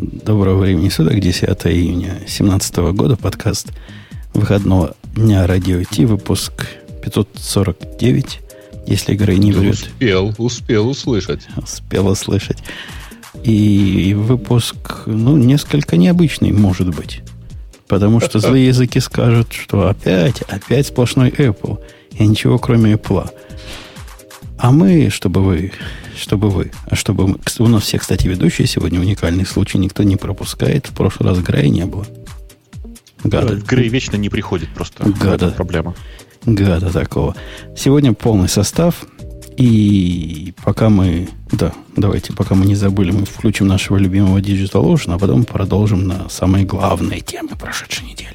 Доброго времени суток, 10 июня 2017 года, подкаст выходного дня Радио Ти, выпуск 549, если Грей не врет. Успел услышать. И выпуск, несколько необычный, может быть, потому что злые языки скажут, что опять сплошной Apple, и ничего кроме Apple. А мы, чтобы у нас все, кстати, ведущие сегодня, уникальный случай, никто не пропускает. В прошлый раз Грея не было. Гада. Грей вечно не приходит просто. Гада. Проблема. Гада такого. Сегодня полный состав. И пока мы не забыли, мы включим нашего любимого Digital Ocean, а потом продолжим на самые главные темы прошедшей недели.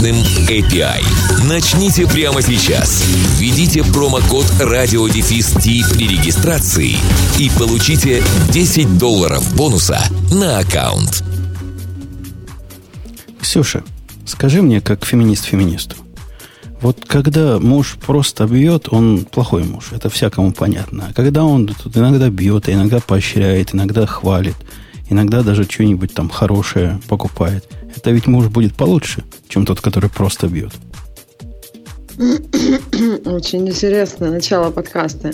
API. Начните прямо сейчас. Введите промокод RADIO-T при регистрации и получите $10 бонуса на аккаунт. Ксюша, скажи мне, как феминист феминисту, вот когда муж просто бьет, он плохой муж, это всякому понятно. А когда он тут иногда бьет, иногда поощряет, иногда хвалит, иногда даже что-нибудь там хорошее покупает, это ведь муж будет получше, чем тот, который просто бьет. Очень интересное начало подкаста.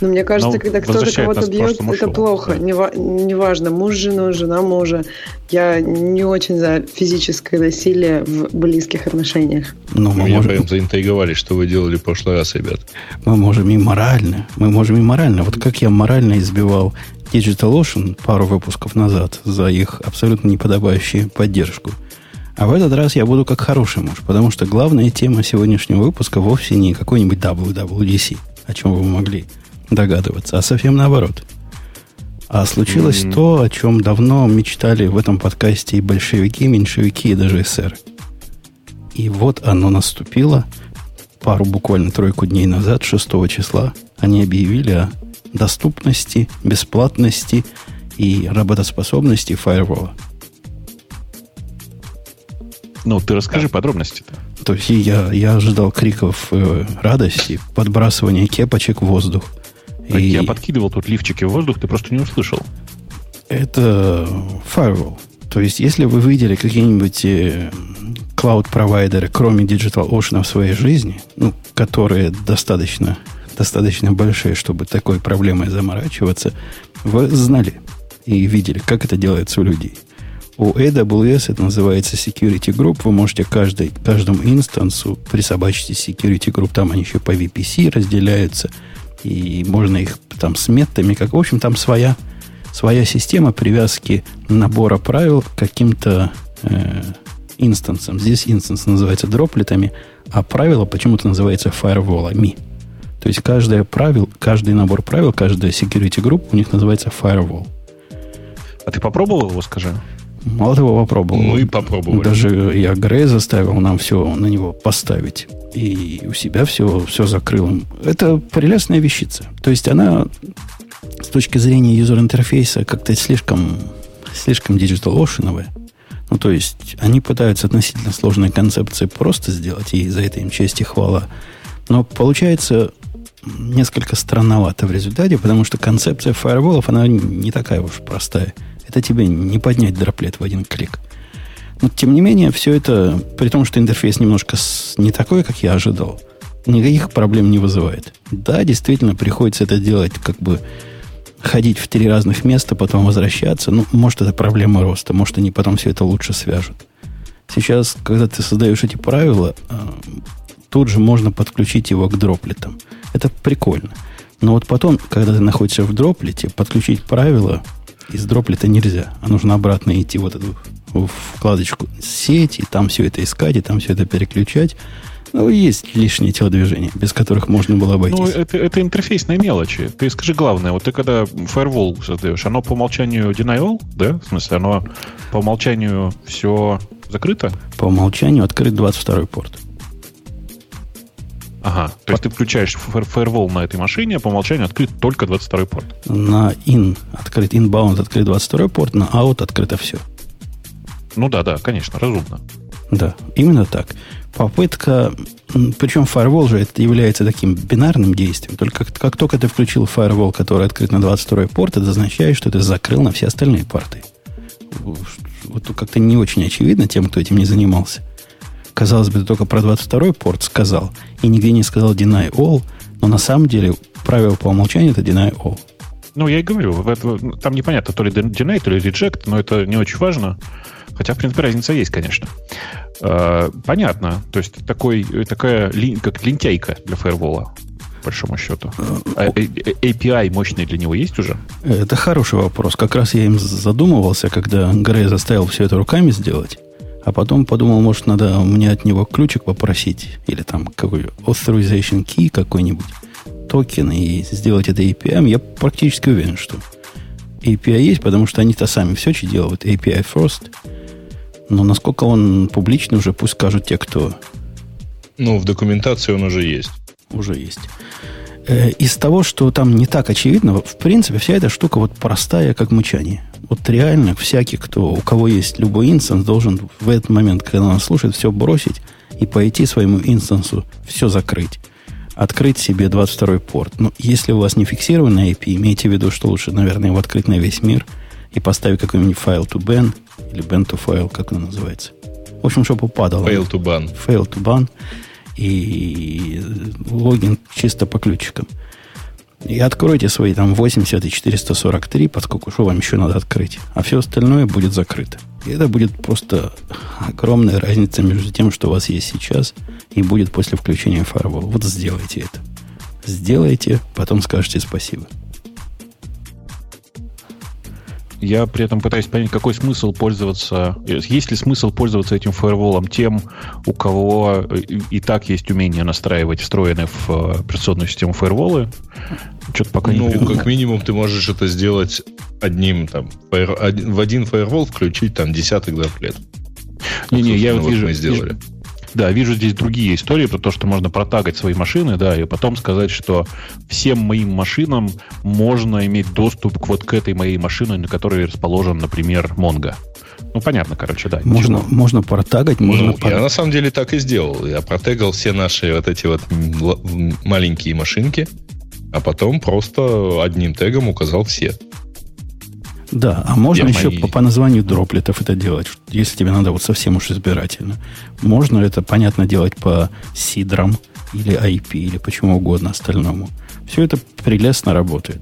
Но мне кажется, когда кто-то кого-то бьет, это плохо. Да. Неважно, муж жену, жена мужа. Я не очень за физическое насилие в близких отношениях. Прям заинтриговали, что вы делали в прошлый раз, ребят. Мы можем и морально. Вот как я морально избивал Digital Ocean пару выпусков назад за их абсолютно неподобающую поддержку. А в этот раз я буду как хороший муж, потому что главная тема сегодняшнего выпуска вовсе не какой-нибудь WWDC, о чем вы могли догадываться, а совсем наоборот. А случилось то, о чем давно мечтали в этом подкасте и большевики, и меньшевики, и даже эсеры. И вот оно наступило буквально тройку дней назад, 6 числа, они объявили о доступности, бесплатности и работоспособности фаервола. Ты расскажи подробности-то. То есть я ожидал криков радости, подбрасывания кепочек в воздух. Так я подкидывал тут лифчики в воздух, ты просто не услышал. Это firewall. То есть, если вы видели какие-нибудь клауд-провайдеры, кроме Digital Ocean в своей жизни, которые достаточно большие, чтобы такой проблемой заморачиваться, вы знали и видели, как это делается у людей. У AWS это называется Security Group. Вы можете каждому инстансу присобачить Security Group. Там они еще по VPC разделяются. И можно их там с методами. В общем, там своя система привязки набора правил к каким-то инстансам. Здесь инстанс называется дроплетами, а правило почему-то называется фаерволами. То есть каждый набор правил, каждая Security Group у них называется firewall. А ты попробовал его, скажи? Мало того, попробовал. Мы попробовали. Даже я Грея заставил нам все на него поставить. И у себя все закрыл. Это прелестная вещица. То есть она с точки зрения юзер-интерфейса как-то слишком Digital Ocean'овая. То есть они пытаются относительно сложные концепции просто сделать, и за это им честь и хвала. Но получается несколько странновато в результате, потому что концепция фаерволов, она не такая уж простая. Это тебе не поднять дроплет в один клик. Но, тем не менее, все это, при том, что интерфейс немножко не такой, как я ожидал, никаких проблем не вызывает. Да, действительно, приходится это делать, ходить в 3 разных места, потом возвращаться. Может, это проблема роста, может, они потом все это лучше свяжут. Сейчас, когда ты создаешь эти правила, тут же можно подключить его к дроплетам. Это прикольно. Но вот потом, когда ты находишься в дроплете, подключить правила... Из дроплета нельзя. А нужно обратно идти в эту вкладочку сеть, и там все это искать, и там все это переключать. Ну, есть лишние телодвижения, без которых можно было обойтись. Ну, это интерфейсные мелочи. Ты скажи главное, вот ты когда firewall создаешь, оно по умолчанию denial, да? В смысле, оно по умолчанию все закрыто? По умолчанию открыт 22-й порт. Ага, то есть ты включаешь firewall на этой машине, а по умолчанию открыт только 22-й порт. На in открыт, inbound открыт 22-й порт, на out открыто все. Ну да, конечно, разумно. Да, именно так. Попытка, причем firewall же это является таким бинарным действием. Только как только ты включил firewall, который открыт на 22-й порт, это означает, что ты закрыл на все остальные порты. Вот как-то не очень очевидно тем, кто этим не занимался. Казалось бы, ты только про 22-й порт сказал и нигде не сказал deny all, но на самом деле правило по умолчанию это deny all. Ну, я и говорю, там непонятно, то ли deny, то ли reject, но это не очень важно. Хотя, в принципе, разница есть, конечно. Понятно. То есть, такая как лентяйка для фаервола, по большому счету. API мощный для него есть уже? Это хороший вопрос. Как раз я им задумывался, когда Грей заставил все это руками сделать. А потом подумал, может, надо мне от него ключик попросить. Или там какой-нибудь authorization key какой-нибудь. Токен. И сделать это API. Я практически уверен, что API есть, потому что они-то сами все что делают. API first. Но насколько он публичный уже, пусть скажут те, кто... Ну, в документации он уже есть. Уже есть. Из того, что там не так очевидно, в принципе, вся эта штука вот простая, как мычание. Вот реально всякий, у кого есть любой инстанс, должен в этот момент, когда он слушает, все бросить и пойти своему инстансу все закрыть. Открыть себе 22-й порт. Но если у вас не фиксированная IP, имейте в виду, что лучше, наверное, его открыть на весь мир и поставить какой-нибудь file to ban, или ban to file, как он называется. В общем, чтобы упадало. Fail to ban. Fail to ban. И логин чисто по ключикам. И откройте свои там 80 и 443, поскольку что вам еще надо открыть. А все остальное будет закрыто. И это будет просто огромная разница между тем, что у вас есть сейчас, и будет после включения firewall. Вот сделайте это. Сделайте, потом скажете спасибо. Я при этом пытаюсь понять, какой смысл пользоваться... Есть ли смысл пользоваться этим фаерволом тем, у кого и так есть умение настраивать встроенные в операционную систему фаерволы? Что-то пока не придумал. Ну, как минимум, ты можешь это сделать одним, там, в один фаервол включить, там, десяток дров-лет. Не-не, я вот вижу... Да, вижу здесь другие истории про то, что можно протагать свои машины, да, и потом сказать, что всем моим машинам можно иметь доступ к этой моей машине, на которой расположен, например, Mongo. Ну, понятно, короче, да. Можно протагать, можно... Я на самом деле так и сделал. Я протегал все наши вот эти вот маленькие машинки, а потом просто одним тегом указал все. Да, а можно еще по названию дроплетов это делать, если тебе надо вот совсем уж избирательно. Можно это, понятно, делать по сидрам или IP, или почему угодно остальному. Все это прелестно работает.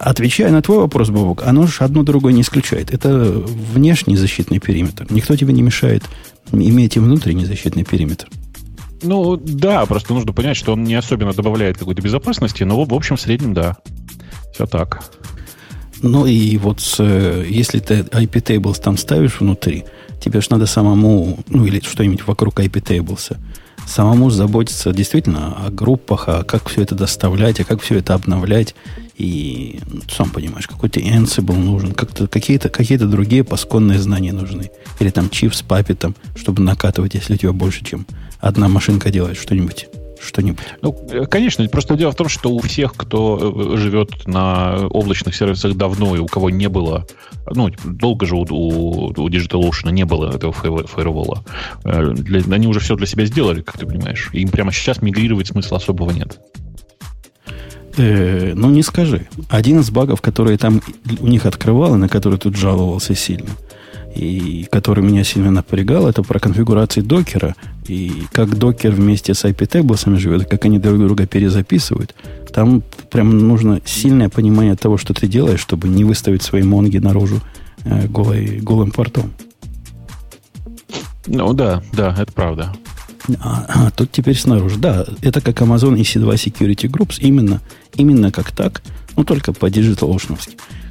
Отвечая на твой вопрос, Бобок, оно же одно другое не исключает. Это внешний защитный периметр. Никто тебе не мешает иметь и внутренний защитный периметр. Ну, да, просто нужно понять, что он не особенно добавляет какой-то безопасности, но, в общем, в среднем, да. Все так. Ну и вот если ты IP-tables там ставишь внутри, тебе же надо самому, ну или что-нибудь вокруг IP-tables, самому заботиться действительно о группах, а как все это доставлять, а как все это обновлять. И сам понимаешь, какой-то Ansible нужен, какие-то другие пасконные знания нужны. Или там чип с паппетом, чтобы накатывать, если у тебя больше, чем одна машинка делает что-нибудь. Ну, конечно, просто дело в том, что у всех, кто живет на облачных сервисах давно и у кого не было, ну, долго же у DigitalOcean не было этого фаервола, они уже все для себя сделали, как ты понимаешь. Им прямо сейчас мигрировать смысла особого нет. Ну, не скажи. Один из багов, которые там у них открывал, и на который тут жаловался сильно, и который меня сильно напрягал, это про конфигурации докера, и как докер вместе с IP-tables живет, как они друг друга перезаписывают. Там прям нужно сильное понимание того, что ты делаешь, чтобы не выставить свои монги наружу голым портом. Ну да, это правда. А тут теперь снаружи. Да, это как Amazon EC2 Security Groups, именно как так, но только по DigitalOcean.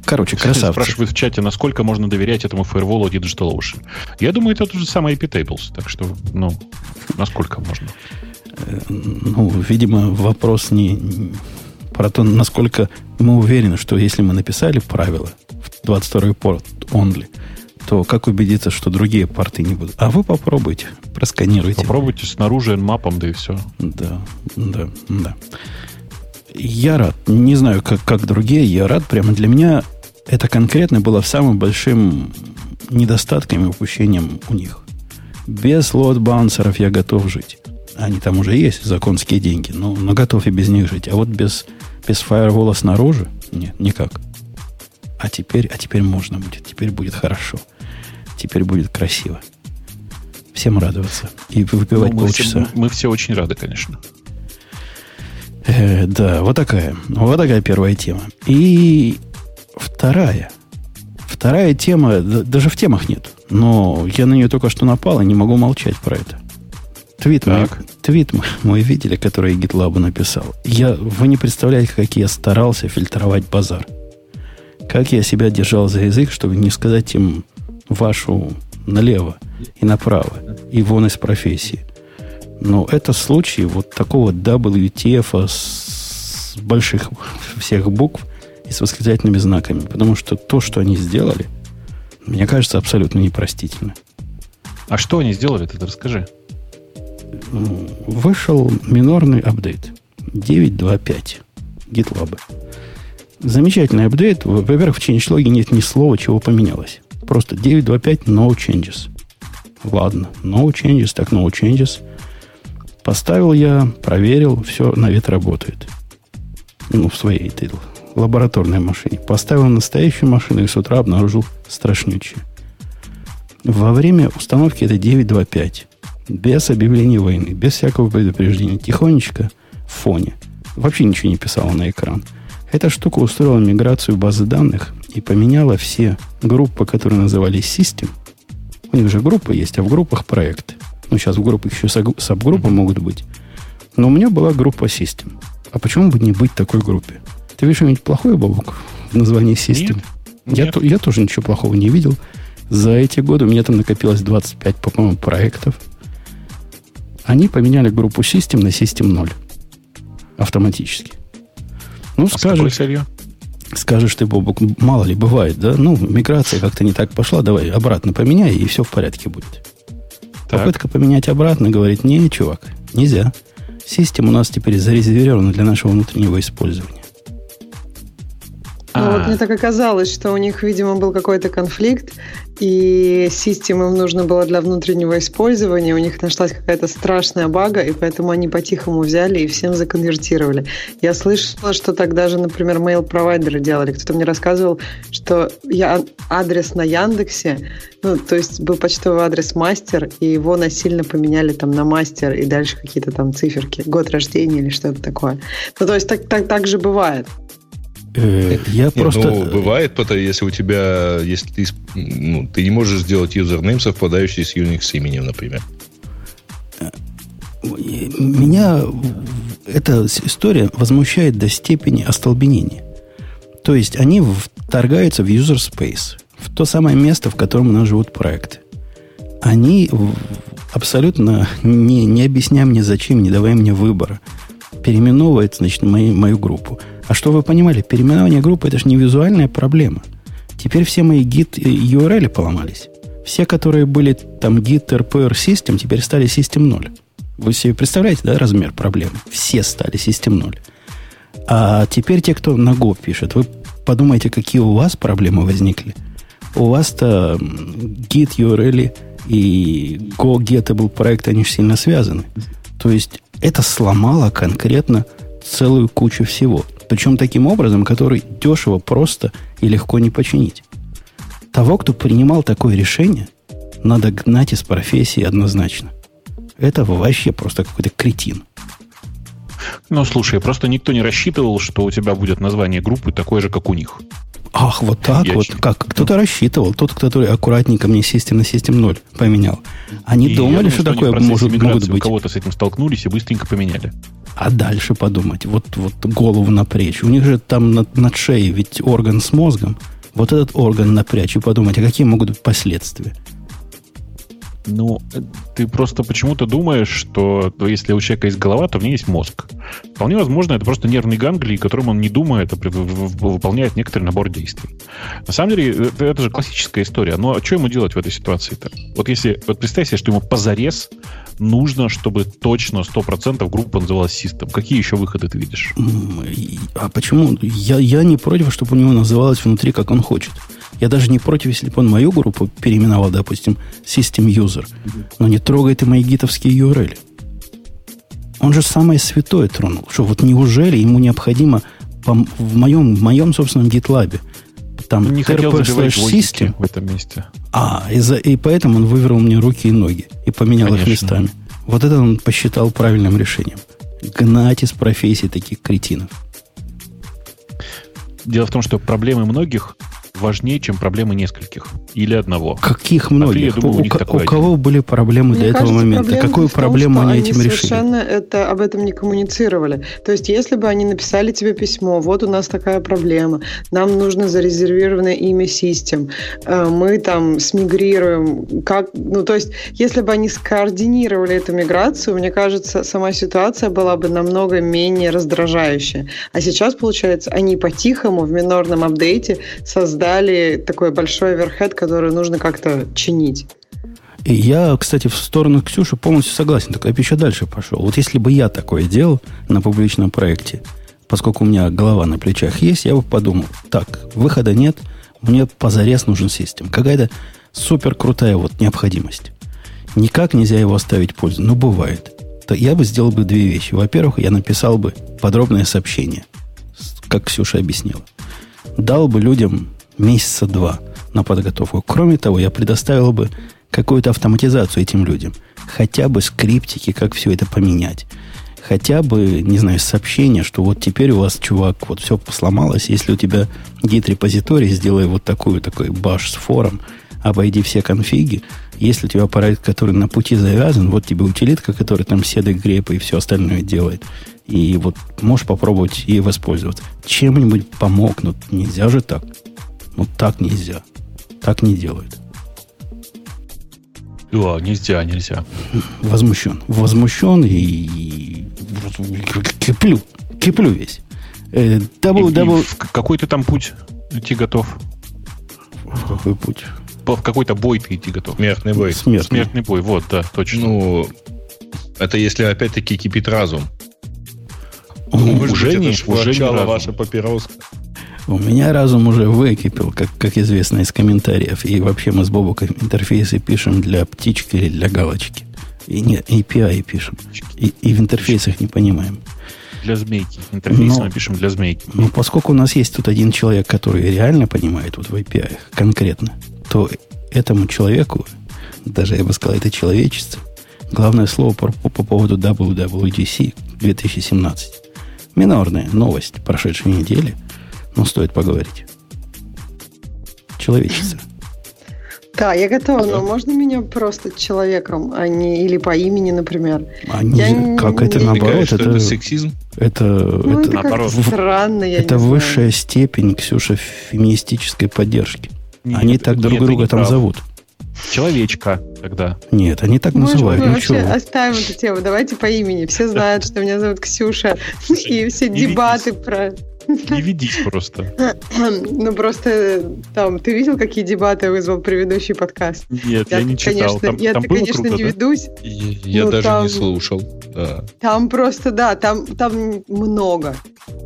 Короче, красавцы. Спрашивают в чате, насколько можно доверять этому фаерволу DigitalOcean. Я думаю, это тот же самый IP Tables. Так что, ну, насколько можно? Ну, видимо, вопрос не про то, насколько мы уверены, что если мы написали правило в 22-й порт only, то как убедиться, что другие порты не будут? А вы попробуйте, просканируйте. Попробуйте снаружи nmap, да и все. Да. Я рад. Не знаю, как другие, я рад. Прямо для меня это конкретно было самым большим недостатком и упущением у них. Без лоад-балансеров я готов жить. Они там уже есть, законские деньги, но готов и без них жить. А вот без фаервола снаружи? Нет, никак. А теперь можно будет. Теперь будет хорошо. Теперь будет красиво. Всем радоваться. И выпивать полчаса. Мы все очень рады, конечно. Да, вот такая первая тема. И вторая тема, даже в темах нет, но я на нее только что напал и не могу молчать про это. Твит мой видели, который я GitLab написал. Вы не представляете, как я старался фильтровать базар. Как я себя держал за язык, чтобы не сказать им вашу налево и направо, и вон из профессии. Но это случай вот такого WTF с больших всех букв и с восклицательными знаками. Потому что то, что они сделали, мне кажется, абсолютно непростительно. А что они сделали, ты расскажи. Вышел минорный апдейт 9.2.5 GitLab. Замечательный апдейт. Во-первых, в ченджлоге нет ни слова, чего поменялось. Просто 9.2.5 no changes. Ладно, no changes, так no changes. Поставил я, проверил, все на вид работает. Ну, в своей лабораторной машине. Поставил настоящую машину и с утра обнаружил страшнючее. Во время установки это 9.2.5. Без объявления войны, без всякого предупреждения. Тихонечко в фоне. Вообще ничего не писала на экран. Эта штука устроила миграцию базы данных и поменяла все группы, которые назывались System. У них же группы есть, а в группах проекты. Ну, сейчас в группах еще сабгруппы могут быть. Но у меня была группа System. А почему бы не быть такой группе? Ты видишь что-нибудь плохое, Бабок, в названии System? Нет. Я тоже ничего плохого не видел. За эти годы у меня там накопилось 25, по-моему, проектов. Они поменяли группу System на System 0. Автоматически. Ну, скажешь ты, Бобок, мало ли, бывает, да? Ну, миграция как-то не так пошла, давай обратно поменяй, и все в порядке будет. Так. Попытка поменять обратно говорит, не, чувак, нельзя. Система у нас теперь зарезервирована для нашего внутреннего использования. Ну, вот мне так оказалось, что у них, видимо, был какой-то конфликт, и систему им нужно было для внутреннего использования, у них нашлась какая-то страшная бага, и поэтому они по-тихому взяли и всем законвертировали. Я слышала, что так даже, например, мейл-провайдеры делали. Кто-то мне рассказывал, что я адрес на Яндексе, ну, то есть был почтовый адрес мастер, и его насильно поменяли там на мастер, и дальше какие-то там циферки, год рождения или что-то такое. Ну, то есть так же бывает. Я просто... Ну, бывает, потому если у тебя, если ты, ну, ты не можешь сделать юзернейм, совпадающий с Unix именем, например. Меня эта история возмущает до степени остолбенения. То есть они вторгаются в user space, в то самое место, в котором у нас живут проекты. Они абсолютно не объясняя мне зачем, не давая мне выбора, переименовывает, значит, мою группу. А что вы понимали? Переименование группы – это же не визуальная проблема. Теперь все мои git URL поломались. Все, которые были там git rpr system, теперь стали system 0. Вы себе представляете, да, размер проблемы? Все стали system 0. А теперь те, кто на Go пишет, вы подумайте, какие у вас проблемы возникли. У вас-то git URL и go getable проект, они же сильно связаны. То есть это сломало конкретно целую кучу всего. Причем таким образом, который дешево, просто и легко не починить. Того, кто принимал такое решение, надо гнать из профессии однозначно. Это вообще просто какой-то кретин. Ну, слушай, просто никто не рассчитывал, что у тебя будет название группы такое же, как у них. Ах, вот так вот. Как? Кто-то рассчитывал. Тот, который аккуратненько мне систем на систем 0 поменял. Они думали, что такое может быть. Кого-то с этим столкнулись и быстренько поменяли. А дальше подумать. Вот голову напрячь. У них же там над шеей ведь орган с мозгом. вот этот орган напрячь и подумать, а какие могут быть последствия. Ну, ты просто почему-то думаешь, что если у человека есть голова, то в ней есть мозг. Вполне возможно, это просто нервные ганглии, которым он не думает, а выполняет некоторый набор действий. На самом деле, это же классическая история. Но что ему делать в этой ситуации-то? Вот если вот представь себе, что ему позарез нужно, чтобы точно 100% группа называлась System. Какие еще выходы ты видишь? А почему? Я не против, чтобы у него называлось внутри, как он хочет. Я даже не против, если бы он мою группу переименовал, допустим, System User. Но не трогай ты мои гитовские URL. Он же самое святое тронул. Что, вот неужели ему необходимо в моем собственном GitLab там rp/system в этом месте. И поэтому он вывернул мне руки и ноги и поменял их местами. Вот это он посчитал правильным решением. Гнать из профессии таких кретинов. Дело в том, что проблемы многих важнее, чем проблемы нескольких или одного. Каких многих? У кого были проблемы до этого момента? Какую проблему они этим решили? Совершенно об этом не коммуницировали. То есть, если бы они написали тебе письмо, вот у нас такая проблема, нам нужно зарезервированное имя систем, мы там смигрируем, как, ну то есть, если бы они скоординировали эту миграцию, мне кажется, сама ситуация была бы намного менее раздражающая. А сейчас, получается, они по-тихому в минорном апдейте создали такой большой оверхед, который нужно как-то чинить. И я, кстати, в сторону Ксюши полностью согласен. Тогда я бы еще дальше пошел. Вот если бы я такое делал на публичном проекте, поскольку у меня голова на плечах есть, я бы подумал, так, выхода нет, мне позарез нужен систем. Какая-то супер крутая вот необходимость. Никак нельзя его оставить пользу, но бывает. То я бы сделал бы две вещи. Во-первых, я написал бы подробное сообщение, как Ксюша объяснила. Дал бы людям месяца два на подготовку. Кроме того, я предоставил бы какую-то автоматизацию этим людям. Хотя бы скриптики, как все это поменять. Хотя бы, не знаю, сообщение, что вот теперь у вас, чувак, вот все сломалось. Если у тебя гид-репозиторий, сделай вот такой баш с фором, обойди все конфиги. Если у тебя проект, который на пути завязан, вот тебе утилитка, которая там седы, грепы и все остальное делает. И вот можешь попробовать ей воспользоваться. Чем-нибудь помог, но нельзя же так. Ну, так нельзя. Так не делают. Да, нельзя. Возмущен и киплю. Киплю весь. И в какой ты там путь идти готов? В какой путь? В какой-то бой ты идти готов. Смертный бой. Смертный бой, вот, да, точно. Ну, это если, опять-таки, кипит разум. Может быть, это начало ваша папироска. У меня разум уже выкипел, как известно из комментариев. И вообще мы с Бобуком интерфейсы пишем для птички или для галочки. И нет, API пишем. И в интерфейсах не понимаем. Для змейки. Интерфейсы мы пишем для змейки. Но поскольку у нас есть тут один человек, который реально понимает вот в API конкретно, то этому человеку, даже я бы сказал, это человечество, главное слово по поводу WWDC 2017. Минорная новость прошедшей недели. Ну, стоит поговорить. Человечица. Да, я готова, но можно меня просто человеком, а не или по имени, например? Как это наоборот? Это сексизм? Это наоборот. Странно, я не знаю. Это высшая степень, Ксюша, феминистической поддержки. Они так друг друга там зовут. Человечка тогда. Нет, они так называют. Мы вообще оставим эту тему. Давайте по имени. Все знают, что меня зовут Ксюша. И все дебаты про... Не ведись просто. Ну, просто там, ты видел, какие дебаты вызвал предыдущий подкаст? Нет, я не читал. Я-то, конечно, не ведусь. Я даже не слушал. Там просто, да, там много.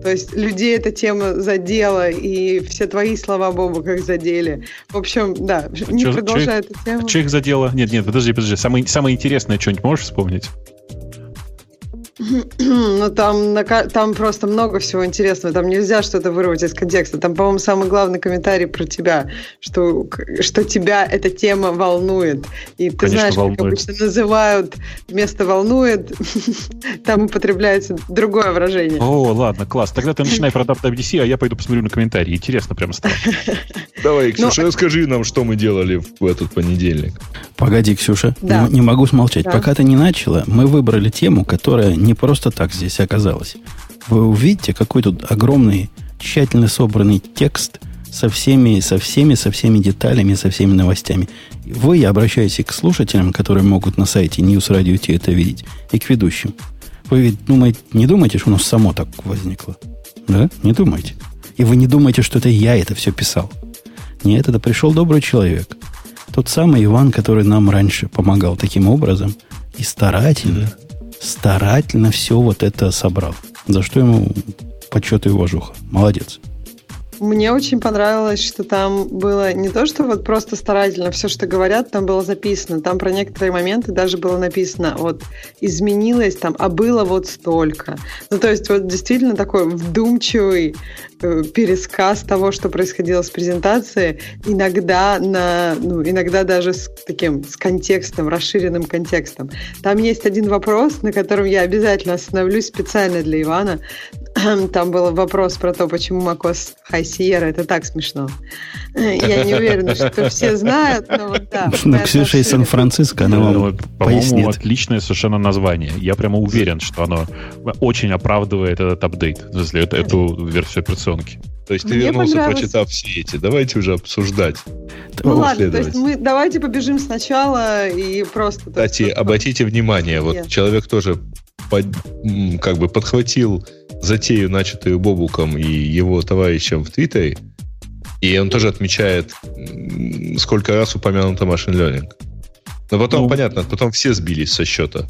То есть людей эта тема задела, и все твои слова, Боба, как задели. В общем, да, не продолжай эту тему. Что их задело? Нет, подожди. Самое интересное что-нибудь можешь вспомнить? Ну, там просто много всего интересного. Там нельзя что-то вырвать из контекста. Там, по-моему, самый главный комментарий про тебя, что тебя эта тема волнует. И ты конечно, знаешь, волнует. Как обычно называют вместо «волнует», там употребляется другое выражение. О, ладно, класс. Тогда ты начинай про WWDC, а я пойду посмотрю на комментарии. Интересно прямо стало. Давай, Ксюша, расскажи нам, что мы делали в этот понедельник. Погоди, Ксюша, не могу смолчать. Пока ты не начала, мы выбрали тему, которая не просто так здесь оказалось. Вы увидите, какой тут огромный, тщательно собранный текст со всеми деталями, со всеми новостями. Вы, я обращаюсь и к слушателям, которые могут на сайте News Radio T это видеть, и к ведущим. Вы ведь не думаете, что у нас само так возникло? Да? Не думаете. И вы не думаете, что это я это все писал. Нет, это пришел добрый человек. Тот самый Иван, который нам раньше помогал таким образом. И старательно все вот это собрал. За что ему почет и уважуха. Молодец. Мне очень понравилось, что там было не то, что вот просто старательно все, что говорят, там было записано. Там про некоторые моменты даже было написано, вот изменилось там, а было вот столько. Ну, то есть вот действительно такой вдумчивый пересказ того, что происходило с презентацией, иногда даже с таким, с контекстом, расширенным контекстом. Там есть один вопрос, на котором я обязательно остановлюсь специально для Ивана. Там был вопрос про то, почему macOS High Sierra, это так смешно. Я не уверена, что все знают, но вот да. Ну, Ксюша из Сан-Франциско, она вам пояснит. По-моему, отличное совершенно название. Я прямо уверен, что оно очень оправдывает этот апдейт, в смысле, эту версию операционки. То есть ты мне вернулся, прочитав все эти. Давайте уже обсуждать. Ну ладно, то есть давайте побежим сначала и просто... Кстати, обратите внимание, вот человек тоже подхватил затею, начатую Бобуком и его товарищем в Твиттере, и он тоже отмечает, сколько раз упомянуто машин learning. Но потом, понятно, потом все сбились со счета.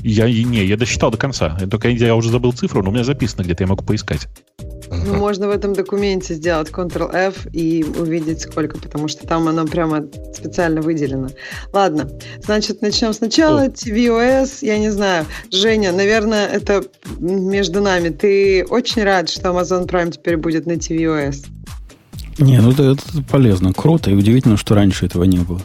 Я досчитал до конца. Только я уже забыл цифру, но у меня записано где-то, я могу поискать. Ну, можно в этом документе сделать Ctrl-F и увидеть сколько, потому что там оно прямо специально выделено. Ладно, значит, начнем сначала. tvOS, я не знаю. Женя, наверное, это между нами. Ты очень рад, что Amazon Prime теперь будет на tvOS? Не, ну это полезно, круто и удивительно, что раньше этого не было.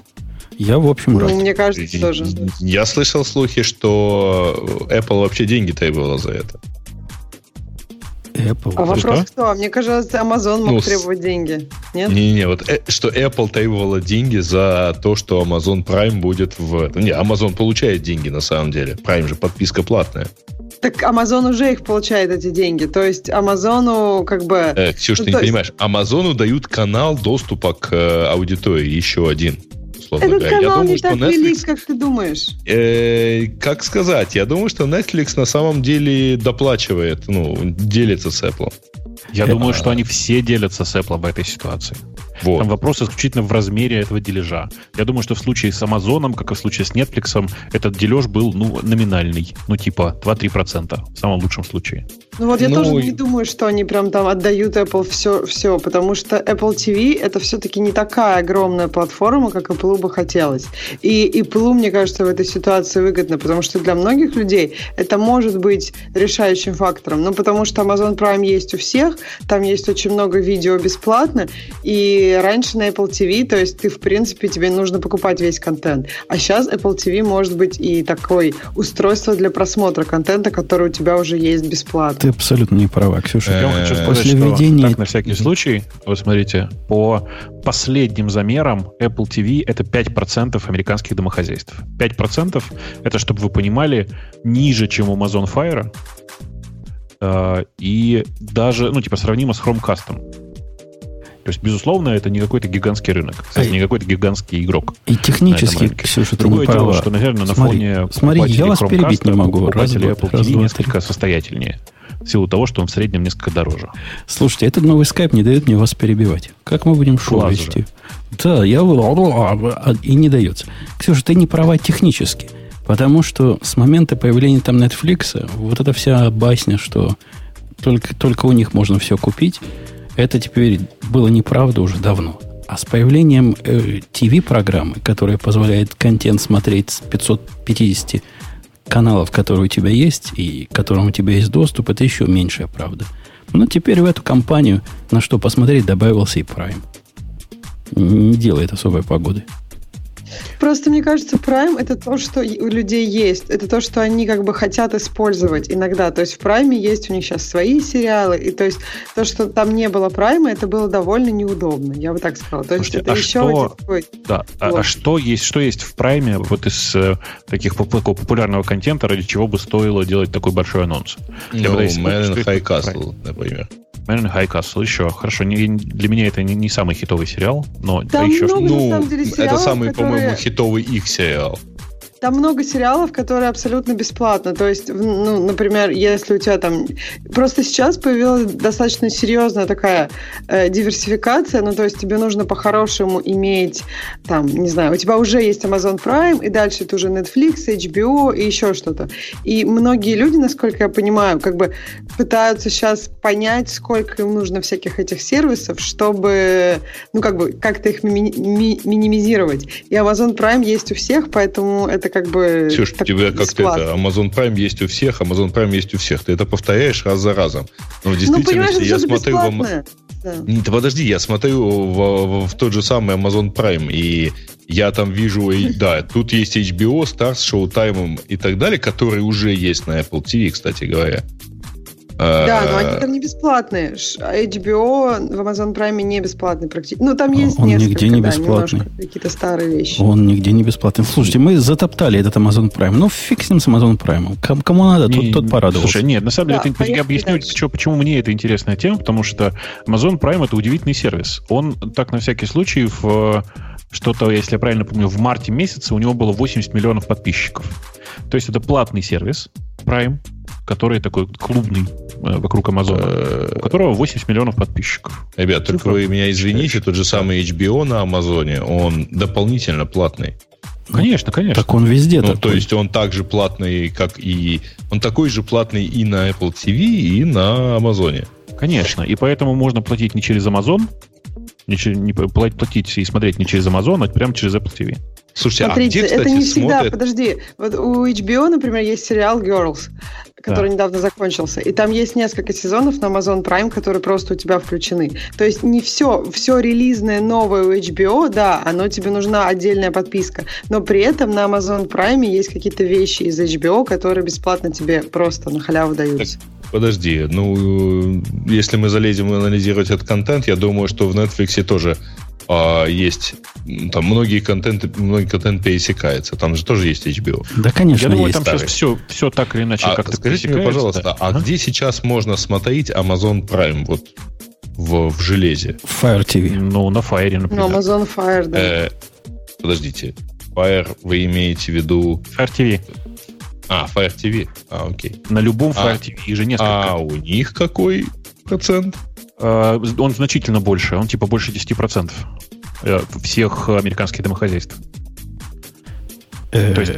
Я, в общем, рад. Мне кажется, тоже. Я слышал слухи, что Apple вообще деньги требовала за это. Apple. А вопрос кто? Мне кажется, Amazon мог требовать деньги. Нет? Не-не-не, вот что Apple требовала деньги за то, что Amazon Prime будет в... Не, Amazon получает деньги на самом деле. Prime же подписка платная. Так Amazon уже их получает, эти деньги. То есть Amazon как бы... Ксюш, ты не понимаешь. Amazon дают канал доступа к аудитории, еще один. Этот канал не так велик, как ты думаешь. Как сказать? Я думаю, что Netflix на самом деле доплачивает, делится с Apple. Я думаю, что они все делятся с Apple в этой ситуации. Вот. Там вопрос исключительно в размере этого дележа. Я думаю, что в случае с Amazon, как и в случае с Netflix, этот дележ был номинальный. Типа 2-3% в самом лучшем случае. Ну вот я тоже не думаю, что они прям там отдают Apple все, потому что Apple TV это все-таки не такая огромная платформа, как Apple бы хотелось. И Apple, мне кажется, в этой ситуации выгодно, потому что для многих людей это может быть решающим фактором. Ну потому что Amazon Prime есть у всех, там есть очень много видео бесплатно, и раньше на Apple TV, то есть ты, в принципе, тебе нужно покупать весь контент. А сейчас Apple TV может быть и такое устройство для просмотра контента, который у тебя уже есть бесплатно. Ты абсолютно не права, Ксюша. Я вам хочу сказать, что так, на всякий случай, вот смотрите, по последним замерам Apple TV это 5% американских домохозяйств. 5% это, чтобы вы понимали, ниже, чем у Amazon Fire, и даже, сравнимо с Chromecast. То есть, безусловно, это не какой-то гигантский рынок. Кстати, не какой-то гигантский игрок. И технически, Ксюша, ты не права. Что, наверное, смотри, я вас перебить не могу. Покупатели Apple TV несколько состоятельнее. В силу того, что он в среднем несколько дороже. Слушайте, этот новый скайп не дает мне вас перебивать. Как мы будем шоу вести? Да, я... И не дается. Ксюша, ты не права технически. Потому что с момента появления там Netflix, вот эта вся басня, что только у них можно все купить... Это теперь было неправда уже давно. А с появлением TV-программы, которая позволяет контент смотреть с 550 каналов, которые у тебя есть, и к которым у тебя есть доступ, это еще меньшая правда. Но теперь в эту компанию, на что посмотреть, добавился и Prime. Не делает особой погоды. Просто, мне кажется, Prime — это то, что у людей есть. Это то, что они как бы хотят использовать иногда. То есть в Prime есть у них сейчас свои сериалы. И то есть то, что там не было Prime, это было довольно неудобно. Я бы так сказала. То есть это еще один такой... Да. Вот. А что есть в Prime вот из такого популярного контента, ради чего бы стоило делать такой большой анонс? Ну, Man in High Castle, например. Наверное, Хайкасл еще. Хорошо, для меня это не самый хитовый сериал, но там еще много, ну, на самом деле, сериалов, это самый, которые... по-моему, хитовый их сериал. Там много сериалов, которые абсолютно бесплатно. То есть, ну, например, если у тебя там... Просто сейчас появилась достаточно серьезная такая диверсификация. Ну, то есть тебе нужно по-хорошему иметь, там, не знаю, у тебя уже есть Amazon Prime, и дальше это уже Netflix, HBO и еще что-то. И многие люди, насколько я понимаю, как бы пытаются сейчас понять, сколько им нужно всяких этих сервисов, чтобы, ну, как бы как-то их минимизировать. И Amazon Prime есть у всех, поэтому это как бы... Ксюш, у тебя как-то это, Amazon Prime есть у всех. Ты это повторяешь раз за разом. Но в действительности, я смотрю... Да. Нет, подожди, я смотрю в тот же самый Amazon Prime, и я там вижу, и, да, тут есть HBO, Stars, Showtime и так далее, которые уже есть на Apple TV, кстати говоря. Да, но они там не бесплатные. HBO в Amazon Prime не бесплатный практически. Ну, там есть он несколько, нигде не бесплатный. Да, какие-то старые вещи. Он нигде не бесплатный. Слушайте, мы затоптали этот Amazon Prime. Ну, фиг с ним, с Amazon Prime. Кому надо, тот порадовался. Слушай, нет, на самом деле, да, я объясню, почему мне это интересная тема, потому что Amazon Prime — это удивительный сервис. Он, так, на всякий случай, что-то, если я правильно помню, в марте месяце у него было 80 миллионов подписчиков. То есть это платный сервис Prime, который такой клубный вокруг Амазона, у которого 80 миллионов подписчиков. Ребят, только вы меня извините, тот же самый HBO на Амазоне, он дополнительно платный. Конечно, конечно. Так он везде. Ну, то есть он также платный, как и... Он такой же платный и на Apple TV, и на Амазоне. Конечно, и поэтому можно платить не через Амазон, платить и смотреть не через Amazon, а прямо через Apple TV. Слушайте, смотрите, а где, кстати, это не всегда, смотрят... Подожди, вот у HBO, например, есть сериал Girls, который недавно закончился, и там есть несколько сезонов на Amazon Prime, которые просто у тебя включены. То есть не все релизное новое у HBO, да, оно тебе нужна отдельная подписка, но при этом на Amazon Prime есть какие-то вещи из HBO, которые бесплатно тебе просто на халяву даются. Подожди, ну, если мы залезем анализировать этот контент, я думаю, что в Netflix тоже есть, там многие контент пересекается. Там же тоже есть HBO. Да, конечно, я думаю, есть. Там сейчас все так или иначе как-то скажите мне, пожалуйста, да? Где сейчас можно смотреть Amazon Prime? Вот в железе. Fire TV. Ну, на Fire, например. Ну, Amazon Fire, да. Подождите. Fire вы имеете в виду... Fire TV. Fire TV. Окей. На любом Fire TV же несколько. А у них какой процент? Он значительно больше. Он типа больше 10% всех американских домохозяйств. То есть,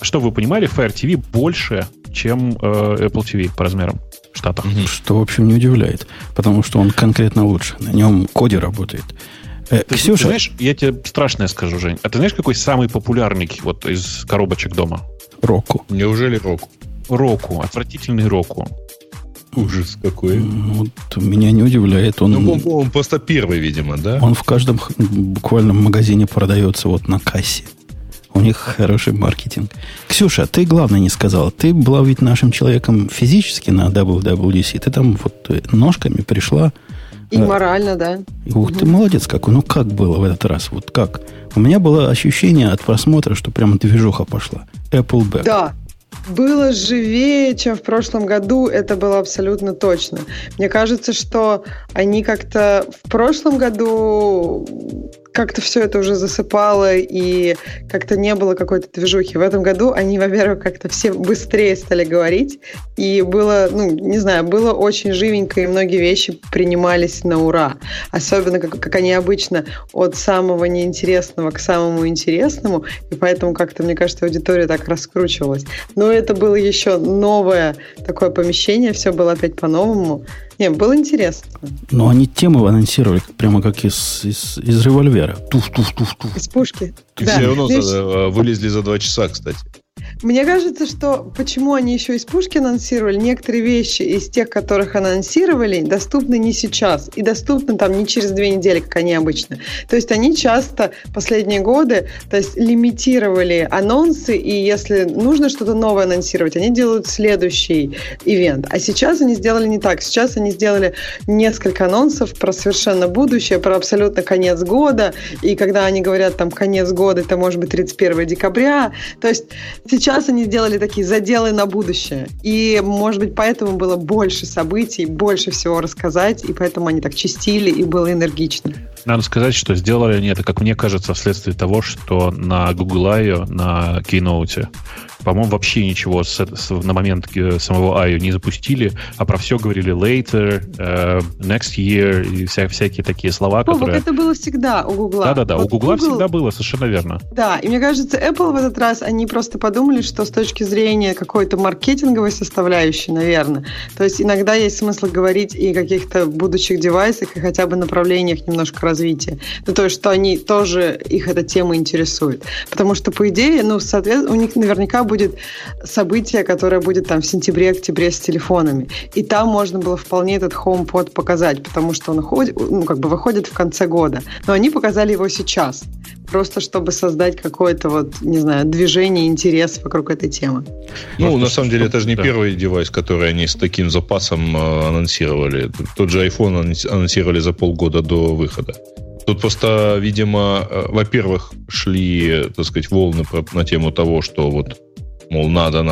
чтобы вы понимали, Fire TV больше, чем Apple TV по размерам в Штатах. Что, в общем, не удивляет. Потому что он конкретно лучше. На нем коде работает. Ксюша... Знаешь, я тебе страшное скажу, Жень. А ты знаешь, какой самый популярный вот из коробочек дома? Roku. Неужели Roku? Roku. Отвратительный Roku. Ужас какой. Вот меня не удивляет. Он просто первый, видимо, да? Он в каждом буквально магазине продается вот на кассе. У них хороший маркетинг. Ксюша, ты главное не сказала. Ты была ведь нашим человеком физически на WWDC. Ты там вот ножками пришла. И морально, да. Ух ты, молодец какой. Ну, как было в этот раз? Вот как? У меня было ощущение от просмотра, что прям движуха пошла. Apple Back. Да. Было живее, чем в прошлом году, это было абсолютно точно. Мне кажется, что они как-то в прошлом году все это уже засыпало, и как-то не было какой-то движухи. В этом году они, во-первых, как-то все быстрее стали говорить, и было, ну, не знаю, было очень живенько, и многие вещи принимались на ура. Особенно, как они обычно, от самого неинтересного к самому интересному, и поэтому как-то, мне кажется, аудитория так раскручивалась. Но это было еще новое такое помещение, все было опять по-новому. Не, было интересно. Но они темы анонсировали прямо как из револьвера. Туф-туф-туф-туф. Из пушки. И да. Все равно вылезли за 2 часа, кстати. Мне кажется, что почему они еще из пушки анонсировали, некоторые вещи из тех, которых анонсировали, доступны не сейчас. И доступны там не через 2 недели, как они обычно. То есть они часто последние годы лимитировали анонсы, и если нужно что-то новое анонсировать, они делают следующий ивент. А сейчас они сделали не так. Сейчас они сделали несколько анонсов про совершенно будущее, про абсолютно конец года. И когда они говорят там конец года, это может быть 31 декабря. То есть сейчас сейчас они сделали такие заделы на будущее. И, может быть, поэтому было больше событий, больше всего рассказать, и поэтому они так чистили, и было энергично. Надо сказать, что сделали они это, как мне кажется, вследствие того, что на Google I.O., на Keynote, по-моему, вообще ничего на момент самого I.O. не запустили, а про все говорили later, next year и всякие такие слова, которые... Вот это было всегда у Google. Да-да-да, вот у Google всегда было, совершенно верно. Да, и мне кажется, Apple в этот раз, они просто подумали, что с точки зрения какой-то маркетинговой составляющей, наверное, то есть иногда есть смысл говорить и о каких-то будущих девайсах, и хотя бы направлениях немножко развития. Ну, то есть, что они тоже, их эта тема интересует. Потому что, по идее, ну, соответственно, у них наверняка будет событие, которое будет там в сентябре-октябре с телефонами. И там можно было вполне этот HomePod показать, потому что он выходит в конце года. Но они показали его сейчас, просто чтобы создать какое-то движение, интерес вокруг этой темы. Ну, на самом деле, это же не первый девайс, который они с таким запасом анонсировали. Тот же iPhone анонсировали за полгода до выхода. Тут просто, видимо, во-первых, шли, так сказать, волны на тему того, что вот, мол, надо.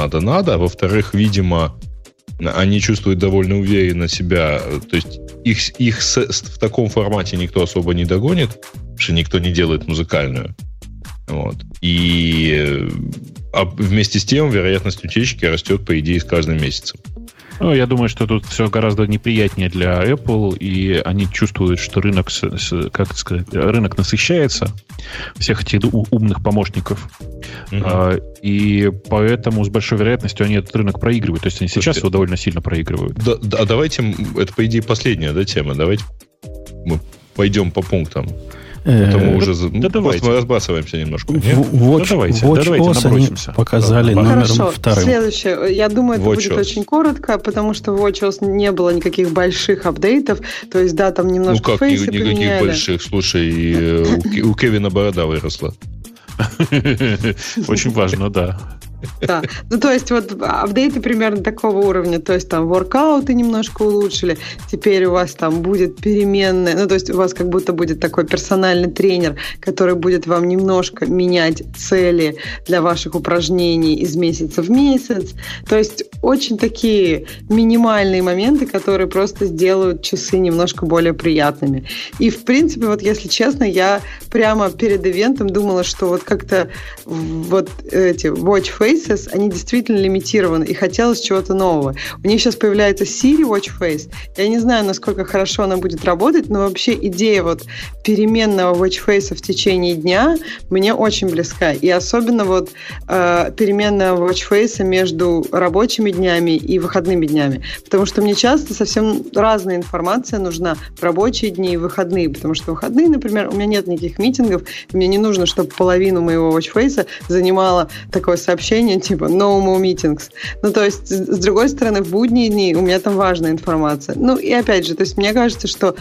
Во-вторых, видимо, они чувствуют довольно уверенно себя. То есть их в таком формате никто особо не догонит, потому что никто не делает музыкальную. Вот. И вместе с тем вероятность утечки растет, по идее, с каждым месяцем. Ну, я думаю, что тут все гораздо неприятнее для Apple, и они чувствуют, что рынок насыщается всех этих умных помощников, и поэтому с большой вероятностью они этот рынок проигрывают. То есть они сейчас его довольно сильно проигрывают. Да, давайте, это, по идее, последняя тема, давайте мы пойдем по пунктам. Поэтому уже мы разбрасываемся немножко. Watch OS они показали номером вторым. Следующее. Я думаю, это будет очень коротко, потому что в Watch OS не было никаких больших апдейтов. То есть, да, там немножко фейсы поменяли. Ну как никаких больших? Слушай, у Кевина борода выросла. Очень важно, да. Да, то есть апдейты примерно такого уровня, то есть там воркауты немножко улучшили, теперь у вас там будет переменная, то есть у вас как будто будет такой персональный тренер, который будет вам немножко менять цели для ваших упражнений из месяца в месяц, то есть очень такие минимальные моменты, которые просто сделают часы немножко более приятными. И в принципе, если честно, я прямо перед ивентом думала, что эти Watch Face они действительно лимитированы, и хотелось чего-то нового. У них сейчас появляется Siri Watch Face. Я не знаю, насколько хорошо она будет работать, но вообще идея переменного Watch Face в течение дня мне очень близка. И особенно переменного Watch Face между рабочими днями и выходными днями. Потому что мне часто совсем разная информация нужна в рабочие дни и выходные. Потому что в выходные, например, у меня нет никаких митингов, мне не нужно, чтобы половину моего Watch Face занимало такое сообщение типа no more meetings. То есть, с другой стороны, в будние дни у меня там важная информация. И опять же, то есть, мне кажется, что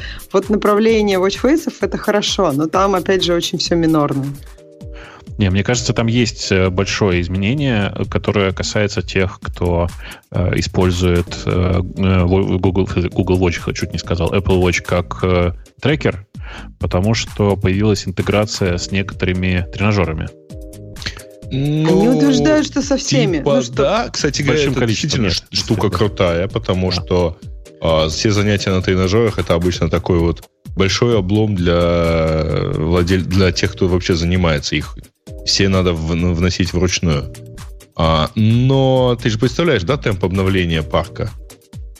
направление watchface'ов это хорошо, но там, опять же, очень все минорно. Не, мне кажется, там есть большое изменение, которое касается тех, кто использует Google Watch, чуть не сказал, Apple Watch как трекер, потому что появилась интеграция с некоторыми тренажерами. Они утверждают, что со всеми. Да, кстати говоря, это действительно штука крутая, потому что все занятия на тренажерах это обычно такой большой облом для тех, кто вообще занимается. Их все надо вносить вручную. Но ты же представляешь, да, темп обновления парка?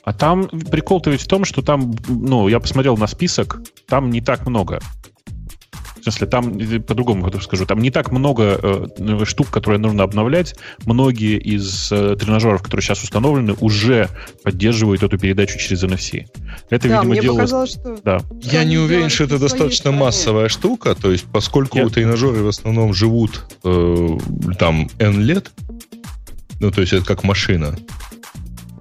А там прикол-то ведь в том, что там, я посмотрел на список, там не так много. В смысле, там, по-другому скажу, там не так много штук, которые нужно обновлять. Многие из тренажеров, которые сейчас установлены, уже поддерживают эту передачу через NFC. Это, видимо, делалось... Да. Я не уверен, что это достаточно массовая штука, то есть, поскольку тренажеры в основном живут N лет, то есть это как машина,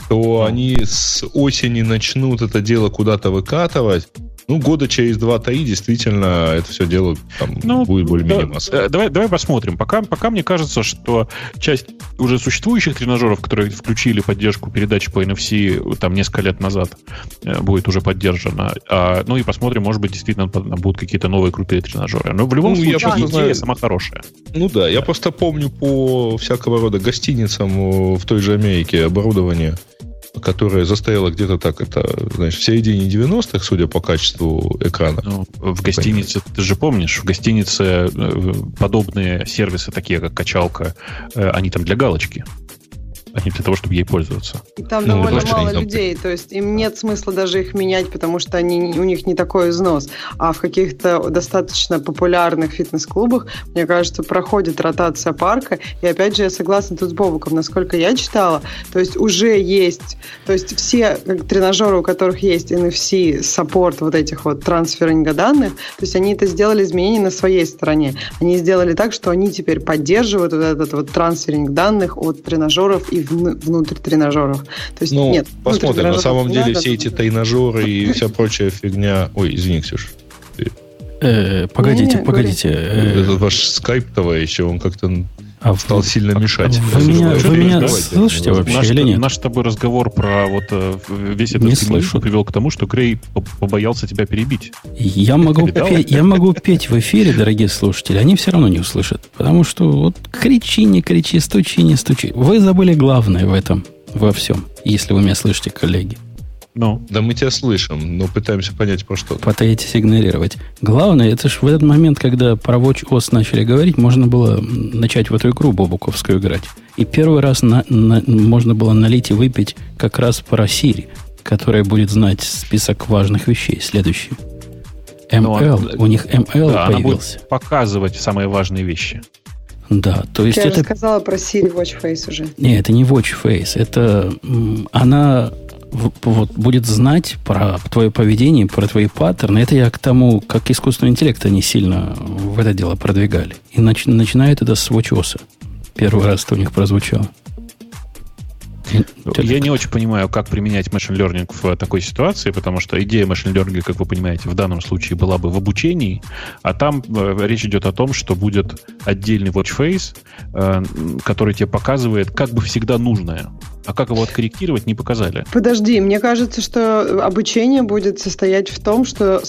то они с осени начнут это дело куда-то выкатывать, Ну, года через 2-3 действительно это все дело там, будет более-менее массово. Давай посмотрим. Пока мне кажется, что часть уже существующих тренажеров, которые включили поддержку передач по NFC там несколько лет назад, будет уже поддержана. Ну и посмотрим, может быть, действительно будут какие-то новые крутые тренажеры. Но в любом случае идея сама хорошая. Ну да, я просто помню по всякого рода гостиницам в той же Америке оборудование, которая застояла где-то так, это, значит, в середине 90-х, судя по качеству экрана. Ну, в гостинице, ты же помнишь, в гостинице подобные сервисы, такие как качалка, они там для галочки, а не для того, чтобы ей пользоваться. Там довольно мало людей, то есть им нет смысла даже их менять, потому что у них не такой износ. А в каких-то достаточно популярных фитнес-клубах, мне кажется, проходит ротация парка. И опять же, я согласна тут с Бобуком, насколько я читала, то есть уже есть, то есть все тренажеры, у которых есть NFC, саппорт вот этих вот трансферинга данных, то есть они это сделали изменения на своей стороне. Они сделали так, что они теперь поддерживают вот этот вот трансферинг данных от тренажеров и внутрь тренажеров. То есть, ну, нет, посмотрим. На самом деле все эти тренажеры и вся прочая фигня... Ой, извини, Ксюш. Погодите. Этот ваш скайп-товарищ еще, он как-то стал сильно мешать. Вы меня слышите вообще или нет? Наш с тобой разговор про вот весь этот фильм привел к тому, что Грей побоялся тебя перебить. Я могу петь в эфире, дорогие слушатели, они все равно не услышат. Потому что вот кричи, не кричи, стучи, не стучи. Вы забыли главное в этом, во всем, если вы меня слышите, коллеги. No. Да мы тебя слышим, но пытаемся понять про что-то. Пытаетесь игнорировать. Главное, это же в этот момент, когда про WatchOS начали говорить, можно было начать в эту игру бобуковскую играть. И первый раз можно было налить и выпить как раз про Siri, которая будет знать список важных вещей. Следующий. ML. У них ML появился. Она будет показывать самые важные вещи. Да, то есть я рассказала про Siri Watch Face уже. Нет, это не Watch Face. Это она... Вот, будет знать про твое поведение, про твои паттерны. Это я к тому, как искусственный интеллект они сильно в это дело продвигали. И начинают это с WatchOS. Первый раз это у них прозвучало. Я не очень понимаю, как применять машин learning в такой ситуации, потому что идея машин learning, как вы понимаете, в данном случае была бы в обучении, а там речь идет о том, что будет отдельный watch face, который тебе показывает как бы всегда нужное. А как его откорректировать, не показали. Подожди, мне кажется, что обучение будет состоять в том, что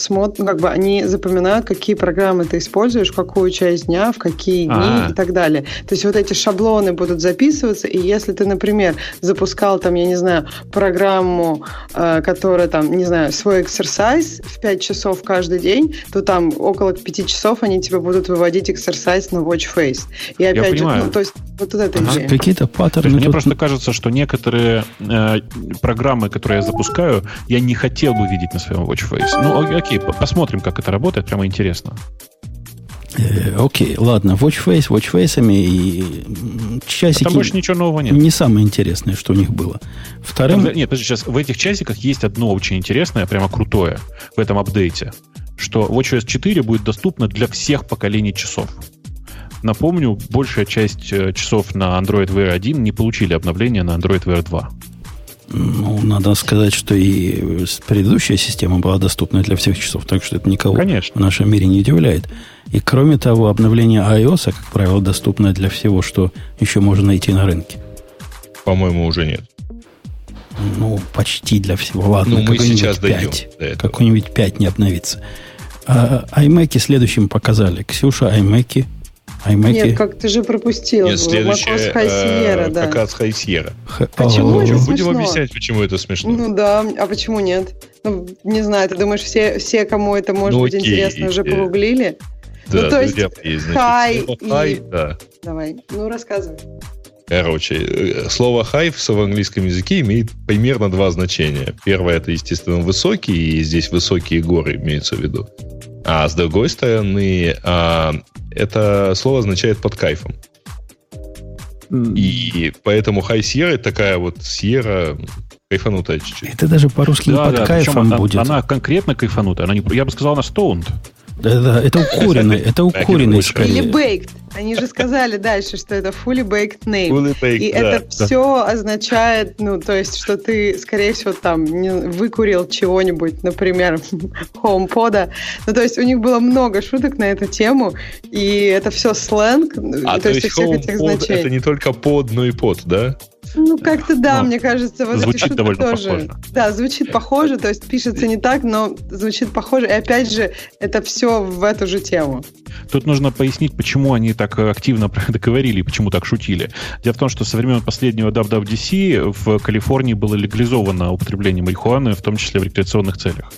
как бы они запоминают, какие программы ты используешь, в какую часть дня, в какие дни и так далее. То есть вот эти шаблоны будут записываться, и если ты, например, запускал там, я не знаю, программу, которая там, не знаю, свой эксерсайз в 5 часов каждый день, то там около 5 часов они тебе будут выводить эксерсайз на watch face. И опять же, ну, то есть вот это идея. Какие-то паттерны. Мне просто кажется, что некоторые программы, которые я запускаю, я не хотел бы видеть на своем watch face. Ну, окей, посмотрим, как это работает, прямо интересно. Окей, ладно, watch face и часики. А там больше ничего нового нет. Не самое интересное, что у них было. Вторым... Нет, подожди, сейчас в этих часиках есть одно очень интересное, прямо крутое в этом апдейте, что watchOS 4 будет доступно для всех поколений часов. Напомню, большая часть часов на Android Wear 1 не получили обновления на Android Wear 2. Ну, надо сказать, что и предыдущая система была доступна для всех часов, так что это никого в нашем мире не удивляет. И кроме того, обновление iOS, как правило, доступно для всего, что еще можно найти на рынке. По-моему, уже нет. Ну, почти для всего. Ладно, ну, мы сейчас дойдем до этого. Какой-нибудь 5 не обновится. А iMac следующим показали. Ксюша, iMac... Нет, как ты же пропустил. Нет, следующая Хакас Хай Сьерра. Почему это смешно? Будем объяснять, почему это смешно. Ну да, а почему нет? Ну, не знаю, ты думаешь, все, кому это может быть интересно, уже погуглили? Да, ну, то есть, хай, да. Давай, ну рассказывай. Короче, слово «high» в английском языке имеет примерно два значения. Первое – это, естественно, высокий, и здесь высокие горы имеются в виду. А с другой стороны, это слово означает «под кайфом». И поэтому «high Sierra» – это такая вот «Сьерра» кайфанутая чуть-чуть. Это даже по-русски «под кайфом» будет. Она конкретно кайфанутая. Она не, я бы сказал, она «stoned». Да, это укуренный, скорее. Или бейкт. Они же сказали дальше, что это fully baked name. Fully baked, и это все означает, ну, то есть, что ты, скорее всего, там выкурил чего-нибудь, например, HomePod'а. Ну, то есть, у них было много шуток на эту тему, и это все сленг. А то есть, HomePod — это не только под, но и под, да? Ну, как-то да, но мне кажется, вот звучит эти шутки довольно тоже похоже. Да, звучит похоже, то есть пишется не так, но звучит похоже. И опять же, это все в эту же тему. Тут нужно пояснить, почему они так активно про это говорили и почему так шутили. Дело в том, что со времен последнего WWDC в Калифорнии было легализовано употребление марихуаны, в том числе в рекреационных целях.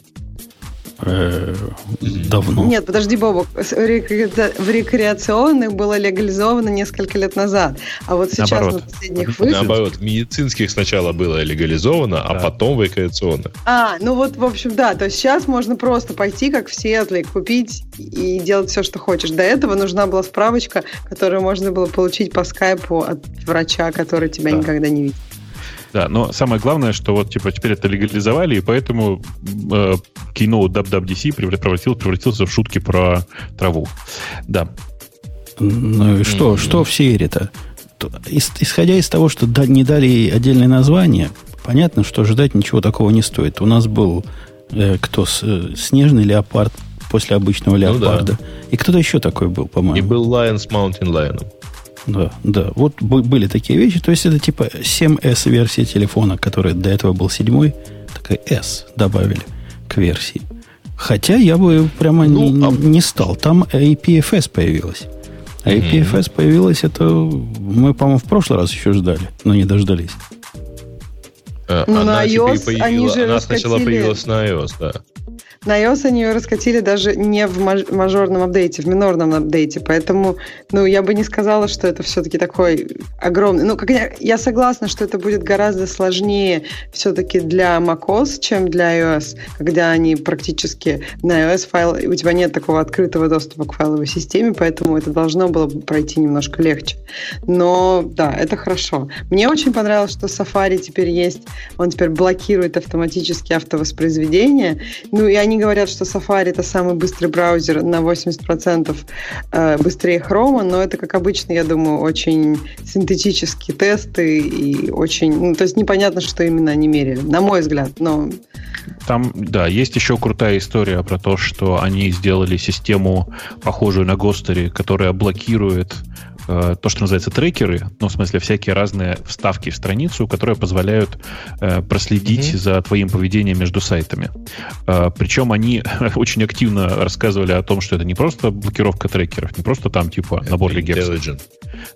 Давно. Нет, подожди, Бобок. В рекреационных было легализовано несколько лет назад. А вот сейчас наоборот. На последних выжимах... Наоборот, в медицинских сначала было легализовано, да. А потом в рекреационных. А, ну вот, в общем, да. То есть сейчас можно просто пойти, как в Сиэтле, купить и делать все, что хочешь. До этого нужна была справочка, которую можно было получить по скайпу от врача, который тебя никогда не видел. Да, но самое главное, что вот типа теперь это легализовали, и поэтому keynote WWDC превратился в шутки про траву. Да. Ну и что в Сиэре-то? Исходя из того, что не дали ей отдельное название, понятно, что ожидать ничего такого не стоит. У нас был снежный леопард после обычного леопарда. Ну, да. И кто-то еще такой был, по-моему. И был Lion с Mountain Lion. Да. Вот были такие вещи. То есть это типа 7S версия телефона, который до этого был 7-й. Такая S добавили к версии. Хотя я бы прямо не стал. Там APFS появилась. APFS появилась, это мы, по-моему, в прошлый раз еще ждали, но не дождались. Но на iOS они же она раскатили. Сначала появилась на iOS, да. На iOS они ее раскатили даже не в мажорном апдейте, в минорном апдейте. Поэтому, я бы не сказала, что это все-таки такой огромный... Я согласна, что это будет гораздо сложнее все-таки для macOS, чем для iOS, когда они практически на iOS файл... У тебя нет такого открытого доступа к файловой системе, поэтому это должно было пройти немножко легче. Но, да, это хорошо. Мне очень понравилось, что Safari теперь есть. Он теперь блокирует автоматически автовоспроизведение. Ну, и они говорят, что Safari — это самый быстрый браузер, на 80% быстрее Chrome, но это, как обычно, я думаю, очень синтетические тесты и очень... то есть непонятно, что именно они меряли, на мой взгляд, но... Там, да, есть еще крутая история про то, что они сделали систему, похожую на Гостери, которая блокирует то, что называется трекеры, в смысле всякие разные вставки в страницу, которые позволяют проследить за твоим поведением между сайтами. Причем они очень активно рассказывали о том, что это не просто блокировка трекеров, не просто там типа набор легенд.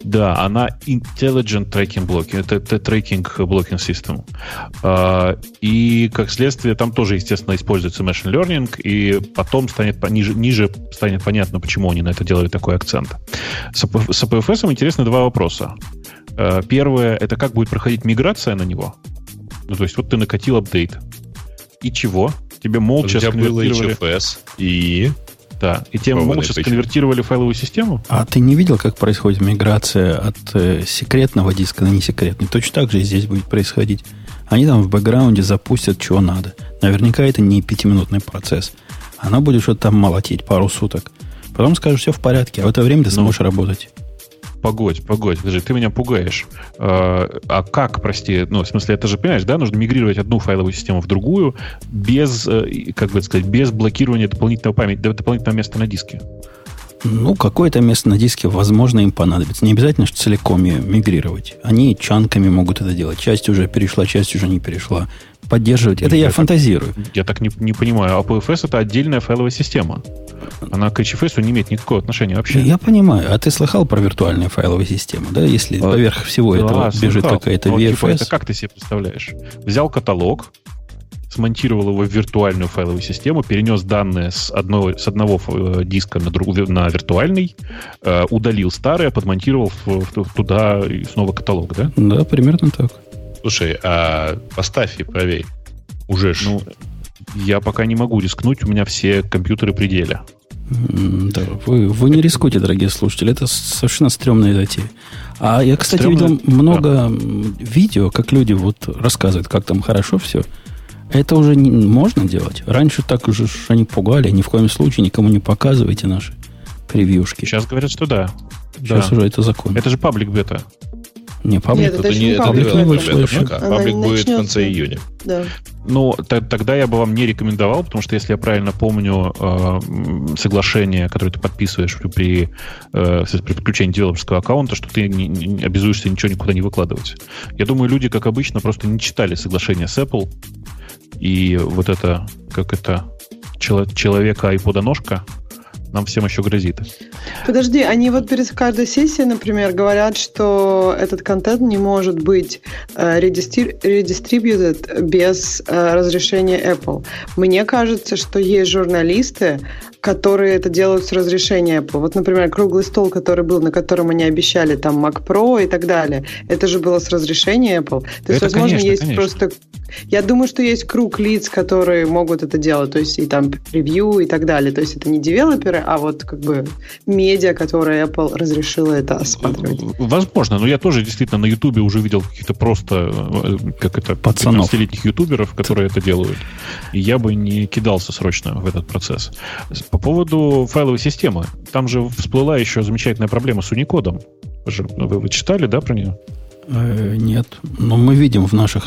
Да, она Intelligent Tracking Blocking, это Tracking Blocking System. И как следствие там тоже, естественно, используется Machine Learning, и потом станет ниже станет понятно, почему они на это делали такой акцент. С APFS интересны два вопроса. Первое, это как будет проходить миграция на него. То есть вот ты накатил апдейт. И чего? Тебе молча сконвертировали... HFS и... Да, и тебе молча сконвертировали файловую систему. А ты не видел, как происходит миграция от секретного диска на несекретный? Точно так же и здесь будет происходить. Они там в бэкграунде запустят, чего надо. Наверняка это не пятиминутный процесс. Она будет что-то там молотить пару суток. Потом скажешь, все в порядке, а в это время ты сможешь работать. Погодь, ты меня пугаешь. А как, прости, в смысле, это же, понимаешь, да, нужно мигрировать одну файловую систему в другую без, как бы сказать, без блокирования дополнительного места на диске? Какое-то место на диске, возможно, им понадобится. Не обязательно что целиком ее мигрировать. Они чанками могут это делать. Часть уже перешла, часть уже не перешла. Поддерживать. Это я фантазирую. Я так не понимаю. APFS — это отдельная файловая система. Она к HFS не имеет никакого отношения вообще. Я понимаю. А ты слыхал про виртуальные файловые системы? Да? Если поверх всего этого бежит какая-то VFS. Типа, это как ты себе представляешь? Взял каталог, смонтировал его в виртуальную файловую систему, перенес данные с одного диска на виртуальный, удалил старое, подмонтировал туда и снова каталог, да? Да, примерно так. Слушай, а поставь и проверь. Уже ж. Я пока не могу рискнуть, у меня все компьютеры при деле. Да, вы не рискуйте, дорогие слушатели. Это совершенно стрёмная затея. А я, кстати, видел много видео, как люди рассказывают, как там хорошо все. Это уже не можно делать. Раньше так уже они пугали. Ни в коем случае никому не показывайте наши превьюшки. Сейчас говорят, что да. Сейчас уже это закон. Это же паблик бета. Не, паблик это не бета. Паблик будет в конце июня. Да. Ну, тогда я бы вам не рекомендовал, потому что, если я правильно помню, соглашение, которое ты подписываешь при подключении девелоперского аккаунта, что ты не обязуешься ничего никуда не выкладывать. Я думаю, люди, как обычно, просто не читали соглашение с Apple. И вот это, как это, человека айподоножка, нам всем еще грозит. Подожди, они вот перед каждой сессией, например, говорят, что этот контент не может быть redistributed без разрешения Apple. Мне кажется, что есть журналисты, которые это делают с разрешения Apple. Вот, например, круглый стол, который был, на котором они обещали там Mac Pro и так далее, это же было с разрешения Apple. То есть, возможно, конечно, есть просто... Я думаю, что есть круг лиц, которые могут это делать, то есть и там превью и так далее. То есть это не девелоперы, а вот как бы медиа, которые Apple разрешила это осматривать. Возможно, но я тоже действительно на Ютубе уже видел каких-то просто, как это, 15-летних ютуберов, которые это делают. И я бы не кидался срочно в этот процесс. По поводу файловой системы. Там же всплыла еще замечательная проблема с Unicode. Вы читали, да, про нее? Нет. Но мы видим в нашей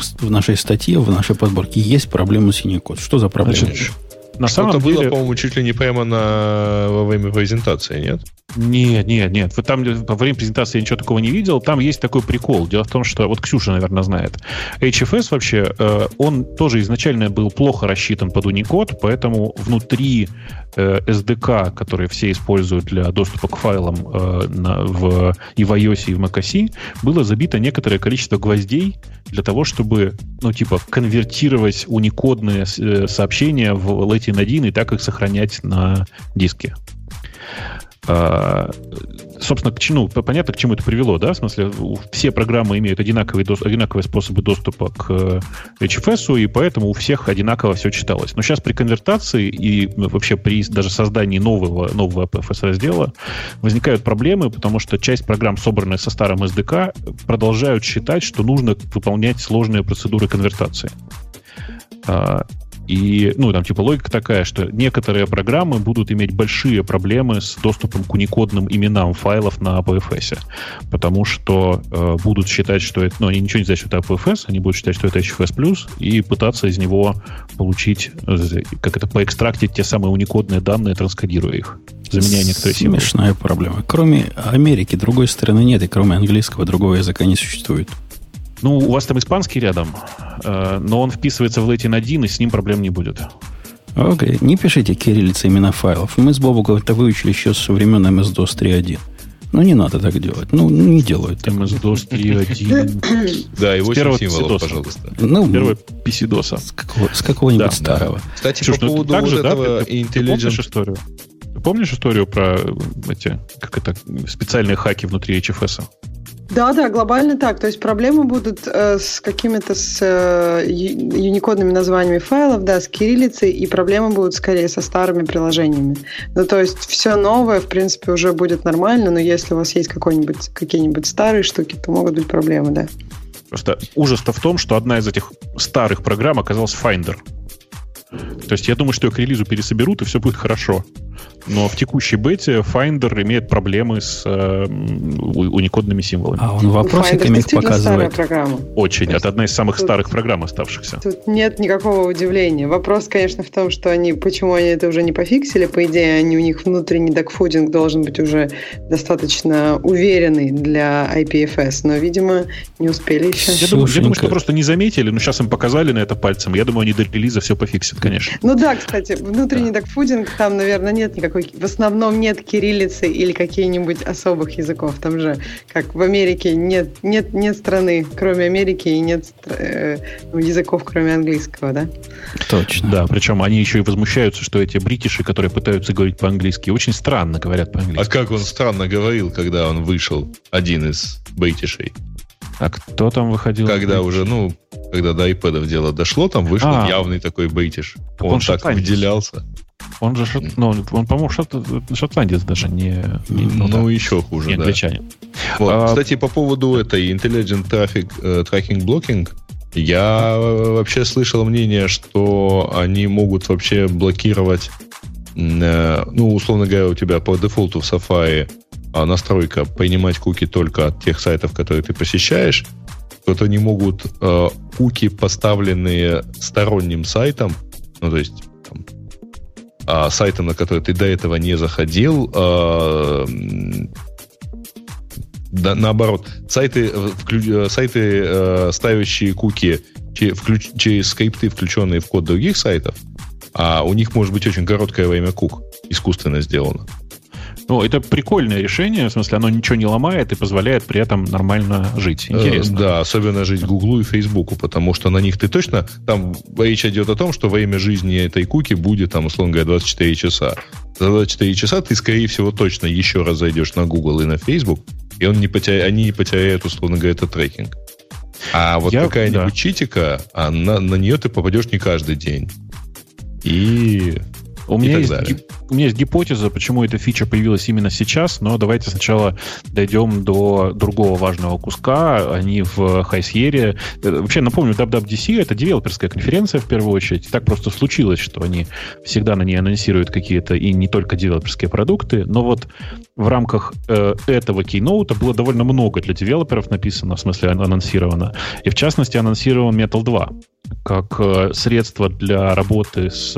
статье, в нашей подборке есть проблемы с Unicode. Что за проблема? Значит, на самом деле... было, по-моему, чуть ли не прямо во время презентации, нет? Нет. Там во время презентации я ничего такого не видел. Там есть такой прикол. Дело в том, что... Вот Ксюша, наверное, знает. HFS вообще, он тоже изначально был плохо рассчитан под Unicode, поэтому внутри SDK, которые все используют для доступа к файлам и в iOS, и в macOS, было забито некоторое количество гвоздей для того, чтобы, конвертировать уникодные сообщения в LaTeX-1 и так их сохранять на диске. Собственно, понятно, к чему это привело, да? В смысле, все программы имеют одинаковые способы доступа к HFS, и поэтому у всех одинаково все читалось. Но сейчас при конвертации и вообще при даже создании нового FS-раздела возникают проблемы, потому что часть программ, собранная со старым SDK, продолжают считать, что нужно выполнять сложные процедуры конвертации. И, логика такая, что некоторые программы будут иметь большие проблемы с доступом к уникодным именам файлов на APFS, потому что будут считать, что это... они ничего не знают, что это APFS, они будут считать, что это HFS+, и пытаться из него получить, поэкстрактить те самые уникодные данные, транскодируя их, заменяя некоторые символы. Смешная проблема. Кроме Америки другой страны нет, и кроме английского другого языка не существует. У вас там испанский рядом, но он вписывается в LaTeX-1, и с ним проблем не будет. Окей, не пишите кириллицы имена файлов. Мы с Бобуком это выучили еще со времен MS-DOS 3.1. Не надо так делать. Не делают так. MS-DOS 3.1. Да, и 8 символов, пожалуйста. Первое PC-DOSа. С какого-нибудь старого. Кстати, по поводу этого Intelligent... Помнишь историю про специальные хаки внутри HFS? Да, глобально так. То есть проблемы будут с какими-то юникодными названиями файлов, да, с кириллицей, и проблемы будут скорее со старыми приложениями. То есть все новое, в принципе, уже будет нормально, но если у вас есть какие-нибудь старые штуки, то могут быть проблемы, да. Просто ужас-то в том, что одна из этих старых программ оказалась Finder. То есть я думаю, что ее к релизу пересоберут, и все будет хорошо. Но в текущей бете Finder имеет проблемы с уникодными символами. А он вопросиками их показывает. Очень. Это одна из самых старых программ оставшихся. Тут нет никакого удивления. Вопрос, конечно, в том, что почему они это уже не пофиксили. По идее, у них внутренний докфудинг должен быть уже достаточно уверенный для IPFS. Но, видимо, не успели еще. Я думаю, что просто не заметили, но сейчас им показали на это пальцем. Я думаю, они до релиза все пофиксят, конечно. Кстати, внутренний докфудинг, там, наверное, нет никакой... В основном нет кириллицы или каких-нибудь особых языков. Там же, как в Америке, нет страны, кроме Америки, и нет языков, кроме английского, да? Точно. Да, причем они еще и возмущаются, что эти бритиши, которые пытаются говорить по-английски, очень странно говорят по-английски. А как он странно говорил, когда он вышел, один из бритишей? А кто там выходил? Когда уже, когда до iPad'ов дело дошло, там вышел явный такой бритиш. Он так выделялся. Он же, по-моему, шотландец даже, еще хуже, не англичанин. Да. Вот. Кстати, по поводу этой Intelligent Tracking Blocking, я вообще слышал мнение, что они могут вообще блокировать, условно говоря, у тебя по дефолту в Safari настройка принимать куки только от тех сайтов, которые ты посещаешь, то не могут куки, поставленные сторонним сайтом, ну, то есть там, сайтом, на который ты до этого не заходил, да, наоборот, сайты ставящие куки через скрипты, включенные в код других сайтов, а у них может быть очень короткое время кук искусственно сделано. Ну, это прикольное решение, в смысле, оно ничего не ломает и позволяет при этом нормально жить. Интересно. Да, особенно жить Гуглу и Фейсбуку, потому что на них ты точно... Там речь идет о том, что время жизни этой куки будет, там, условно говоря, 24 часа. За 24 часа ты, скорее всего, точно еще раз зайдешь на Google и на Facebook, и они не потеряют, условно говоря, этот трекинг. А вот какая-нибудь читика, на нее ты попадешь не каждый день. У меня есть гипотеза, почему эта фича появилась именно сейчас, но давайте сначала дойдем до другого важного куска. Они в High Sierra. Вообще, напомню, WWDC — это девелоперская конференция в первую очередь. Так просто случилось, что они всегда на ней анонсируют какие-то и не только девелоперские продукты, но вот в рамках этого кейноута было довольно много для девелоперов написано, в смысле анонсировано. И в частности анонсирован Metal 2 как средство для работы с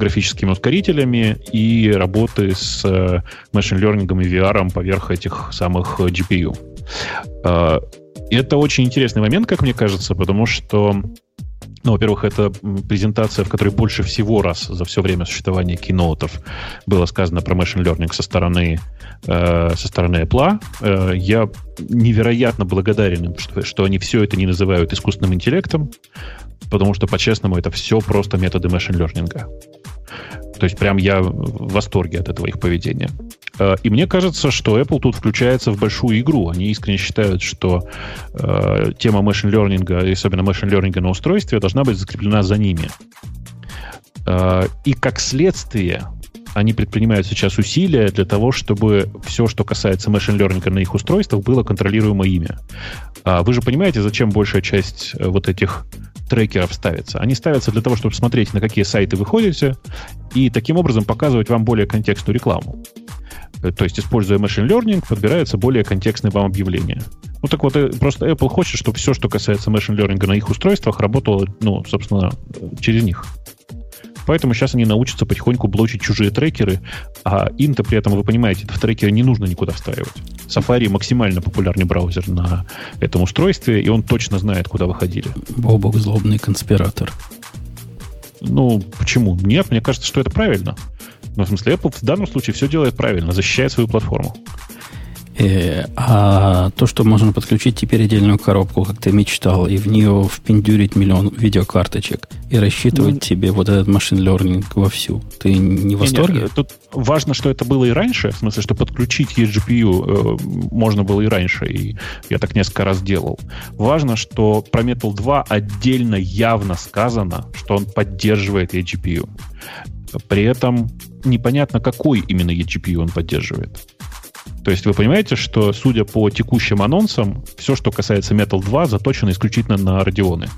графическими ускорителями и работы с machine learning и VR поверх этих самых GPU. Это очень интересный момент, как мне кажется, потому что, ну, во-первых, это презентация, в которой больше всего раз за все время существования кейноутов было сказано про machine learning со стороны Apple. Я невероятно благодарен им, что они все это не называют искусственным интеллектом, потому что, по-честному, это все просто методы machine learning. То есть прям я в восторге от этого их поведения. И мне кажется, что Apple тут включается в большую игру. Они искренне считают, что тема machine learning, особенно machine learning на устройстве, должна быть закреплена за ними. И как следствие, они предпринимают сейчас усилия для того, чтобы все, что касается machine learning на их устройствах, было контролируемо ими. Вы же понимаете, зачем большая часть вот этих трекеров ставится? Они ставятся для того, чтобы смотреть, на какие сайты вы ходите, и таким образом показывать вам более контекстную рекламу. То есть, используя machine learning, подбираются более контекстные вам объявления. Ну так вот, просто Apple хочет, чтобы все, что касается machine learning на их устройствах, работало, ну, собственно, через них. Поэтому сейчас они научатся потихоньку блочить чужие трекеры, а им-то при этом, вы понимаете, в трекеры не нужно никуда встраивать. Safari максимально популярный браузер на этом устройстве, и он точно знает, куда вы ходили. Бобок злобный конспиратор. Ну, почему? Нет, мне кажется, что это правильно. Но, в смысле, Apple в данном случае все делает правильно, защищает свою платформу. А то, что можно подключить теперь отдельную коробку, как ты мечтал, и в нее впендюрить миллион видеокарточек, и рассчитывать тебе вот этот machine learning вовсю. Ты не в восторге? Нет, тут важно, что это было и раньше, в смысле, что подключить eGPU можно было и раньше, и я так несколько раз делал. Важно, что про Metal 2 отдельно явно сказано, что он поддерживает eGPU. При этом непонятно, какой именно eGPU он поддерживает. То есть вы понимаете, что, судя по текущим анонсам, все, что касается Metal 2, заточено исключительно на Radeon.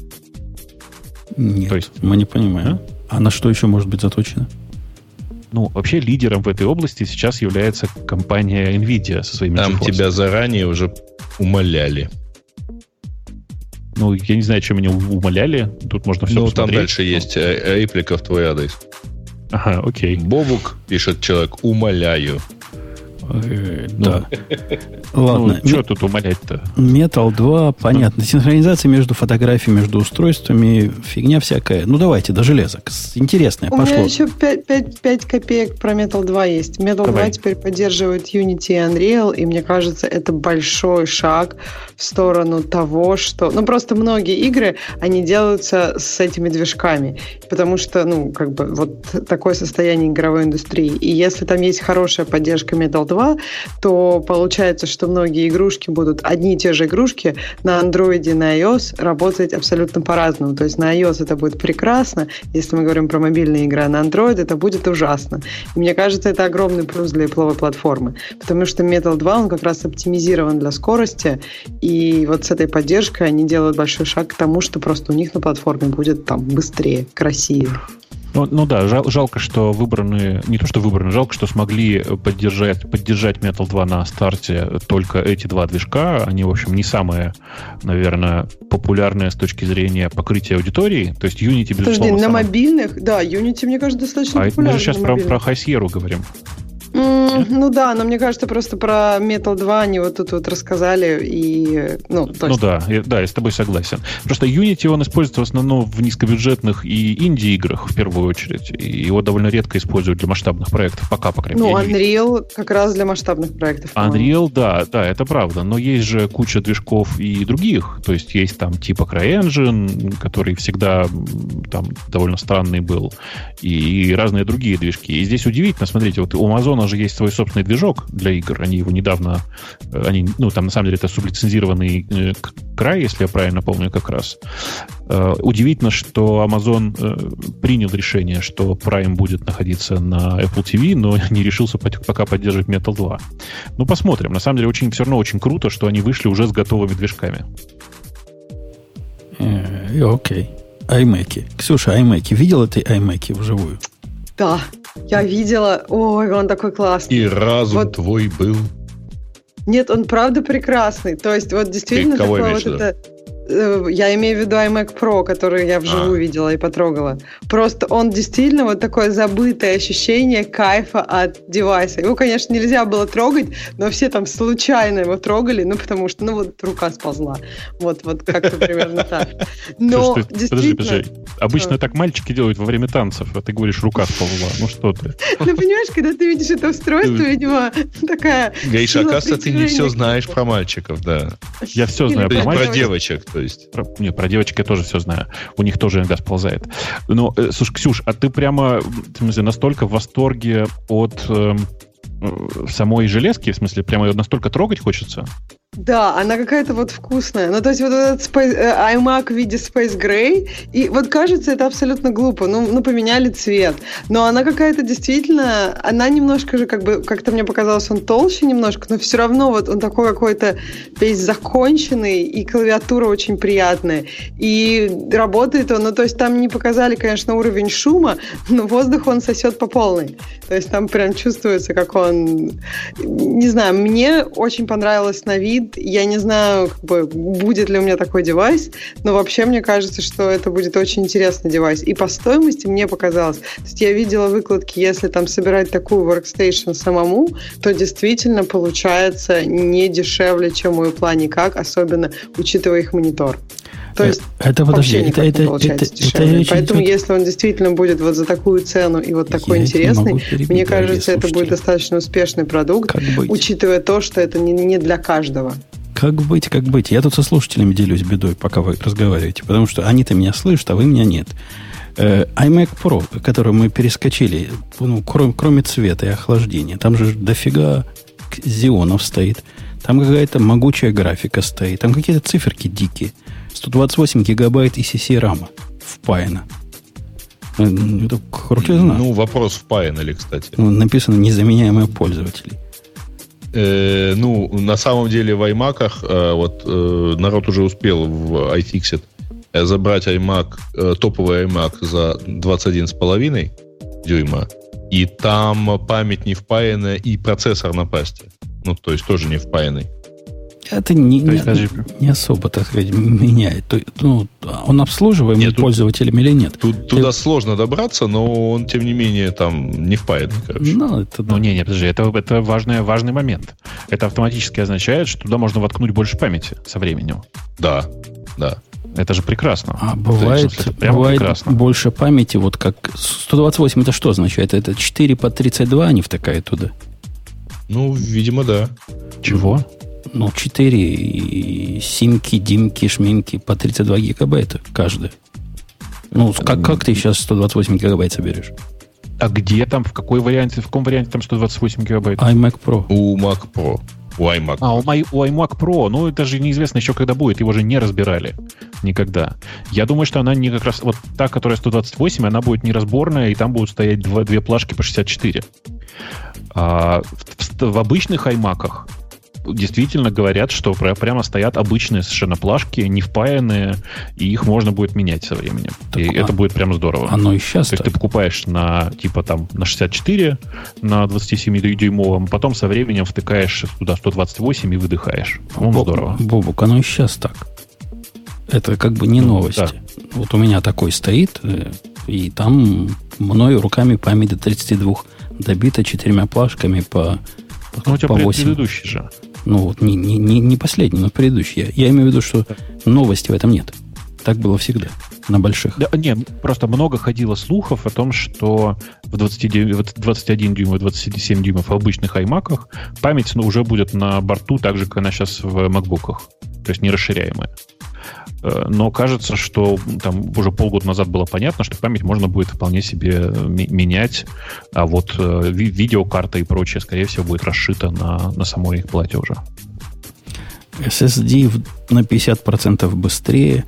Нет, то есть, мы не понимаем. А на что еще может быть заточено? Ну, вообще лидером в этой области сейчас является компания NVIDIA со своими GeForce. Там тебя заранее уже умоляли. Ну, я не знаю, чем меня умоляли. Тут можно все посмотреть. Ну, там дальше есть реплика в твой адрес. Ага, окей. Бобук, пишет человек, умоляю. Да. Ладно. Ну, что тут умолять-то? Metal 2, понятно. Синхронизация между фотографиями, между устройствами, фигня всякая. Ну, давайте, до железок. Интересное пошло. У меня еще 5 копеек про Metal 2 есть. Metal 2 теперь поддерживает Unity и Unreal, и мне кажется, это большой шаг в сторону того, что... Ну, просто многие игры, они делаются с этими движками, потому что, ну, как бы, вот такое состояние игровой индустрии. И если там есть хорошая поддержка Metal 2, то получается, что многие игрушки будут, одни и те же игрушки на Android и на iOS работать абсолютно по-разному. То есть на iOS это будет прекрасно, если мы говорим про мобильные игры, а на Android это будет ужасно. И мне кажется, это огромный плюс для Apple платформы, потому что Metal 2, он как раз оптимизирован для скорости, и вот с этой поддержкой они делают большой шаг к тому, что просто у них на платформе будет там быстрее, красивее. Ну да, жалко, что выбраны, не то что выбраны, жалко, что смогли поддержать Metal 2 на старте только эти два движка. Они, в общем, не самые, наверное, популярные с точки зрения покрытия аудитории. То есть Unity, безусловно... Подожди, на мобильных? Да, Unity, мне кажется, достаточно популярна. Мы же сейчас про High Sierra говорим. Ну да, но мне кажется, просто про Metal 2 они вот тут вот рассказали и... Ну да, я с тобой согласен. Просто Unity, он используется в основном в низкобюджетных и инди-играх в первую очередь. И его довольно редко используют для масштабных проектов, пока, по крайней мере. Ну, Unreal как раз для масштабных проектов. Unreal, да, это правда. Но есть же куча движков и других. То есть есть там типа CryEngine, который всегда там довольно странный был. И разные другие движки. И здесь удивительно, смотрите, вот у Amazon же есть свой собственный движок для игр. Они его недавно... там, на самом деле, это сублицензированный край, если я правильно помню, как раз. Удивительно, что Amazon принял решение, что Prime будет находиться на Apple TV, но не решился пока поддерживать Metal 2. Ну, посмотрим. На самом деле, все равно очень круто, что они вышли уже с готовыми движками. Окей. iMac. Ксюша, iMac. Видела ты iMac вживую? Да. Я видела, ой, он такой классный. И разум вот. Твой был. Нет, он правда прекрасный. То есть, вот действительно такое вот это. Я имею в виду iMac Pro, который я вживую видела и потрогала. Просто он действительно вот такое забытое ощущение кайфа от девайса. Его, конечно, нельзя было трогать, но все там случайно его трогали, потому что, рука сползла. Вот как-то примерно так. Но Подожди. Обычно так мальчики делают во время танцев, а ты говоришь, рука сползла. Ну что ты? Ну, понимаешь, когда ты видишь это устройство, видимо, такая... Гриша, оказывается, ты не все знаешь про мальчиков, да. Я все знаю про мальчиков. Про девочек. То есть... Про девочек я тоже все знаю. У них тоже иногда сползает. Но, слушай, Ксюш, а ты прямо настолько в восторге от самой железки? В смысле, прямо ее настолько трогать хочется? Да, она какая-то вот вкусная. Ну, то есть, вот этот iMac в виде Space Gray, и вот кажется, это абсолютно глупо. Поменяли цвет. Но она какая-то действительно... Она немножко же, как-то мне показалось, он толще немножко, но все равно вот он такой какой-то весь законченный, и клавиатура очень приятная. И работает он... то есть, там не показали, конечно, уровень шума, но воздух он сосет по полной. То есть, там прям чувствуется, как он... Не знаю, мне очень понравилось на вид. Я не знаю, будет ли у меня такой девайс, но вообще мне кажется, что это будет очень интересный девайс. И по стоимости мне показалось. То есть я видела выкладки, если там собирать такую workstation самому, то действительно получается не дешевле, чем у Apple никак, особенно учитывая их монитор. То есть это, вообще подожди, никак это, не получается это, дешевле. Это поэтому если он действительно будет вот за такую цену и вот такой интересный, мне кажется, это будет достаточно успешный продукт, учитывая то, что это не для каждого. Как быть? Я тут со слушателями делюсь бедой, пока вы разговариваете, потому что они-то меня слышат, а вы меня нет. iMac Pro, который мы перескочили, кроме цвета и охлаждения, там же дофига Xeon'ов стоит, там какая-то могучая графика стоит, там какие-то циферки дикие, 128 гигабайт ECC RAM впаяно. Это крутизна. Вопрос впаяно ли, кстати. Написано «незаменяемые пользователи». На самом деле в iMac'ах народ уже успел в iFixit забрать iMac, топовый iMac за 21,5 дюйма, и там память не впаяна и процессор на пасте. То есть тоже не впаянный. Это не особо, так сказать, меняет. Он обслуживаем пользователям или нет? Туда сложно добраться, но он, тем не менее, там не впаянный, короче. Подожди, это важный момент. Это автоматически означает, что туда можно воткнуть больше памяти со временем. Да. Это же прекрасно. А бывает, прекрасно. Больше памяти, вот как... 128 это что означает? Это 4 по 32 они втыкают туда? Видимо, да. Чего? 4 симки, димки, шминки по 32 гигабайта каждый. Как ты сейчас 128 гигабайт соберешь? А где там, в каком варианте там 128 гигабайт? iMac Pro. У Mac Pro. У iMac. У iMac Pro. Это же неизвестно еще когда будет. Его же не разбирали. Никогда. Я думаю, что она не как раз... Вот та, которая 128, она будет неразборная, и там будут стоять две плашки по 64. А в обычных iMac'ах действительно говорят, что прямо стоят обычные совершенно плашки, не впаянные, и их можно будет менять со временем. Так, и это будет прям здорово. Оно и сейчас. То есть ты покупаешь на, типа, там, на 64, на 27-дюймовом, потом со временем втыкаешь туда 128 и выдыхаешь. По-моему, здорово. Бобок, оно и сейчас так. Это как бы не новость. Да. Вот у меня такой стоит, и там мною руками память до 32 добита 4 плашками по 8. Ну, у тебя 8. Предыдущий же. Ну, вот не последний, но предыдущий. Я имею в виду, что новости в этом нет. Так было всегда. На больших. Да, не, просто много ходило слухов о том, что в 21 дюйм и 27 дюймов обычных iMac'ах память уже будет на борту, так же, как она сейчас в MacBook'ах. То есть нерасширяемая. Но кажется, что там уже полгода назад было понятно, что память можно будет вполне себе менять, а вот видеокарта и прочее, скорее всего, будет расшита на самой их плате уже. SSD на 50% быстрее.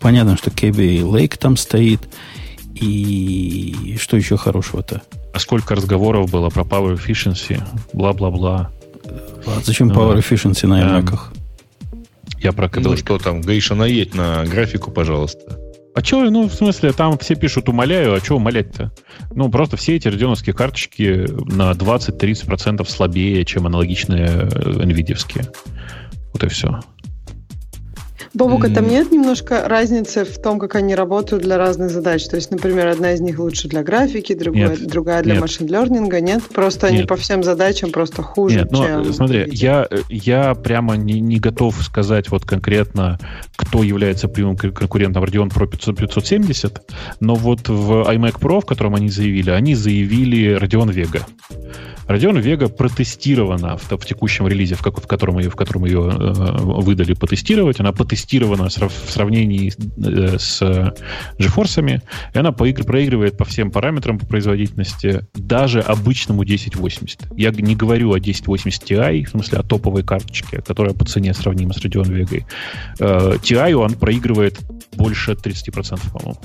Понятно, что Kaby Lake там стоит. И что еще хорошего-то? А сколько разговоров было про Power Efficiency, бла-бла-бла. А зачем Power Efficiency на iMac'ах? Я прокатил. Ну что там, Гриша, наедь на графику, пожалуйста. А че, ну в смысле, там все пишут умоляю, а че умолять-то? Ну просто все эти радионовские карточки на 20-30% слабее, чем аналогичные NVIDIA-вские. Вот и все. Бобок, а там нет немножко разницы в том, как они работают для разных задач? То есть, например, одна из них лучше для графики, другая для машин-лернинга, нет? Просто они по всем задачам просто хуже, нет, чем... Ну, смотри, я прямо не готов сказать вот конкретно, кто является прямым конкурентом Radeon Pro 570, но вот в iMac Pro, в котором они заявили Radeon Vega. Radeon Vega протестирована в текущем релизе, в котором ее выдали потестировать. Она потестирована в сравнении с GeForce'ами. И она проигрывает по всем параметрам по производительности даже обычному 1080. Я не говорю о 1080 Ti, в смысле о топовой карточке, которая по цене сравнима с Radeon Vega. Ti он проигрывает больше 30%, по-моему,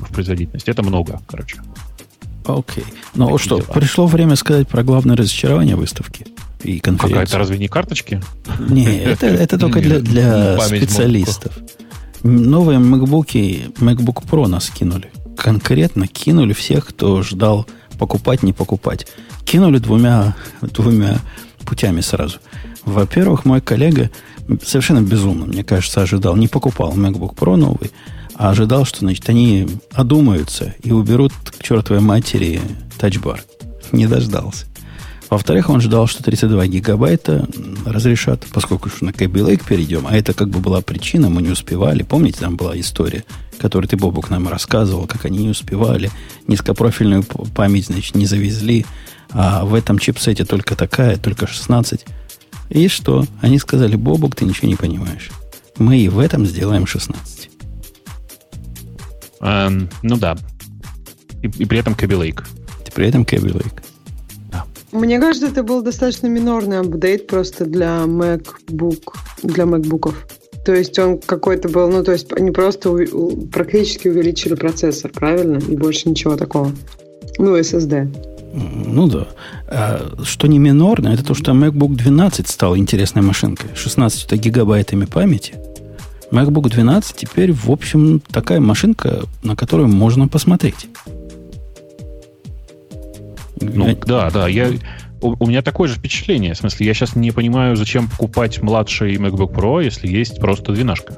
в производительности. Это много, короче. Окей. Ну что, дела. Пришло время сказать про главное разочарование выставки и конференции. Какая-то разве не карточки? Не, это только для специалистов. Новые MacBook'и, MacBook Pro нас кинули. Конкретно кинули всех, кто ждал покупать, не покупать. Кинули двумя путями сразу. Во-первых, мой коллега совершенно безумно, мне кажется, ожидал, не покупал MacBook Pro новый, а ожидал, что, значит, они одумаются и уберут к чертовой матери тачбар. Не дождался. Во-вторых, он ждал, что 32 гигабайта разрешат, поскольку на Kaby Lake перейдем, а это как бы была причина, мы не успевали. Помните, там была история, которую ты, Бобук, нам рассказывал, как они не успевали, низкопрофильную память, значит, не завезли, а в этом чипсете только такая, только 16. И что? Они сказали: Бобук, ты ничего не понимаешь. Мы и в этом сделаем 16. Ну да. И при этом Kaby Lake. Да. Мне кажется, это был достаточно минорный апдейт просто для MacBook'ов. То есть он какой-то был, ну то есть они просто практически увеличили процессор, правильно? И больше ничего такого. Ну, SSD. Ну да. Что не минорно, это то, что MacBook 12 стал интересной машинкой. 16 гигабайтами памяти. MacBook 12 теперь, в общем, такая машинка, на которую можно посмотреть. Ну, да. У меня такое же впечатление. В смысле, я сейчас не понимаю, зачем покупать младший MacBook Pro, если есть просто 12-ка.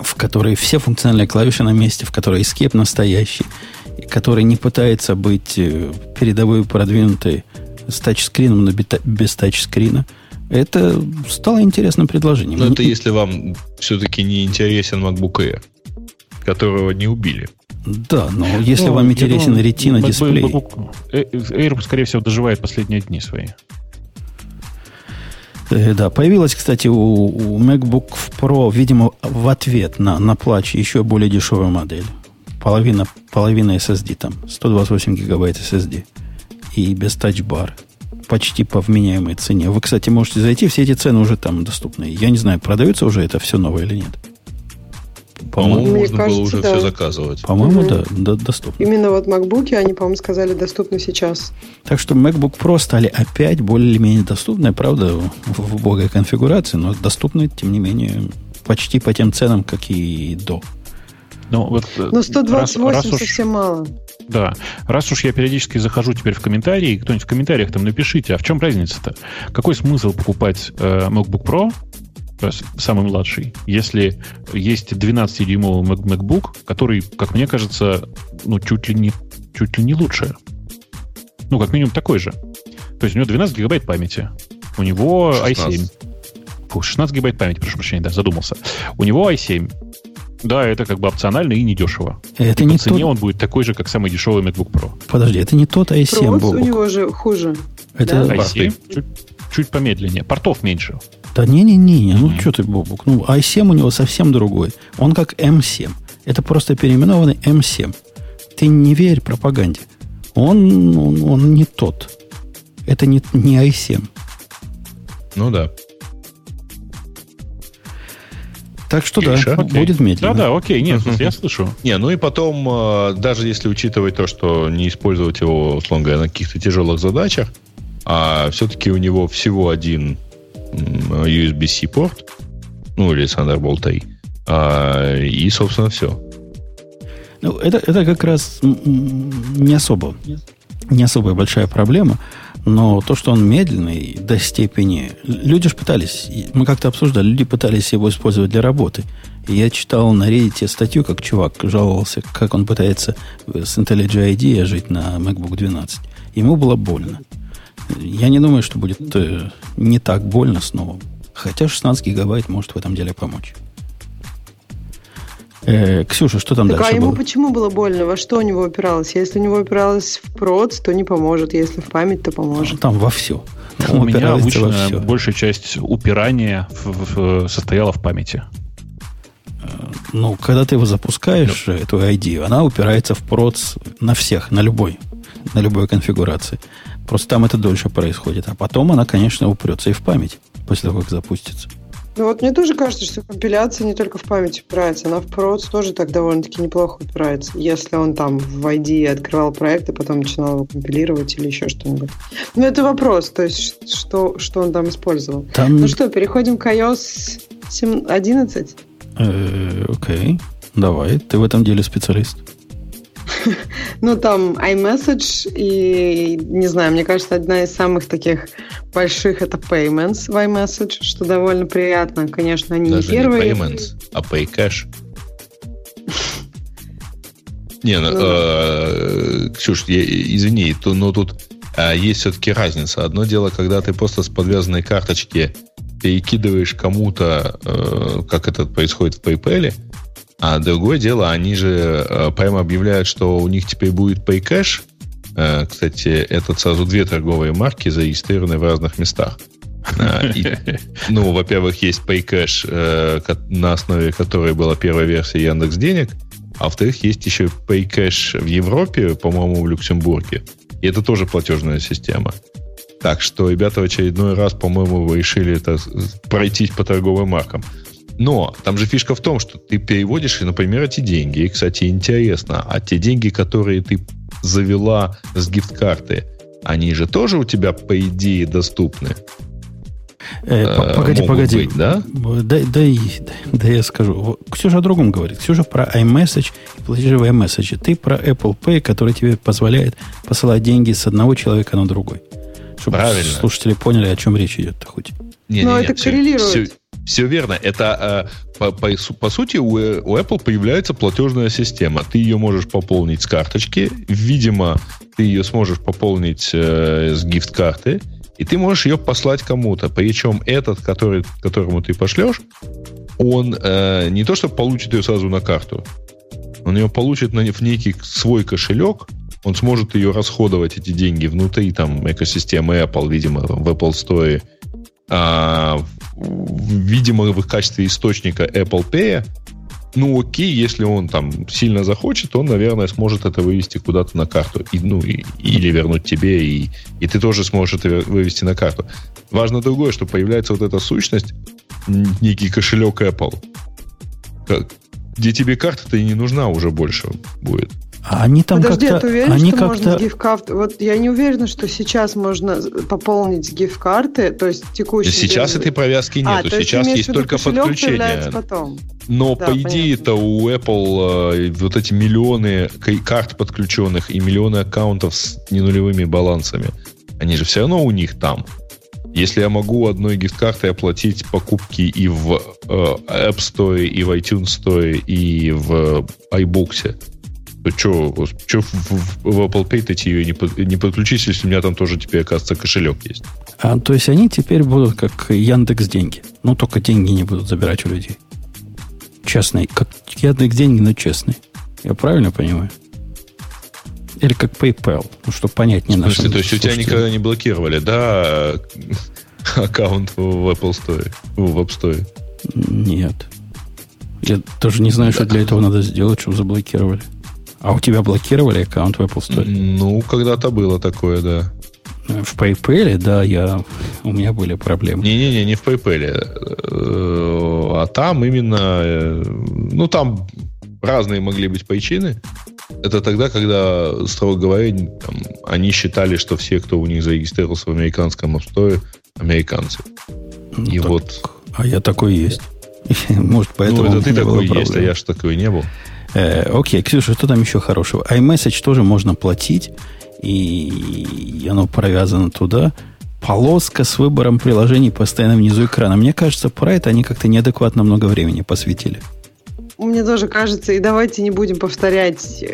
В которой все функциональные клавиши на месте, в которой Escape настоящий, который не пытается быть передовой продвинутой с тачскрином, но без тачскрина. Это стало интересным предложением. Но это если вам все-таки не интересен MacBook Air, которого не убили. Да, но если вам интересен Retina дисплей... Air, скорее всего, доживает последние дни свои. Да, появилась, кстати, у MacBook Pro, видимо, в ответ на плач еще более дешевая модель. Половина SSD там, 128 гигабайт SSD. И без тачбар. Почти по вменяемой цене. Вы, кстати, можете зайти, все эти цены уже там доступны. Я не знаю, продается уже это все новое или нет. По-моему, можно кажется, было уже все заказывать. По-моему, да, доступно. Именно вот MacBook'е они, по-моему, сказали, доступны сейчас. Так что MacBook Pro стали опять более-менее доступны, правда, в убогой конфигурации, но доступны, тем не менее, почти по тем ценам, как и до. Но, вот, но 128 раз совсем мало. Да. Раз уж я периодически захожу теперь в комментарии, кто-нибудь в комментариях там напишите, а в чем разница-то? Какой смысл покупать MacBook Pro, самый младший, если есть 12-дюймовый MacBook, который, как мне кажется, ну, чуть ли не лучше. Ну, как минимум такой же. То есть у него 12 гигабайт памяти. У него 16. i7. 16 гигабайт памяти, прошу прощения, да, задумался. У него i7. Да, это как бы опционально и недешево. Это и не по цене тот... он будет такой же, как самый дешевый MacBook Pro. Подожди, это не тот i7. Pro у него же хуже. Это да? i7 чуть помедленнее. Портов меньше. Да не-не-не, ну что ты, Бобук. Ну, i7 у него совсем другой. Он как M7. Это просто переименованный M7. Ты не верь пропаганде. Он не тот. Это не i7. Ну да. Так что Иша, да, окей. Будет медленно. Да, окей, нет, я слышу. Не, ну и потом, даже если учитывать то, что не использовать его, условно говоря, на каких-то тяжелых задачах, а все-таки у него всего один USB-C порт, ну или Thunderbolt A, и, собственно, все. Ну, это как раз не особо большая проблема, но то, что он медленный до степени... Люди же пытались, мы как-то обсуждали, люди пытались его использовать для работы. Я читал на Reddit статью, как чувак жаловался, как он пытается с IntelliJ IDEA жить на MacBook 12. Ему было больно. Я не думаю, что будет не так больно снова. Хотя 16 гигабайт может в этом деле помочь. Ксюша, что там так дальше было? А ему почему было больно? Во что у него опиралось? Если у него опиралось в проц, то не поможет. Если в память, то поможет. Там во все. Там у меня обычно большая часть упирания состояла в памяти. Ну, когда ты его запускаешь, эту ID, она упирается в проц на всех, на любой конфигурации. Просто там это дольше происходит. А потом она, конечно, упрется и в память, после того, как запустится. Ну вот мне тоже кажется, что компиляция не только в память упирается, она в проц тоже так довольно-таки неплохо упирается, если он там в ID открывал проект, а потом начинал его компилировать или еще что-нибудь. Ну это вопрос, то есть что он там использовал. Там... Ну что, переходим к iOS 11? Окей, давай, ты в этом деле специалист. Ну, там iMessage и, не знаю, мне кажется, одна из самых таких больших — это Payments в iMessage, что довольно приятно. Конечно, они даже не первые. Даже не Payments, а PayCash. Не, Ксюш, извини, но тут есть все-таки разница. Одно дело, когда ты просто с подвязанной карточки перекидываешь кому-то, как это происходит в PayPal, а другое дело, они же прямо объявляют, что у них теперь будет PayCash. Кстати, это сразу две торговые марки, зарегистрированы в разных местах. Ну, во-первых, есть PayCash, на основе которой была первая версия Яндекс.Денег, а во-вторых, есть еще PayCash в Европе, по-моему, в Люксембурге. И это тоже платежная система. Так что ребята в очередной раз, по-моему, решили пройтись по торговым маркам. Но там же фишка в том, что ты переводишь, например, эти деньги. И, кстати, интересно, а те деньги, которые ты завела с гифт-карты, они же тоже у тебя, по идее, доступны? Погоди. Быть, да? Да, я скажу. Ксюша о другом говорит. Ксюша про iMessage и платежи в iMessage. Ты про Apple Pay, который тебе позволяет посылать деньги с одного человека на другой. Чтобы правильно. Слушатели поняли, о чем речь идет-то хоть. Но это коррелирует. Все верно. Это, по сути, у Apple появляется платежная система. Ты ее можешь пополнить с карточки. Видимо, ты ее сможешь пополнить с гифт-карты. И ты можешь ее послать кому-то. Причем этот, которому ты пошлешь, он не то, что получит ее сразу на карту. Он ее получит в некий свой кошелек. Он сможет ее расходовать, эти деньги, внутри там экосистемы Apple, видимо, в Apple Store. Видимо, в качестве источника Apple Pay. Ну, окей, если он там сильно захочет, он, наверное, сможет это вывести куда-то на карту. Или вернуть тебе, и ты тоже сможешь это вывести на карту. Важно другое, что появляется вот эта сущность, некий кошелек Apple, DTB-карта-то и не нужна уже больше будет. Они там подожди, как-то... Подожди, а ты уверен, что как-то... можно с гиф-карты... Вот я не уверена, что сейчас можно пополнить с гиф-карты, то есть текущие... Сейчас деньги... этой провязки нету, то сейчас есть только подключение. Потом. Но, да, по идее-то, у Apple вот эти миллионы карт подключенных и миллионы аккаунтов с ненулевыми балансами, они же все равно у них там. Если я могу одной гиф-картой оплатить покупки и в App Store, и в iTunes Store, и в iBooks, то что в Apple Pay-то ее не подключить, если у меня там тоже теперь, оказывается, кошелек есть? То есть они теперь будут как Яндекс.Деньги. Ну, только деньги не будут забирать у людей. Честные. Как Яндекс.Деньги, но честные. Я правильно понимаю? Или как PayPal, ну, чтобы понять не нашим. То есть у тебя никогда не блокировали, да, аккаунт в Apple Store, в App Store? Нет. Я тоже не знаю, что для этого надо сделать, чтобы заблокировали. А у тебя блокировали аккаунт в Apple Store? Ну, когда-то было такое, да. В PayPal, да, у меня были проблемы. Не-не-не, не в PayPal. А там именно... Ну, там разные могли быть причины. Это тогда, когда, строго говоря, там, они считали, что все, кто у них зарегистрировался в американском App Store, американцы. Ну, и так, вот... А я такой есть. Может, поэтому это ты такой есть, а я же такой не был. Окей, Ксюша, что там еще хорошего? iMessage тоже можно платить, и оно провязано туда. Полоска с выбором приложений постоянно внизу экрана. Мне кажется, про это они как-то неадекватно много времени посвятили. Мне тоже кажется, и давайте не будем повторять,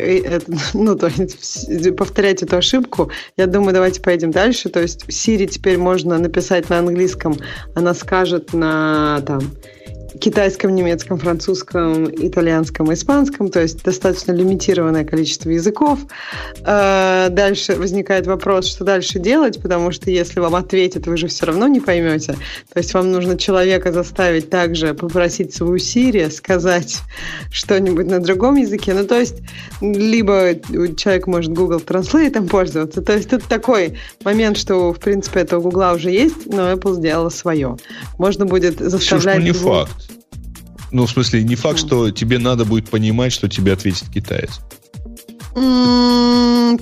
повторять эту ошибку. Я думаю, давайте поедем дальше. То есть Siri теперь можно написать на английском, она скажет на там китайском, немецком, французском, итальянском, испанском, то есть достаточно лимитированное количество языков. Дальше возникает вопрос, что дальше делать, потому что если вам ответят, вы же все равно не поймете. То есть вам нужно человека заставить также попросить свою Siri сказать что-нибудь на другом языке. Ну, то есть либо человек может Google Translate пользоваться. То есть тут такой момент, что, в принципе, это у Google уже есть, но Apple сделала свое. Можно будет заставлять... Не факт. Ну, в смысле, не факт, что тебе надо будет понимать, что тебе ответит китаец.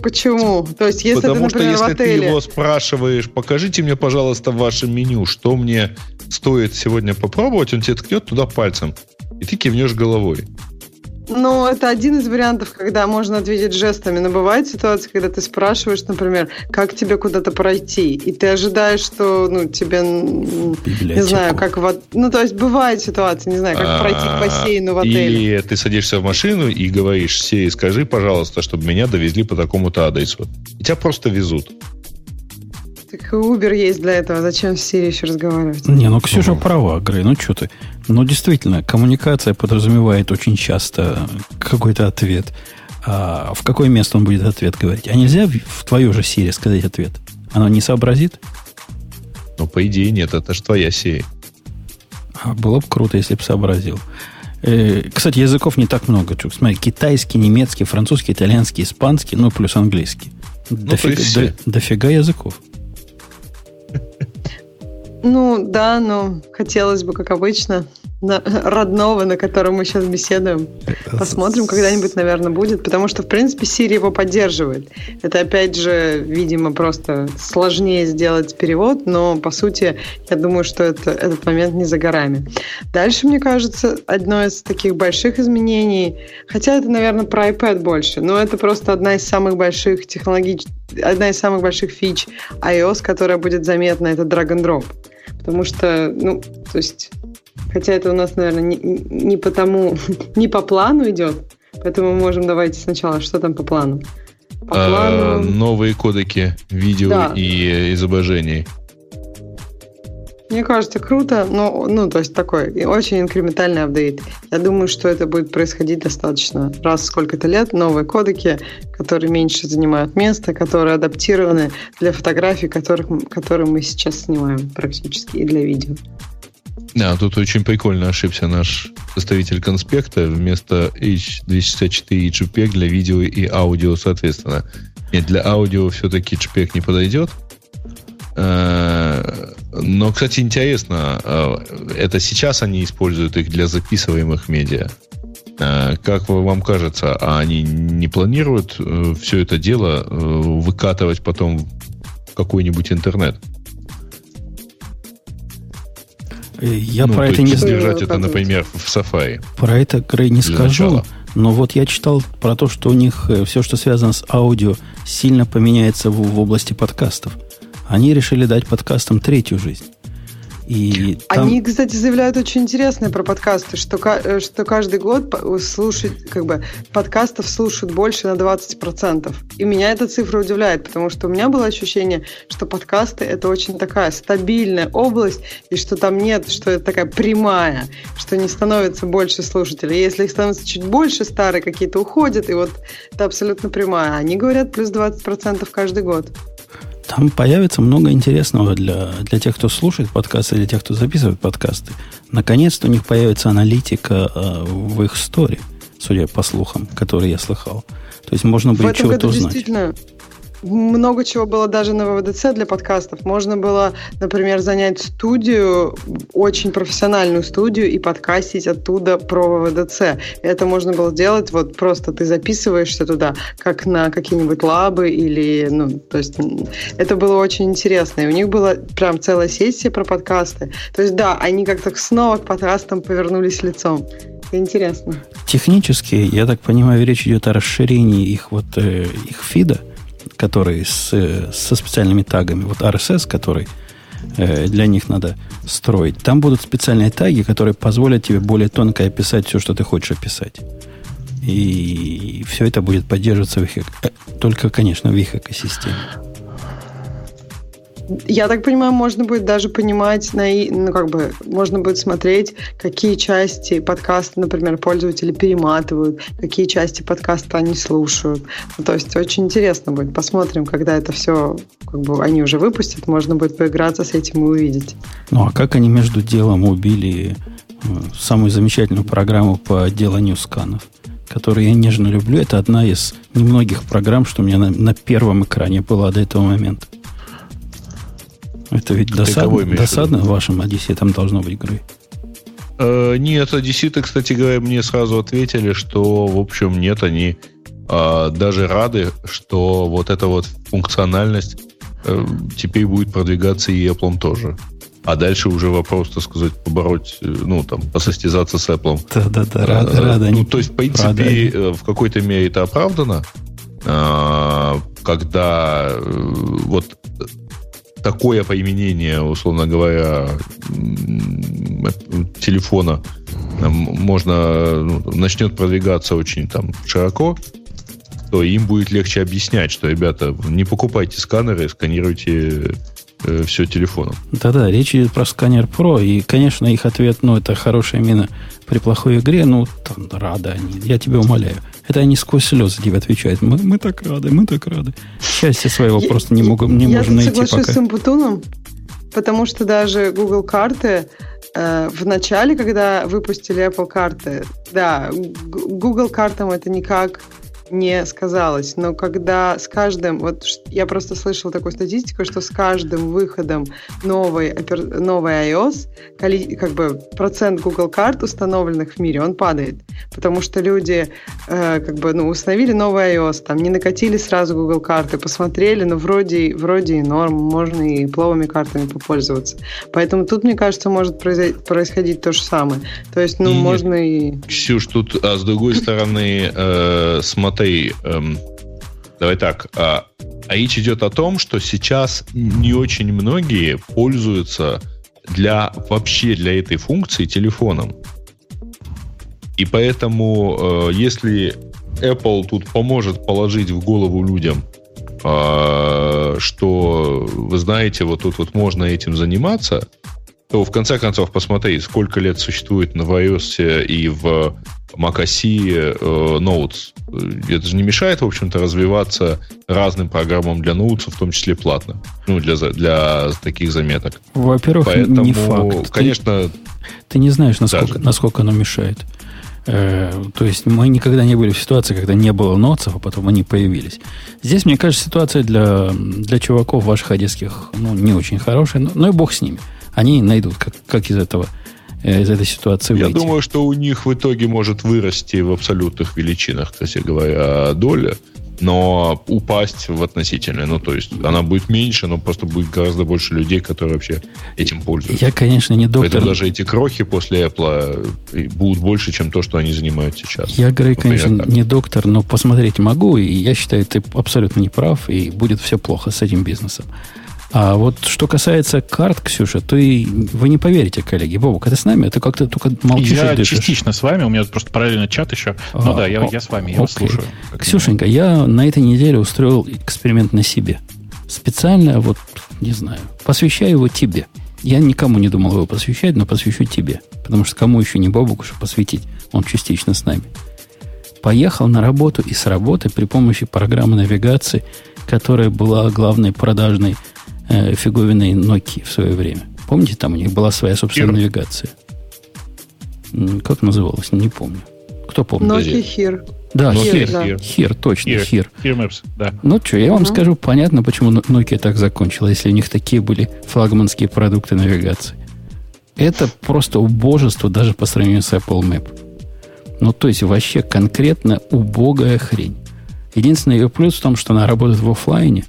Почему? То есть, если потому ты, например, что если в отеле... ты его спрашиваешь, покажите мне, пожалуйста, в вашем меню, что мне стоит сегодня попробовать, он тебе ткнет туда пальцем, и ты кивнешь головой. Ну, это один из вариантов, когда можно ответить жестами. Но бывает ситуация, когда ты спрашиваешь, например, как тебе куда-то пройти, и ты ожидаешь, что, ну, тебе, не знаю, как... Ну, то есть, бывает ситуация, не знаю, как пройти к бассейну в отеле. И ты садишься в машину и говоришь: Сири, скажи, пожалуйста, чтобы меня довезли по такому-то адресу. И тебя просто везут. Так Uber есть для этого. Зачем с Siri еще разговаривать? Не, ну Ксюша права, Грей, ну что ты. Ну, действительно, коммуникация подразумевает очень часто какой-то ответ. А в какое место он будет ответ говорить? А нельзя в твою же Siri сказать ответ? Она не сообразит? Ну, по идее, нет. Это же твоя Siri. А было бы круто, если бы сообразил. Кстати, языков не так много. Смотри, китайский, немецкий, французский, итальянский, испанский, ну, плюс английский. Дофига языков. Ну, да, но хотелось бы, как обычно, родного, на котором мы сейчас беседуем. Посмотрим, когда-нибудь, наверное, будет. Потому что, в принципе, Siri его поддерживает. Это, опять же, видимо, просто сложнее сделать перевод. Но, по сути, я думаю, что этот момент не за горами. Дальше, мне кажется, одно из таких больших изменений. Хотя это, наверное, про iPad больше. Но это просто одна из самых больших фич iOS, которая будет заметна, это drag-and-drop. Потому что, ну, то есть, хотя это у нас, наверное, не по плану идет, поэтому мы можем, давайте сначала, что там по плану? По плану... Новые кодеки видео и изображений. Мне кажется, круто, но, ну, то есть, такой очень инкрементальный апдейт. Я думаю, что это будет происходить достаточно раз в сколько-то лет. Новые кодеки, которые меньше занимают места, которые адаптированы для фотографий, которые мы сейчас снимаем практически, и для видео. Да, тут очень прикольно ошибся наш составитель конспекта. Вместо H264 и JPEG для видео и аудио, соответственно. Нет, для аудио все-таки JPEG не подойдет. Но, кстати, интересно, это сейчас они используют их для записываемых медиа. Как вам кажется, а они не планируют все это дело выкатывать потом в какой-нибудь интернет? Я про это не знаю. Содержать это, например, в Safari. Про это, Грей, не скажу. Начала. Но вот я читал про то, что у них все, что связано с аудио, сильно поменяется в области подкастов. Они решили дать подкастам третью жизнь. И там... Они, кстати, заявляют очень интересное про подкасты, что каждый год подкастов слушают больше на 20%. И меня эта цифра удивляет, потому что у меня было ощущение, что подкасты — это очень такая стабильная область, и что там нет, что это такая прямая, что не становится больше слушателей. Если их становится чуть больше, старые какие-то уходят, и вот это абсолютно прямая. Они говорят плюс 20% каждый год. Там появится много интересного для тех, кто слушает подкасты, для тех, кто записывает подкасты. Наконец-то у них появится аналитика в их сторе, судя по слухам, которые я слыхал. То есть можно будет чего-то узнать. Действительно... Много чего было даже на ВВДЦ для подкастов. Можно было, например, занять студию, очень профессиональную студию, и подкастить оттуда про ВВДЦ. Это можно было делать, вот просто ты записываешься туда, как на какие-нибудь лабы или, то есть это было очень интересно. И у них была прям целая сессия про подкасты. То есть да, они как-то снова к подкастам повернулись лицом. Это интересно. Технически, я так понимаю, речь идет о расширении их фида, которые со специальными тагами. Вот RSS, который для них надо строить. Там будут специальные таги, которые позволят тебе более тонко описать все, что ты хочешь описать. И все это будет поддерживаться только, конечно, в их экосистеме. Я так понимаю, можно будет даже понимать, можно будет смотреть, какие части подкаста, например, пользователи перематывают, какие части подкаста они слушают. То есть очень интересно будет. Посмотрим, когда это все, они уже выпустят, можно будет поиграться с этим и увидеть. Ну, а как они между делом убили самую замечательную программу по деланию сканов, которую я нежно люблю. Это одна из немногих программ, что у меня на первом экране была до этого момента. Это ведь досадно в вашем Одиссе там должно быть, Грей? Нет, Одисситы, кстати говоря, мне сразу ответили, что, в общем, нет, они даже рады, что вот эта вот функциональность теперь будет продвигаться и Apple тоже. А дальше уже вопрос, так сказать, побороть, посостязаться с Apple. Да, рады. То есть, в принципе, в какой-то мере это оправдано, когда вот... Такое поименение, условно говоря, телефона начнет продвигаться очень широко, то им будет легче объяснять, что, ребята, не покупайте сканеры, сканируйте все телефоном. Да-да, речь идет про сканер Pro, и, конечно, их ответ, это хорошая мина при плохой игре, рады они, я тебя умоляю. Это они сквозь слезы тебе отвечают. Мы так рады, мы так рады. Счастья своего просто не можем найти пока. Я соглашусь с Умпутуном, потому что даже Google карты в начале, когда выпустили Apple карты, да, Google картам это никак не сказалось. Но когда с каждым... Вот я просто слышала такую статистику, что с каждым выходом новой iOS процент Google карт, установленных в мире, он падает. Потому что люди установили новый iOS, там не накатили сразу Google карты, посмотрели, вроде и норм, можно и пловыми картами попользоваться. Поэтому тут, мне кажется, может происходить то же самое. То есть, можно и... Ксюш, тут, с другой стороны, смотри, давай так, речь идет о том, что сейчас не очень многие пользуются для этой функции телефоном. И поэтому, если Apple тут поможет положить в голову людям, что, вы знаете, вот тут вот можно этим заниматься, то, в конце концов, посмотри, сколько лет существует в iOS и в macOS Notes. Это же не мешает, в общем-то, развиваться разным программам для Notes, в том числе платно. Для таких заметок. Во-первых, поэтому, не факт. Конечно, ты не знаешь, насколько оно мешает. То есть мы никогда не были в ситуации, когда не было нотсов, а потом они появились. Здесь, мне кажется, ситуация для чуваков ваших одесских не очень хорошая, но и бог с ними. Они найдут, как из этого из этой ситуации выйти? Я думаю, что у них в итоге может вырасти в абсолютных величинах, кстати говоря, доля, но упасть в относительное. Ну, то есть, она будет меньше, но просто будет гораздо больше людей, которые вообще этим пользуются. Я, конечно, не доктор. Поэтому даже эти крохи после Apple будут больше, чем то, что они занимают сейчас. Я, Грей, конечно, не доктор, но посмотреть могу, и я считаю, ты абсолютно не прав, и будет все плохо с этим бизнесом. А вот что касается карт, Ксюша, то и вы не поверите, коллеги. Бобок, а ты с нами? Ты как-то только молчишь и дышишь. Я частично с вами, у меня просто параллельно чат еще. Ну да, я с вами, я вас слушаю. Ксюшенька, я на этой неделе устроил эксперимент на себе. Специально, вот, не знаю, посвящаю его тебе. Я никому не думал его посвящать, но посвящу тебе. Потому что кому еще не Бобоку, чтобы посвятить? Он частично с нами. Поехал на работу и с работы при помощи программы навигации, которая была главной продажной фиговиной Nokia в свое время. Помните, там у них была своя собственная навигация? Как называлась? Не помню. Кто помнит? Nokia Here. Да, Here, точно, Here. Here Maps, да. Ну что, я вам скажу, понятно, почему Nokia так закончила, если у них такие были флагманские продукты навигации. Это просто убожество даже по сравнению с Apple Map. Ну, то есть, вообще конкретно убогая хрень. Единственный ее плюс в том, что она работает в офлайне.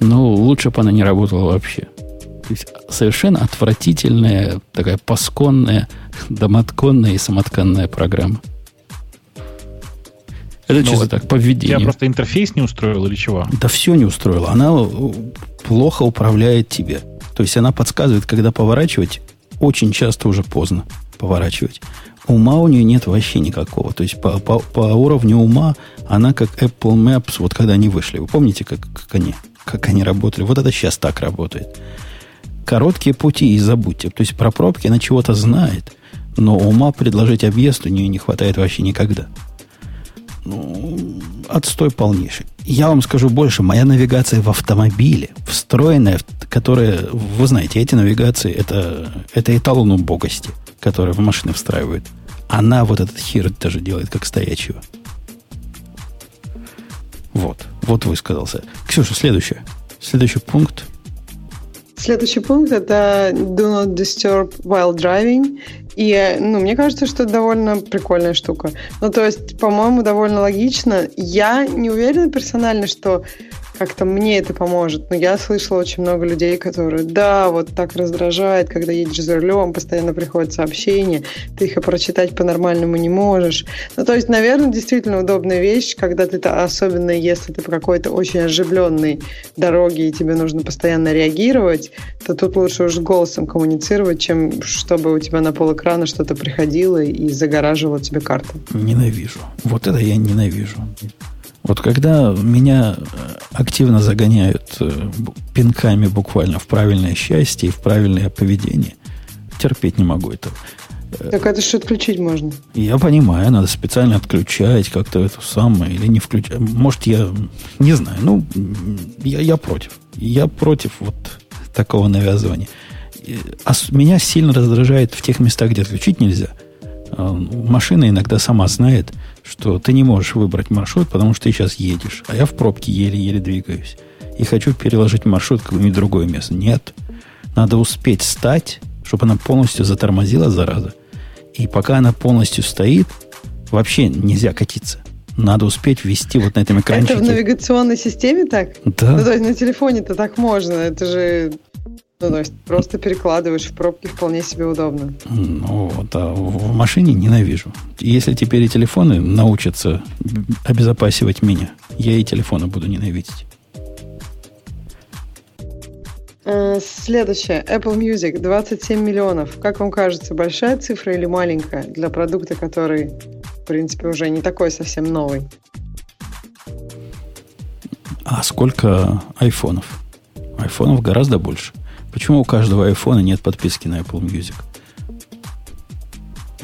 Ну, лучше бы она не работала вообще. То есть, совершенно отвратительная, такая пасконная, домотконная и самотканная программа. Это чисто так, поведение. Я просто интерфейс не устроил или чего? Да все не устроила. Она плохо управляет тебе. То есть, она подсказывает, когда поворачивать. Очень часто уже поздно поворачивать. Ума у нее нет вообще никакого. То есть, по уровню ума она как Apple Maps, вот когда они вышли. Вы помните, как они работали? Вот это сейчас так работает. Короткие пути и забудьте. То есть, про пробки она чего-то знает, но ума предложить объезд у нее не хватает вообще никогда. Ну, отстой полнейший. Я вам скажу больше. Моя навигация в автомобиле, встроенная, которая... Вы знаете, эти навигации, это эталон убогости, которые в машины встраивают. Она вот этот хир даже делает, как стоячего. Вот высказался. Ксюша, следующий пункт. Следующий пункт – это «Do not disturb while driving». И, мне кажется, что это довольно прикольная штука. Ну, то есть, по-моему, довольно логично. Я не уверена персонально, что как-то мне это поможет. Но я слышала очень много людей, которые, да, вот так раздражает, когда едешь за рулем, постоянно приходят сообщения, ты их и прочитать по-нормальному не можешь. Ну, то есть, наверное, действительно удобная вещь, когда ты, особенно если ты по какой-то очень оживленной дороге, и тебе нужно постоянно реагировать, то тут лучше уж голосом коммуницировать, чем чтобы у тебя на полэкрана что-то приходило и загораживало тебе карту. Ненавижу. Вот это я ненавижу. Вот когда меня активно загоняют пинками буквально в правильное счастье и в правильное поведение, терпеть не могу этого. Так это же отключить можно. Я понимаю, надо специально отключать как-то это самое, или не включать. Может, я не знаю. Ну, я против. Я против вот такого навязывания. А меня сильно раздражает в тех местах, где отключить нельзя. Машина иногда сама знает, что ты не можешь выбрать маршрут, потому что ты сейчас едешь. А я в пробке еле-еле двигаюсь. И хочу переложить маршрут в какое-нибудь другое место. Нет. Надо успеть встать, чтобы она полностью затормозила, зараза. И пока она полностью стоит, вообще нельзя катиться. Надо успеть ввести вот на этом экранчике. Это в навигационной системе так? Да. Ну, то есть на телефоне-то так можно. Это же... Ну, то есть, просто перекладываешь в пробки, вполне себе удобно. Ну, вот, а в машине ненавижу. Если теперь и телефоны научатся обезопасивать меня, я и телефоны буду ненавидеть. Следующее. Apple Music. 27 миллионов. Как вам кажется, большая цифра или маленькая для продукта, который, в принципе, уже не такой совсем новый? А сколько айфонов? Айфонов гораздо больше. Почему у каждого iPhone нет подписки на Apple Music?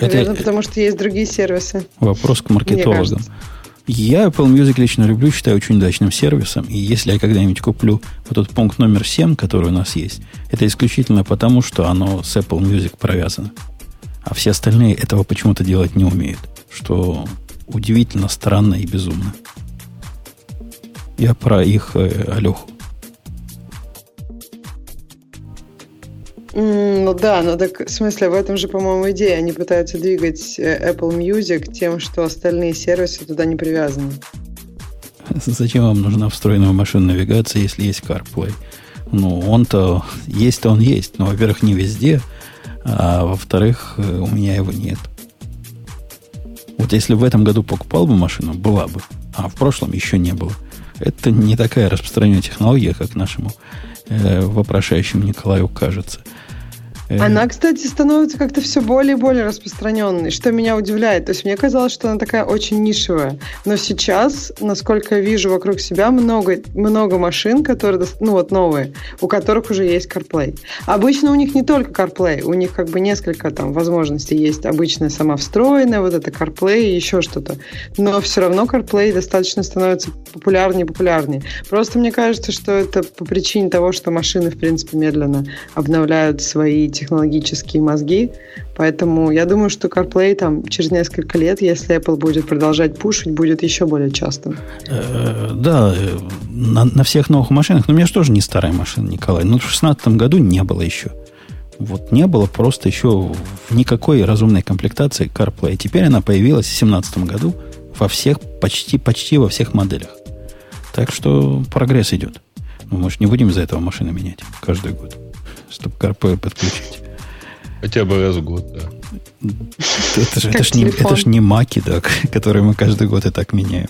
Наверное, потому что есть другие сервисы. Вопрос к маркетологам. Я Apple Music лично люблю, считаю очень удачным сервисом. И если я когда-нибудь куплю вот этот пункт номер 7, который у нас есть, это исключительно потому, что оно с Apple Music провязано. А все остальные этого почему-то делать не умеют. Что удивительно, странно и безумно. Я про их Алеху. Ну да, но так в смысле в этом же, по-моему, идея. Они пытаются двигать Apple Music тем, что остальные сервисы туда не привязаны. Зачем вам нужна встроенная машинная навигация, если есть CarPlay? Ну, он-то есть-то он есть, но, во-первых, не везде, а во-вторых, у меня его нет. Вот если в этом году покупал бы машину, была бы, а в прошлом еще не было. Это не такая распространенная технология, как нашему вопрошающему Николаю кажется. Она, кстати, становится как-то все более и более распространенной, что меня удивляет. То есть мне казалось, что она такая очень нишевая. Но сейчас, насколько я вижу вокруг себя, много машин, которые, ну вот новые, у которых уже есть CarPlay. Обычно у них не только CarPlay, у них как бы несколько там возможностей есть. Обычная сама встроенная, вот это CarPlay и еще что-то. Но все равно CarPlay достаточно становится популярнее и популярнее. Просто мне кажется, что это по причине того, что машины, в принципе, медленно обновляют свои технологические мозги. Поэтому я думаю, что CarPlay там через несколько лет, если Apple будет продолжать пушить, будет еще более частым. Да, на всех новых машинах. Но у меня же тоже не старая машина, Николай. Но в 2016 году не было еще. Вот не было просто еще в никакой разумной комплектации CarPlay. Теперь она появилась в 2017 году во всех, почти во всех моделях. Так что прогресс идет. Ну, может, не будем из-за этого машины менять каждый год, чтобы CarPlay подключить. Хотя бы раз в год, да. Это ж не маки, да, которые мы каждый год и так меняем.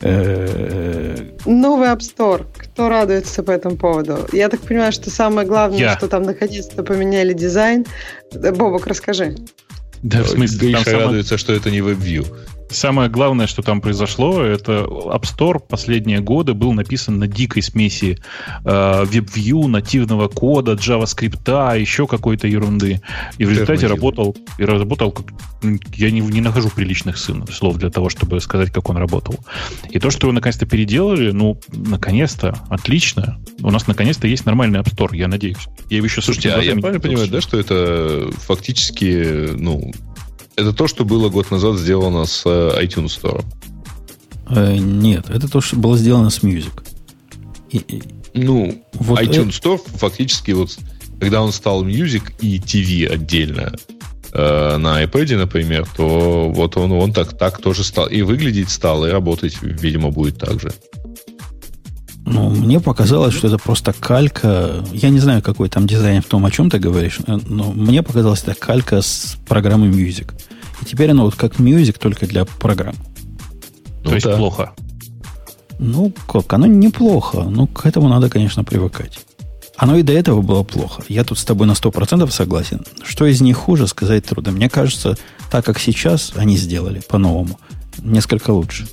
Новый App Store. Кто радуется по этому поводу? Я так понимаю, что самое главное, что там наконец-то поменяли дизайн. Бобок, расскажи. Да, в смысле, Гриша радуется, что это не WebView. Самое главное, что там произошло, это App Store последние годы был написан на дикой смеси WebView, нативного кода, JavaScript, еще какой-то ерунды. И в результате работал как... Я не нахожу приличных слов для того, чтобы сказать, как он работал. И то, что его наконец-то переделали, ну, наконец-то, отлично. У нас наконец-то есть нормальный App Store, я надеюсь. Я его еще... Слушайте, а я правильно понимаю, да, что это фактически, ну... Это то, что было год назад сделано с iTunes Store? Нет, это то, что было сделано с Music. Ну, вот iTunes Store фактически, вот, когда он стал Music и TV отдельно на iPad, например, то вот он так тоже стал. И выглядеть стал, и работать, видимо, будет так же. Ну, мне показалось, что это просто калька. Я не знаю, какой там дизайн в том, о чем ты говоришь, но мне показалось, это калька с программы Music. И теперь оно вот как Music, только для программ. Ну, то есть да. Плохо? Ну, как? Оно неплохо. Ну, к этому надо, конечно, привыкать. Оно и до этого было плохо. Я тут с тобой на 100% согласен. Что из них хуже, сказать трудно. Мне кажется, так как сейчас они сделали по-новому, несколько лучше.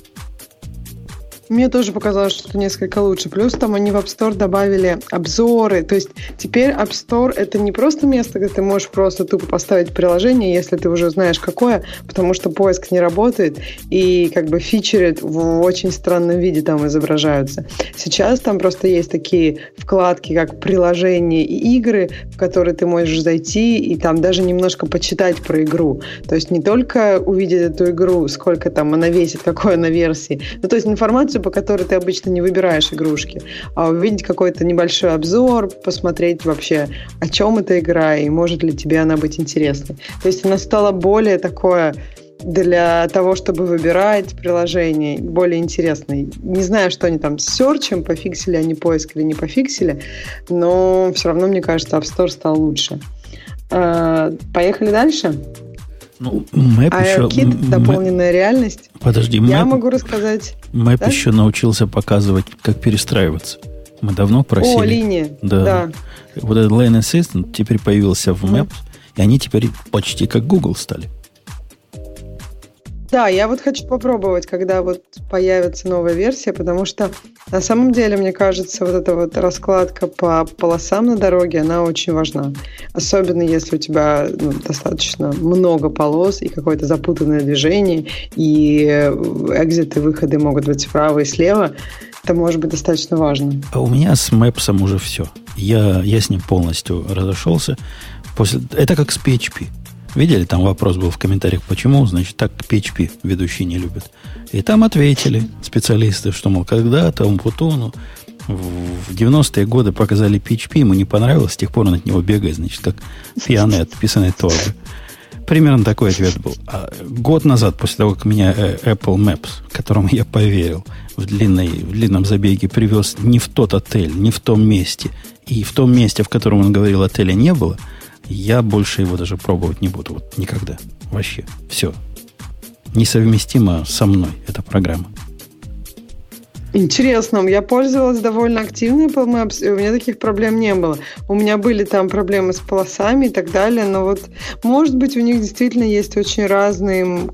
Мне тоже показалось, что несколько лучше. Плюс там они в App Store добавили обзоры. То есть теперь App Store — это не просто место, где ты можешь просто тупо поставить приложение, если ты уже знаешь какое, потому что поиск не работает, и как бы фичеры в очень странном виде там изображаются. Сейчас там просто есть такие вкладки, как приложения и игры, в которые ты можешь зайти и там даже немножко почитать про игру. То есть не только увидеть эту игру, сколько там она весит, какой она версии. Ну, то есть информацию, по которой ты обычно не выбираешь игрушки, а увидеть какой-то небольшой обзор, посмотреть вообще, о чем эта игра и может ли тебе она быть интересной. То есть она стала более такое для того, чтобы выбирать приложение, более интересной. Не знаю, что они там с серчем, пофиксили они поиск или не пофиксили, но все равно, мне кажется, App Store стал лучше. Поехали дальше. Ну, ARKit, дополненная реальность. Подожди, я могу рассказать. Мэп еще научился показывать, как перестраиваться. Мы давно просили. О, линии. Да. Вот этот Lane Assistant теперь появился в Maps, и они теперь почти как Google стали. Да, я вот хочу попробовать, когда вот появится новая версия, потому что на самом деле, мне кажется, вот эта вот раскладка по полосам на дороге, она очень важна. Особенно если у тебя достаточно много полос и какое-то запутанное движение, и экзиты, выходы могут быть справа и слева, это может быть достаточно важно. А у меня с Мэпсом уже все. Я с ним полностью разошелся. Это как с PHP. Видели, там вопрос был в комментариях, почему, значит, так PHP ведущие не любят. И там ответили специалисты, что, мол, когда-то Умпутуну В 90-е годы показали PHP, ему не понравилось, с тех пор он от него бегает, значит, как пьяный от писаной торбы. Примерно такой ответ был. А год назад, после того, как меня Apple Maps, которому я поверил, в длинном забеге привез не в тот отель, не в том месте, и в том месте, в котором он говорил, отеля не было, я больше его даже пробовать не буду. Вот никогда. Вообще. Все. Несовместимо со мной эта программа. Интересно, я пользовалась довольно активно Apple Maps, и у меня таких проблем не было. У меня были там проблемы с полосами и так далее, но вот, может быть, у них действительно есть очень разные,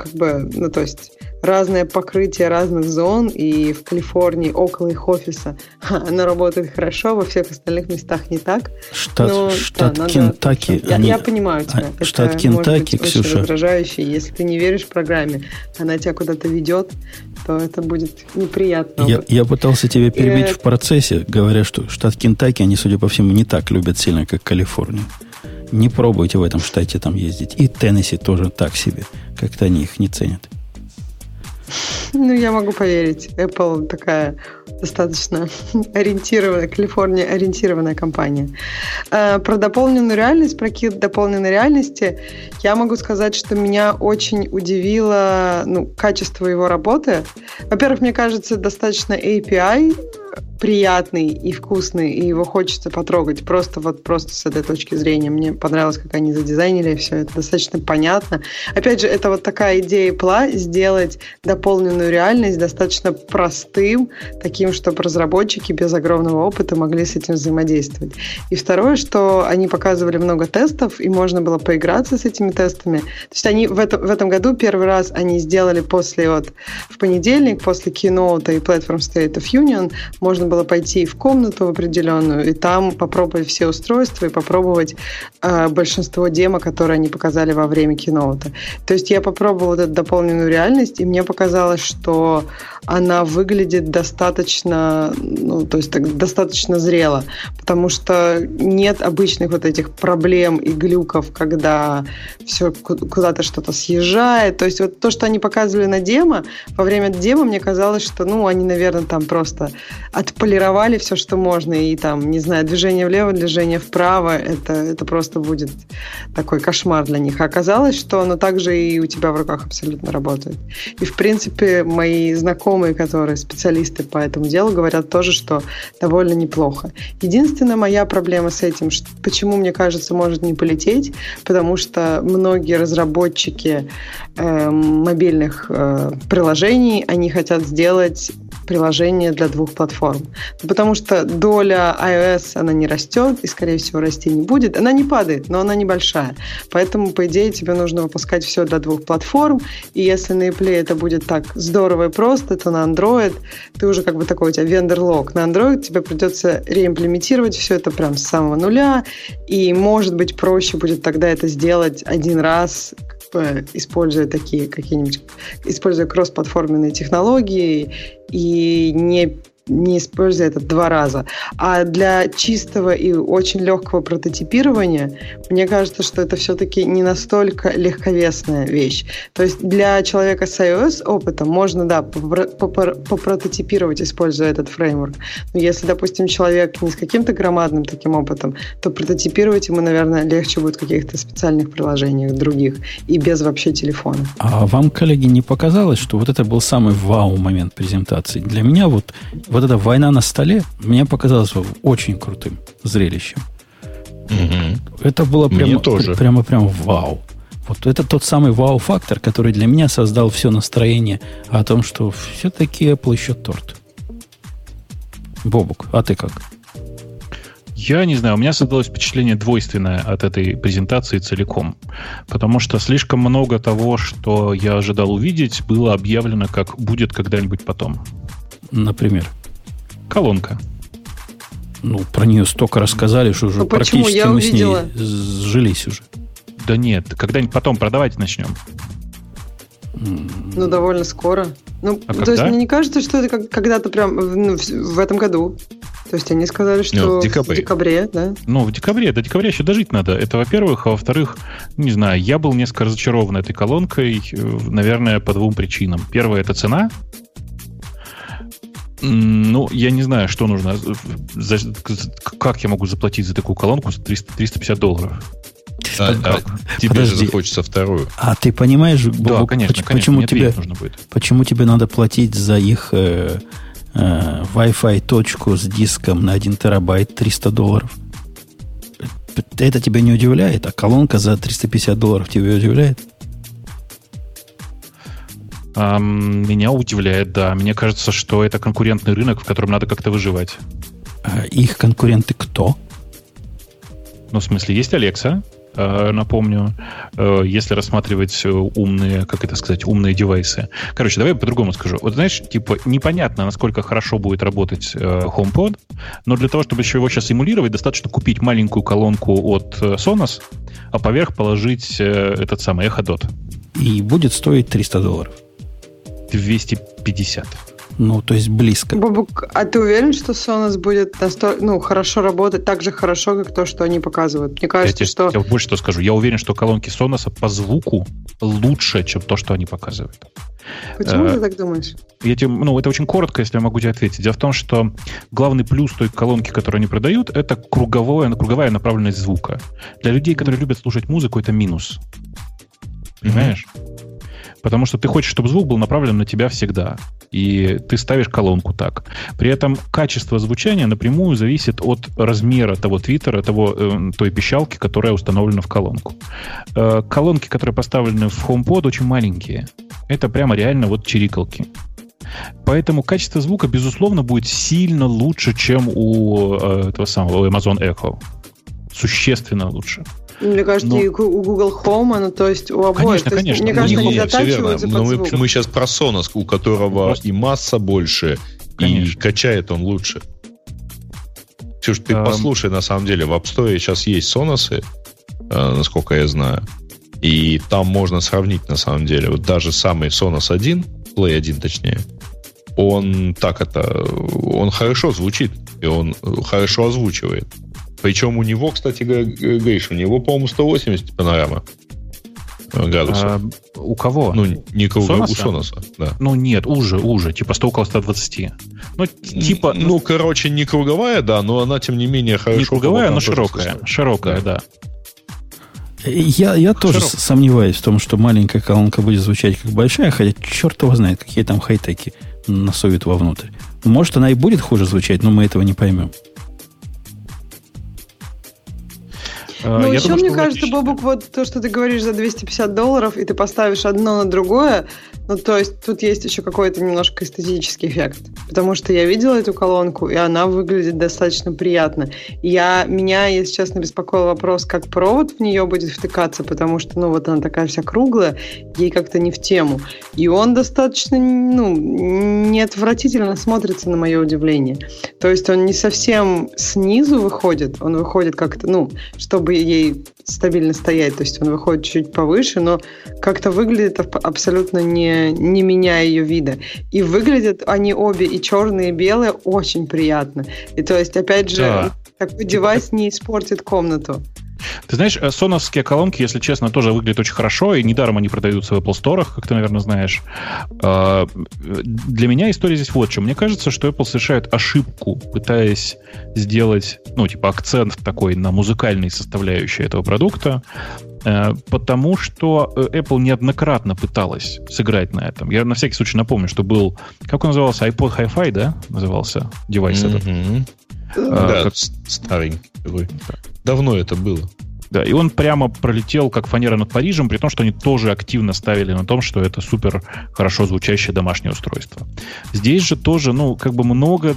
то есть разное покрытие разных зон, и в Калифорнии около их офиса она работает хорошо, во всех остальных местах не так. Штат Кентаки. Я понимаю тебя. Штат Кентаки, Ксюша. Это очень раздражающе. Если ты не веришь программе, она тебя куда-то ведет, то это будет неприятно. Я пытался тебя перебить в процессе, говоря, что штат Кентаки, они, судя по всему, не так любят сильно, как Калифорнию. Не пробуйте в этом штате там ездить. И Теннесси тоже так себе. Как-то они их не ценят. Я могу поверить. Apple такая достаточно ориентированная, Калифорния ориентированная компания. Про дополненную реальность, про какие-то дополненные реальности, я могу сказать, что меня очень удивило качество его работы. Во-первых, мне кажется, достаточно API приятный и вкусный, и его хочется потрогать. Просто с этой точки зрения мне понравилось, как они задизайнили все это. Достаточно понятно. Опять же, это вот такая идея Apple сделать дополненную реальность достаточно простым, таким, чтобы разработчики без огромного опыта могли с этим взаимодействовать. И второе, что они показывали много тестов, и можно было поиграться с этими тестами. То есть они в этом году первый раз они сделали в понедельник, после Keynote и Platform State of Union, можно было пойти в комнату в определенную и там попробовать все устройства и попробовать большинство демо, которые они показали во время Keynote. То есть я попробовала эту дополненную реальность, и мне показалось, что она выглядит достаточно, достаточно зрело, потому что нет обычных вот этих проблем и глюков, когда все куда-то что-то съезжает. То есть вот то, что они показывали на демо, во время демо мне казалось, что они, наверное, там просто отполировали все, что можно, и там, не знаю, движение влево, движение вправо, это просто будет такой кошмар для них. А оказалось, что оно также и у тебя в руках абсолютно работает. И, в принципе, мои знакомые, которые специалисты по этому делу, говорят тоже, что довольно неплохо. Единственная моя проблема с этим, почему, мне кажется, может не полететь, потому что многие разработчики мобильных приложений, они хотят сделать приложение для двух платформ. Потому что доля iOS, она не растет и, скорее всего, расти не будет. Она не падает, но она небольшая. Поэтому, по идее, тебе нужно выпускать все для двух платформ. И если на Apple это будет так здорово и просто, то на Android ты уже такой, у тебя вендор-лог. На Android тебе придется реимплементировать все это прям с самого нуля. И, может быть, проще будет тогда это сделать один раз, используя используя кроссплатформенные технологии и не используя это два раза. А для чистого и очень легкого прототипирования, мне кажется, что это все-таки не настолько легковесная вещь. То есть для человека с iOS опытом можно, попрототипировать, используя этот фреймворк. Но если, допустим, человек не с каким-то громадным таким опытом, то прототипировать ему, наверное, легче будет в каких-то специальных приложениях других и без вообще телефона. А вам, коллеги, не показалось, что вот это был самый вау-момент презентации? Для меня вот эта война на столе мне показалась очень крутым зрелищем. Угу. Это было прямо вау. Вот это тот самый вау-фактор, который для меня создал все настроение о том, что все-таки Apple еще торт. Бобук, а ты как? Я не знаю, у меня создалось впечатление двойственное от этой презентации целиком. Потому что слишком много того, что я ожидал увидеть, было объявлено, как будет когда-нибудь потом. Например? Колонка. Про нее столько рассказали, что уже практически мы увидела. С ней сжились уже. Да нет, когда-нибудь потом продавать начнем. Довольно скоро. Есть мне не кажется, что это когда-то прям в этом году. То есть они сказали, что в декабре, да? В декабре. До декабря еще дожить надо. Это, во-первых. А во-вторых, не знаю, я был несколько разочарован этой колонкой, наверное, по двум причинам. Первая – это цена. Ну, я не знаю, что нужно. Как я могу заплатить за такую колонку за $350? Тебе же захочется вторую. А ты понимаешь, да, почему тебе надо платить за их Wi-Fi точку с диском на 1 терабайт $300? Это тебя не удивляет? А колонка за $350 тебя удивляет? Меня удивляет, да. Мне кажется, что это конкурентный рынок, в котором надо как-то выживать. А их конкуренты кто? Ну, в смысле, есть Alexa, напомню, если рассматривать умные, как это сказать, умные девайсы. Короче, давай я по-другому скажу. Вот знаешь, типа, непонятно, насколько хорошо будет работать HomePod, но для того, чтобы еще его сейчас эмулировать, достаточно купить маленькую колонку от Sonos, а поверх положить этот самый Echo Dot. И будет стоить $300. $250. Ну, то есть близко. Бобук, а ты уверен, что Sonos будет хорошо работать так же хорошо, как то, что они показывают? Мне кажется, я больше что скажу. Я уверен, что колонки Sonos по звуку лучше, чем то, что они показывают. Почему ты так думаешь? Это очень коротко, если я могу тебе ответить. Дело в том, что главный плюс той колонки, которую они продают, это круговая направленность звука. Для людей, которые любят слушать музыку, это минус. Понимаешь? Потому что ты хочешь, чтобы звук был направлен на тебя всегда. И ты ставишь колонку так. При этом качество звучания напрямую зависит от размера того твиттера, той пищалки, которая установлена в колонку. Колонки, которые поставлены в HomePod, очень маленькие. Это прямо реально чирикалки. Поэтому качество звука, безусловно, будет сильно лучше, чем у этого самого Amazon Echo. Существенно лучше. Мне кажется, и у Google Home, у обоих. Конечно. Мне кажется, они затачиваются под звук. Мы сейчас про Sonos, у которого и масса больше, конечно, и качает он лучше. Ксюш, ты послушай, на самом деле, в App Store сейчас есть Sonos, насколько я знаю, и там можно сравнить, на самом деле, вот даже самый Sonos 1, Play 1 точнее, он хорошо звучит, и он хорошо озвучивает. Причем у него, кстати, Гриш, у него, по-моему, 180 панорама градусов. У кого? У Sonos, да. Нет, уже, типа около 120. Не круговая, да, но она, тем не менее, хорошо... Не круговая, но широкая. Широкая, да. Я тоже сомневаюсь в том, что маленькая колонка будет звучать как большая, хотя черт его знает, какие там хай-теки насовят вовнутрь. Может, она и будет хуже звучать, но мы этого не поймем. Мне кажется, Бобук, то, что ты говоришь за $250, и ты поставишь одно на другое, то есть тут есть еще какой-то немножко эстетический эффект. Потому что я видела эту колонку, и она выглядит достаточно приятно. Меня, если честно, беспокоил вопрос, как провод в нее будет втыкаться, потому что, она такая вся круглая, ей как-то не в тему. И он достаточно, неотвратительно смотрится, на мое удивление. То есть он не совсем снизу выходит, он выходит как-то, чтобы ей стабильно стоять, то есть он выходит чуть повыше, но как-то выглядит абсолютно не меняя ее вида. И выглядят они обе, и черные, и белые, очень приятно. И то есть, опять же, такой девайс не испортит комнату. Ты знаешь, соновские колонки, если честно, тоже выглядят очень хорошо, и недаром они продаются в Apple Store, как ты, наверное, знаешь. Для меня история здесь вот в чем. Мне кажется, что Apple совершает ошибку, пытаясь сделать, акцент такой на музыкальной составляющей этого продукта, потому что Apple неоднократно пыталась сыграть на этом. Я на всякий случай напомню, что был, как он назывался, iPod Hi-Fi, да? Назывался девайс этот. Да, старенький. Давно это было. Да, и он прямо пролетел, как фанера над Парижем, при том, что они тоже активно ставили на том, что это супер хорошо звучащее домашнее устройство. Здесь же тоже, много,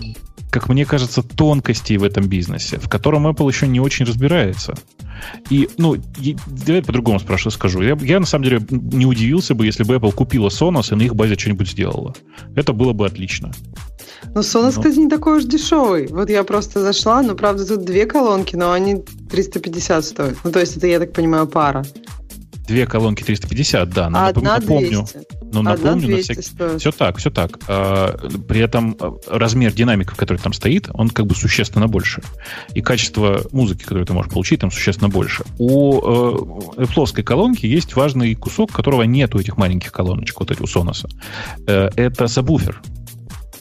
как мне кажется, тонкостей в этом бизнесе, в котором Apple еще не очень разбирается. И, давай по-другому скажу. Я, на самом деле, не удивился бы, если бы Apple купила Sonos и на их базе что-нибудь сделала. Это было бы отлично. Но Sonos, кстати, не такой уж дешевый. Вот я просто зашла, правда, тут две колонки, но они $350 стоят. То есть это, я так понимаю, пара. Две колонки $350, да. Но напомню, 200. Все так. При этом размер динамиков, который там стоит, он как бы существенно больше. И качество музыки, которую ты можешь получить, там существенно больше. У Apple-овской колонки есть важный кусок, которого нет у этих маленьких колоночек, у Sonos. Это сабвуфер.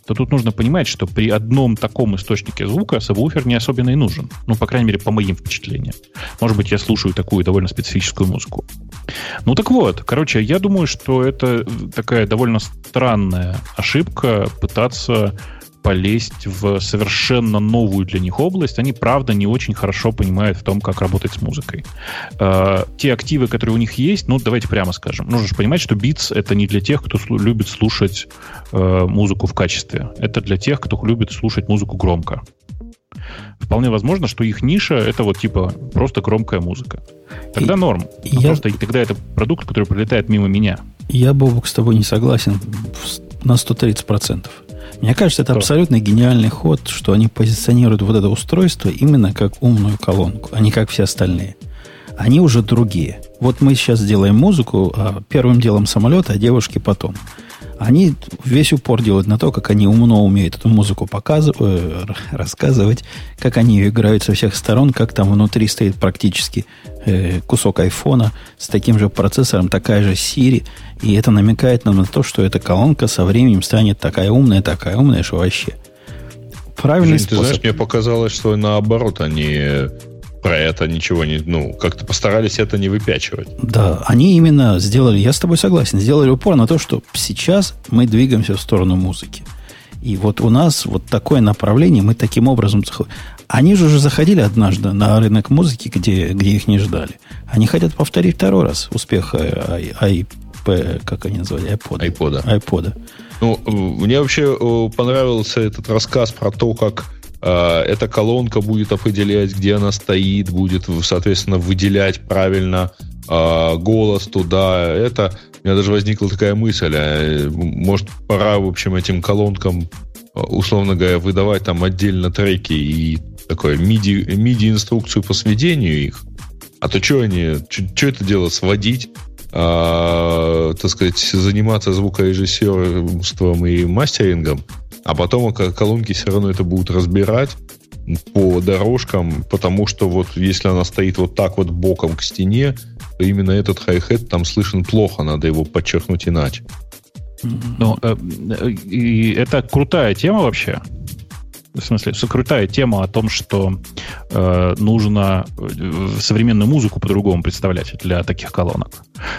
то тут нужно понимать, что при одном таком источнике звука сабвуфер не особенно и нужен. Ну, по крайней мере, по моим впечатлениям. Может быть, я слушаю такую довольно специфическую музыку. Ну, так вот. Короче, я думаю, что это такая довольно странная ошибка пытаться полезть в совершенно новую для них область. Они, правда, не очень хорошо понимают в том, как работать с музыкой. Те активы, которые у них есть, ну, давайте прямо скажем. Нужно же понимать, что битс — это не для тех, кто любит слушать музыку в качестве. Это для тех, кто любит слушать музыку громко. Вполне возможно, что их ниша — это вот типа просто громкая музыка. Тогда норм. Но просто тогда это продукт, который пролетает мимо меня. Я, Бобок, с тобой не согласен на 130%. Мне кажется, это абсолютно гениальный ход, что они позиционируют вот это устройство именно как умную колонку, а не как все остальные. Они уже другие. Вот мы сейчас делаем музыку, а первым делом самолет, а девушки потом. Они весь упор делают на то, как они умно умеют эту музыку рассказывать, как они ее играют со всех сторон, как там внутри стоит практически кусок айфона с таким же процессором, такая же Siri. И это намекает нам на то, что эта колонка со временем станет такая умная, что вообще. Правильный способ. Ты знаешь, мне показалось, что наоборот они про это ничего не... Ну, как-то постарались это не выпячивать. Да, они именно сделали... Я с тобой согласен. Сделали упор на то, что сейчас мы двигаемся в сторону музыки. И вот у нас вот такое направление, мы таким образом... Они же уже заходили однажды на рынок музыки, где их не ждали. Они хотят повторить второй раз успех как они называли, iPod. Ну, мне вообще понравился этот рассказ про то, как эта колонка будет определять, где она стоит, будет, соответственно, выделять правильно голос туда. Это у меня даже возникла такая мысль, может, пора, в общем, этим колонкам, условно говоря, выдавать там отдельно треки и такое MIDI-инструкцию по сведению их. А то что они, что это дело сводить, так сказать, заниматься звукорежиссерством и мастерингом, а потом колонки все равно это будут разбирать по дорожкам, потому что вот если она стоит вот так вот боком к стене, то именно этот хай-хэт там слышен плохо, надо его подчеркнуть иначе. Ну, и это крутая тема вообще. В смысле, крутая тема о том, что нужно современную музыку по-другому представлять для таких колонок.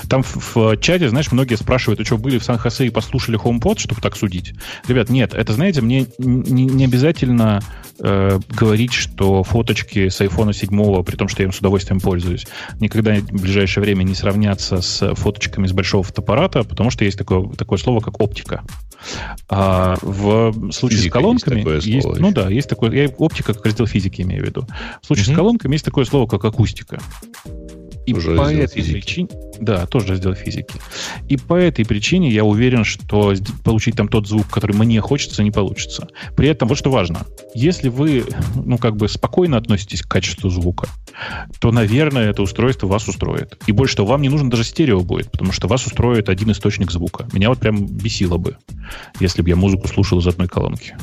Там в чате, знаешь, многие спрашивают, а что, были в Сан-Хосе и послушали HomePod, чтобы так судить? Ребят, нет, это, знаете, мне не обязательно говорить, что фоточки с iPhone 7, при том, что я им с удовольствием пользуюсь, никогда в ближайшее время не сравнятся с фоточками с большого фотоаппарата, потому что есть такое слово, как оптика. А в случае физика с колонками... Есть, ну да, есть такое... Я оптика как раздел физики имею в виду. В случае с колонками есть такое слово, как акустика. И тоже по этой причине... Да, тоже раздел физики. И по этой причине я уверен, что получить там тот звук, который мне хочется, не получится. При этом вот что важно. Если вы, ну, как бы спокойно относитесь к качеству звука, то, наверное, это устройство вас устроит. И больше того, вам не нужно даже стерео будет, потому что вас устроит один источник звука. Меня вот прям бесило бы, если бы я музыку слушал из одной колонки.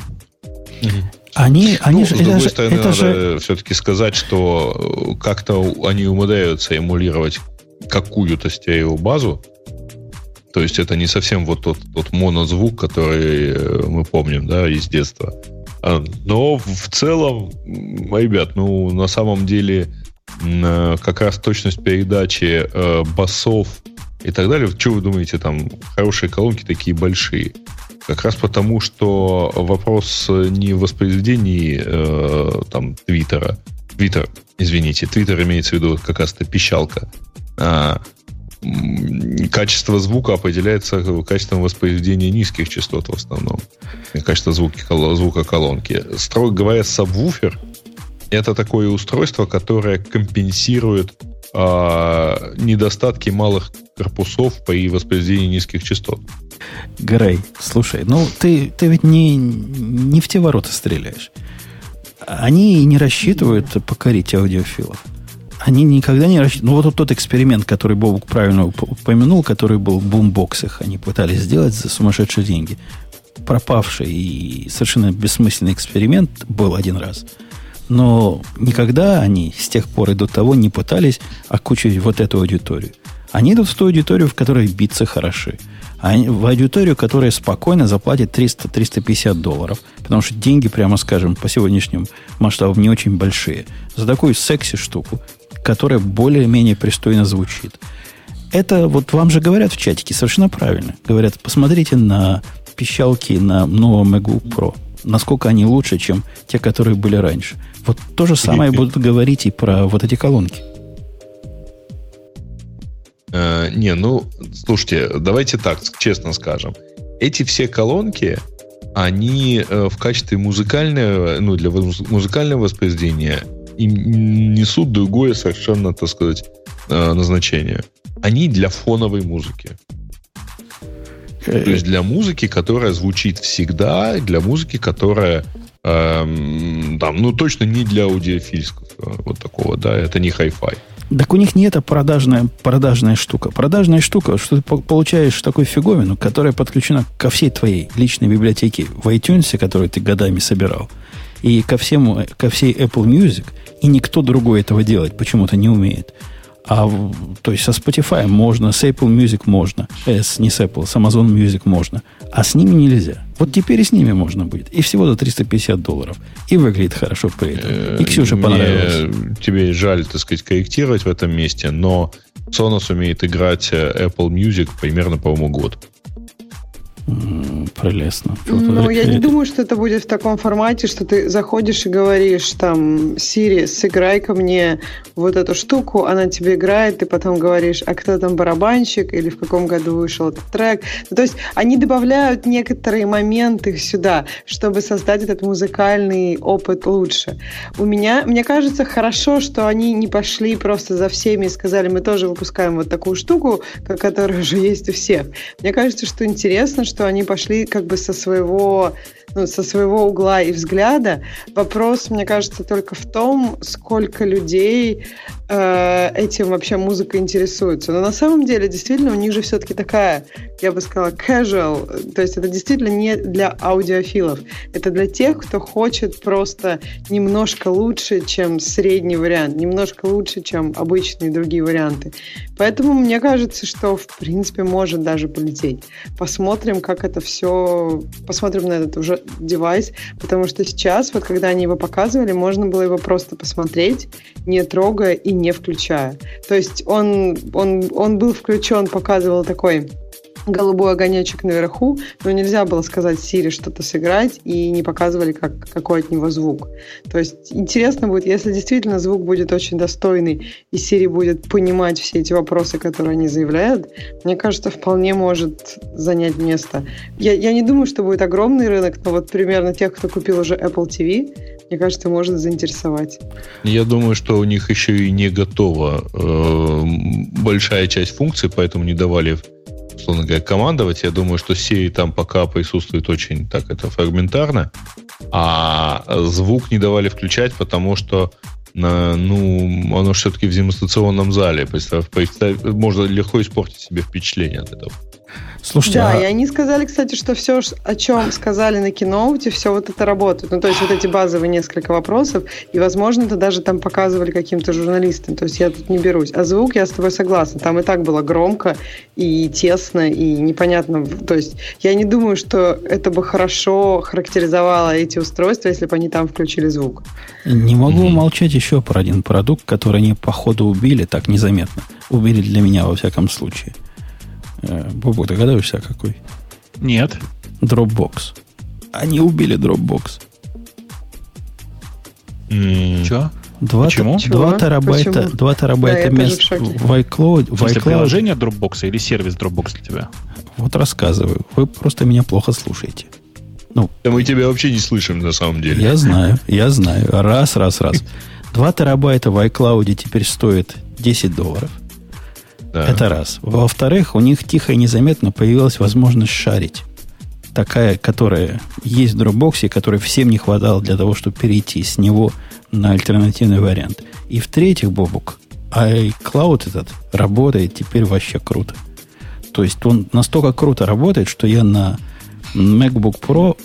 Они ну, же, с другой стороны, надо же... все-таки сказать, что как-то они умудряются эмулировать какую-то стереобазу. То есть это не совсем вот тот монозвук, который мы помним, да, из детства. Но в целом, ребят, ну на самом деле как раз точность передачи басов и так далее. Что вы думаете, там хорошие колонки такие большие? Как раз потому, что вопрос не в воспроизведении там Твиттер имеется в виду как раз-то пищалка. Качество звука определяется качеством воспроизведения низких частот в основном. Качество звука колонки. Строго говоря, сабвуфер — это такое устройство, которое компенсирует недостатки малых корпусов при воспроизведении низких частот. Грей, слушай, ну ты ведь не в те ворота стреляешь. Они не рассчитывают покорить аудиофилов. Они никогда не рассчитывают... Ну, вот тот эксперимент, который Бобук правильно упомянул, который был в бумбоксах, они пытались сделать за сумасшедшие деньги. Пропавший и совершенно бессмысленный эксперимент был один раз. Но никогда они с тех пор и до того не пытались окучивать вот эту аудиторию. Они идут в ту аудиторию, в которой битсы хороши. в аудиторию, которая спокойно заплатит $300-350, потому что деньги, прямо скажем, по сегодняшним масштабам не очень большие, за такую секси-штуку, которая более-менее пристойно звучит. Это вот вам же говорят в чатике, совершенно правильно. Говорят, посмотрите на пищалки на новом MacBook Pro, насколько они лучше, чем те, которые были раньше. Вот то же самое будут говорить и про вот эти колонки. Не, ну, слушайте, давайте так, честно скажем. Эти все колонки, они в качестве музыкального, ну, для музыкального воспроизведения им несут другое совершенно, так сказать, назначение. Они для фоновой музыки. То есть для музыки, которая звучит всегда, для музыки, которая там, ну, точно не для аудиофильского вот такого, да, это не хай-фай. Так у них не это продажная штука. Продажная штука, что ты получаешь такую фиговину, которая подключена ко всей твоей личной библиотеке в iTunes, которую ты годами собирал, и ко всей Apple Music, и никто другой этого делать почему-то не умеет. То есть со Spotify можно, с Apple Music можно, не с Apple, с Amazon Music можно, а с ними нельзя. Вот теперь и с ними можно будет. И всего за $350. И выглядит хорошо при этом. И Ксюше понравилось. Тебе жаль, так сказать, корректировать в этом месте, но Sonos умеет играть Apple Music примерно, по-моему, год. Прелестно. Ну, я не думаю, что это будет в таком формате, что ты заходишь и говоришь, там, Siri, сыграй ко мне вот эту штуку, она тебе играет, ты потом говоришь, а кто там барабанщик, или в каком году вышел этот трек. Ну, то есть они добавляют некоторые моменты сюда, чтобы создать этот музыкальный опыт лучше. Мне кажется, хорошо, что они не пошли просто за всеми и сказали, мы тоже выпускаем вот такую штуку, которая уже есть у всех. Мне кажется, что интересно, что они пошли как бы со своего угла и взгляда. Вопрос, мне кажется, только в том, сколько людей этим вообще музыкой интересуется. Но на самом деле, действительно, у них же все-таки такая, я бы сказала, casual. То есть это действительно не для аудиофилов. Это для тех, кто хочет просто немножко лучше, чем средний вариант, немножко лучше, чем обычные другие варианты. Поэтому мне кажется, что, в принципе, может даже полететь. Посмотрим, как это все... Посмотрим на этот уже девайс, потому что сейчас, вот когда они его показывали, можно было его просто посмотреть, не трогая и не включая. То есть он был включен, показывал такой голубой огонечек наверху, но нельзя было сказать Siri что-то сыграть, и не показывали, какой от него звук. То есть интересно будет, если действительно звук будет очень достойный, и Siri будет понимать все эти вопросы, которые они заявляют, мне кажется, вполне может занять место. Я не думаю, что будет огромный рынок, но вот примерно тех, кто купил уже Apple TV, мне кажется, может заинтересовать. Я думаю, что у них еще и не готова большая часть функций, поэтому не давали... условно говоря, командовать. Я думаю, что Siri там пока присутствует очень так это фрагментарно, а звук не давали включать, потому что ну, оно все-таки в демонстрационном зале. Можно легко испортить себе впечатление от этого. Слушайте, да, и они сказали, кстати, что все, о чем сказали на киноуте, все вот это работает. Ну, то есть вот эти базовые несколько вопросов, и, возможно, это даже там показывали каким-то журналистам. То есть я тут не берусь. А звук, я с тобой согласна. Там и так было громко, и тесно, и непонятно. То есть я не думаю, что это бы хорошо характеризовало эти устройства, если бы они там включили звук. Не могу умолчать еще про один продукт, который они, походу, убили так незаметно. Убили для меня, во всяком случае. Бобу, догадываешься, какой? Нет. Dropbox. Они убили Dropbox. Че? 2 терабайта мест в iCloud. В смысле, приложение Dropbox или сервис Dropbox для тебя? Вот рассказываю. Вы просто меня плохо слушаете. Ну, да мы тебя вообще не слышим, на самом деле. Я знаю. Раз. 2 терабайта в iCloud теперь стоит $10. Да. Это раз. Во-вторых, у них тихо и незаметно появилась возможность шарить. Такая, которая есть в Dropbox, которой всем не хватало для того, чтобы перейти с него на альтернативный вариант. И в-третьих, Бобук, iCloud этот работает теперь вообще круто. То есть он настолько круто работает, что я на MacBook Pro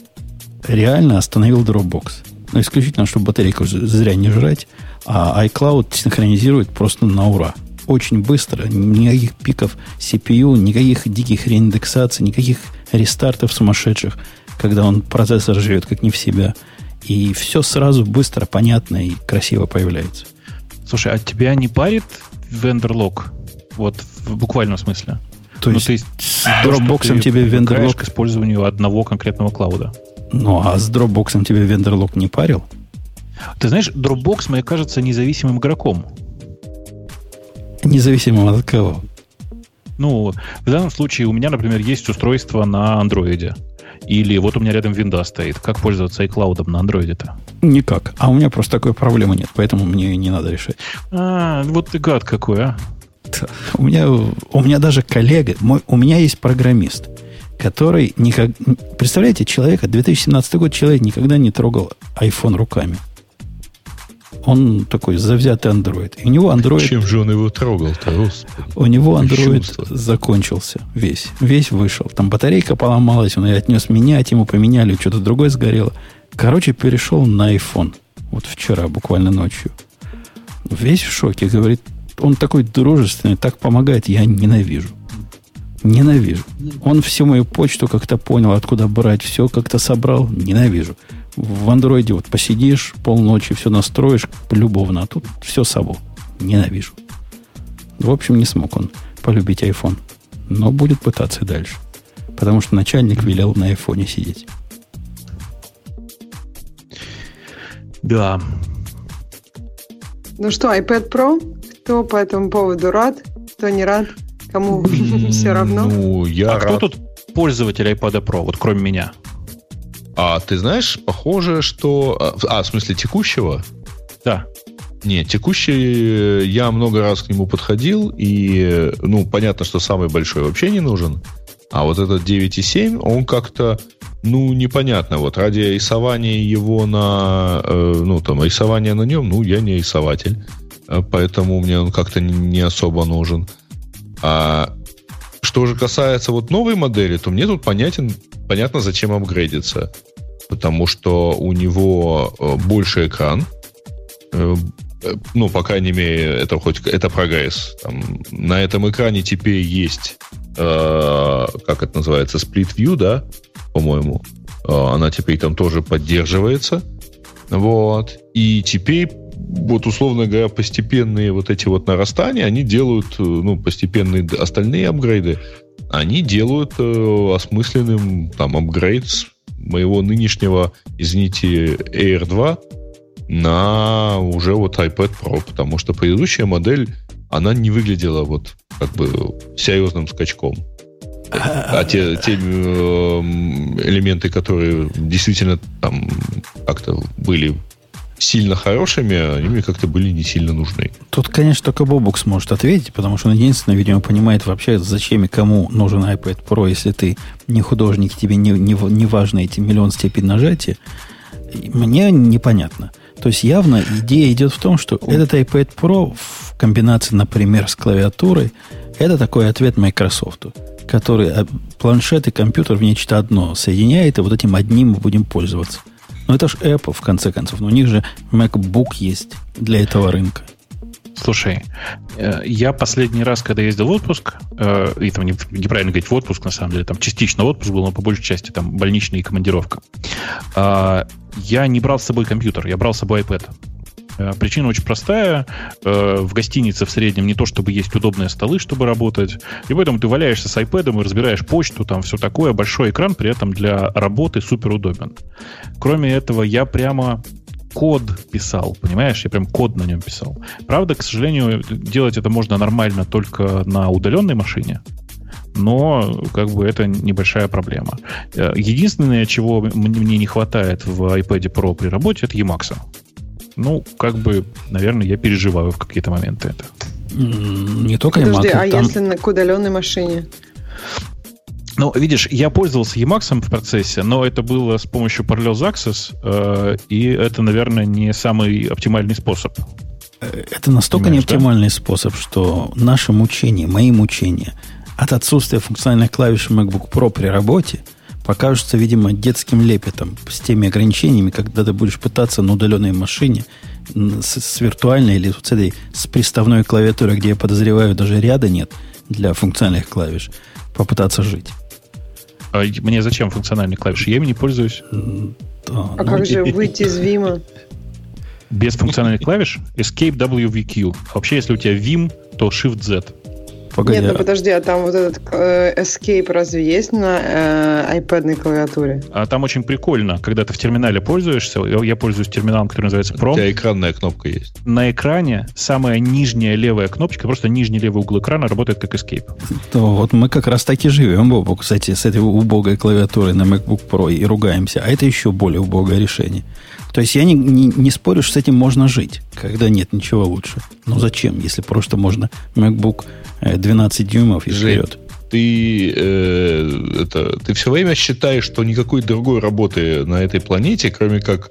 реально остановил Dropbox. Но исключительно, чтобы батарейку зря не жрать. А iCloud синхронизирует просто на ура. очень быстро, никаких пиков CPU, никаких диких реиндексаций, никаких рестартов сумасшедших, когда он процессор живет как не в себя. И все сразу быстро, понятно и красиво появляется. Слушай, а тебя не парит вендор-лог? Вот в буквальном смысле. То есть с Dropbox'ом тебе вендор-лог... к использованию одного конкретного клауда. Ну, а с Dropbox'ом тебе вендор-лог не парил? Ты знаешь, Dropbox, мне кажется, независимым игроком. Независимым от кого? Ну, в данном случае у меня, например, есть устройство на Android. Или вот у меня рядом Windows стоит. Как пользоваться iCloud на Android-то? Никак. А у меня просто такой проблемы нет, поэтому мне ее не надо решать. А, вот ты гад какой, а? У меня даже коллега... У меня есть программист, который... Представляете, человека, 2017 год, человек никогда не трогал iPhone руками. Он такой завзятый Android. И у него Android... Чем же он его трогал-то, Господи? У него Android закончился весь. Весь вышел. Там батарейка поломалась, он ее отнес менять, ему поменяли, что-то другое сгорело. Короче, перешел на iPhone. Вот вчера, буквально ночью. Весь в шоке. Говорит, он такой дружественный, так помогает, я ненавижу. Ненавижу. Он всю мою почту как-то понял, откуда брать, все как-то собрал. Ненавижу. В андроиде вот посидишь полночи, все настроишь любовно, а тут все собой. Ненавижу. В общем, не смог он полюбить iPhone. Но будет пытаться дальше. Потому что начальник велел на айфоне сидеть. Да. Ну что, iPad Pro? Кто по этому поводу рад? Кто не рад? Кому все равно? Ну, я рад. Кто тут пользователь iPad Pro, вот кроме меня? А ты знаешь, похоже, что... А, в смысле текущего? Да. Не, текущий я много раз к нему подходил, и, ну, понятно, что самый большой вообще не нужен. А вот этот 9.7, он как-то, ну, непонятно. Вот ради рисования его на... Ну, там, рисование на нем, ну, я не рисователь. Поэтому мне он как-то не особо нужен. А что же касается вот новой модели, то мне тут понятно, зачем апгрейдиться. Потому что у него больше экран. Ну, по крайней мере, это хоть это прогресс. Там, на этом экране теперь есть, как это называется, Split View, да, по-моему. Она теперь там тоже поддерживается. Вот. И теперь вот, условно говоря, постепенные вот эти вот нарастания, они делают, ну, постепенные остальные апгрейды, они делают осмысленным там апгрейд с моего нынешнего, извините, Air 2 на уже вот iPad Pro, потому что предыдущая модель, она не выглядела вот как бы серьезным скачком. А те элементы, которые действительно там как-то были сильно хорошими, они мне как-то были не сильно нужны. Тут, конечно, только Бобук сможет ответить, потому что он единственное, видимо, понимает вообще, зачем и кому нужен iPad Pro, если ты не художник, тебе не важны эти миллион степень нажатия. Мне непонятно. То есть, явно идея идет в том, что этот iPad Pro в комбинации, например, с клавиатурой, это такой ответ Microsoft, который планшет и компьютер в нечто одно соединяет, и вот этим одним мы будем пользоваться. Ну, это же Apple, в конце концов. Но у них же MacBook есть для этого рынка. Слушай, я последний раз, когда ездил в отпуск, и там неправильно говорить в отпуск, на самом деле, там частично отпуск был, но по большей части там больничная и командировка. Я не брал с собой компьютер, я брал с собой iPad. Причина очень простая. В гостинице в среднем не то, чтобы есть удобные столы, чтобы работать. И поэтому ты валяешься с iPad'ом и разбираешь почту, там все такое. Большой экран при этом для работы супер удобен. Кроме этого, я прямо код писал, понимаешь? Я прям код на нем писал. Правда, к сожалению, делать это можно нормально только на удаленной машине. Но как бы это небольшая проблема. Единственное, чего мне не хватает в iPad Pro при работе, это eMax. Ну, как бы, наверное, я переживаю в какие-то моменты это. Не только eMac. Подожди, а там... если на удаленной машине? Ну, видишь, я пользовался eMac в процессе, но это было с помощью Parallels Access, и это, наверное, не самый оптимальный способ. Это настолько неоптимальный способ, что наше мучение, мои мучения от отсутствия функциональных клавиш MacBook Pro при работе покажутся, видимо, детским лепетом с теми ограничениями, когда ты будешь пытаться на удаленной машине с виртуальной или с этой с приставной клавиатурой, где, я подозреваю, даже ряда нет для функциональных клавиш, попытаться жить. А мне зачем функциональные клавиши? Я ими не пользуюсь. А как же выйти из Vim? Без функциональных клавиш? Escape WVQ. Вообще, если у тебя Vim, то Shift-Z. Погоди. Нет, ну подожди, а там вот этот Escape разве есть на iPad-ной клавиатуре? А там очень прикольно, когда ты в терминале пользуешься, я пользуюсь терминалом, который называется Pro. У тебя экранная кнопка есть. На экране самая нижняя левая кнопочка, просто нижний левый угол экрана работает как Escape. То вот мы как раз так и живем, Бобу, кстати, с этой убогой клавиатурой на MacBook Pro и ругаемся, а это еще более убогое решение. То есть я не спорю, что с этим можно жить, когда нет ничего лучше. Ну зачем, если просто можно MacBook 12 дюймов и вперед. Ты все время считаешь, что никакой другой работы на этой планете, кроме как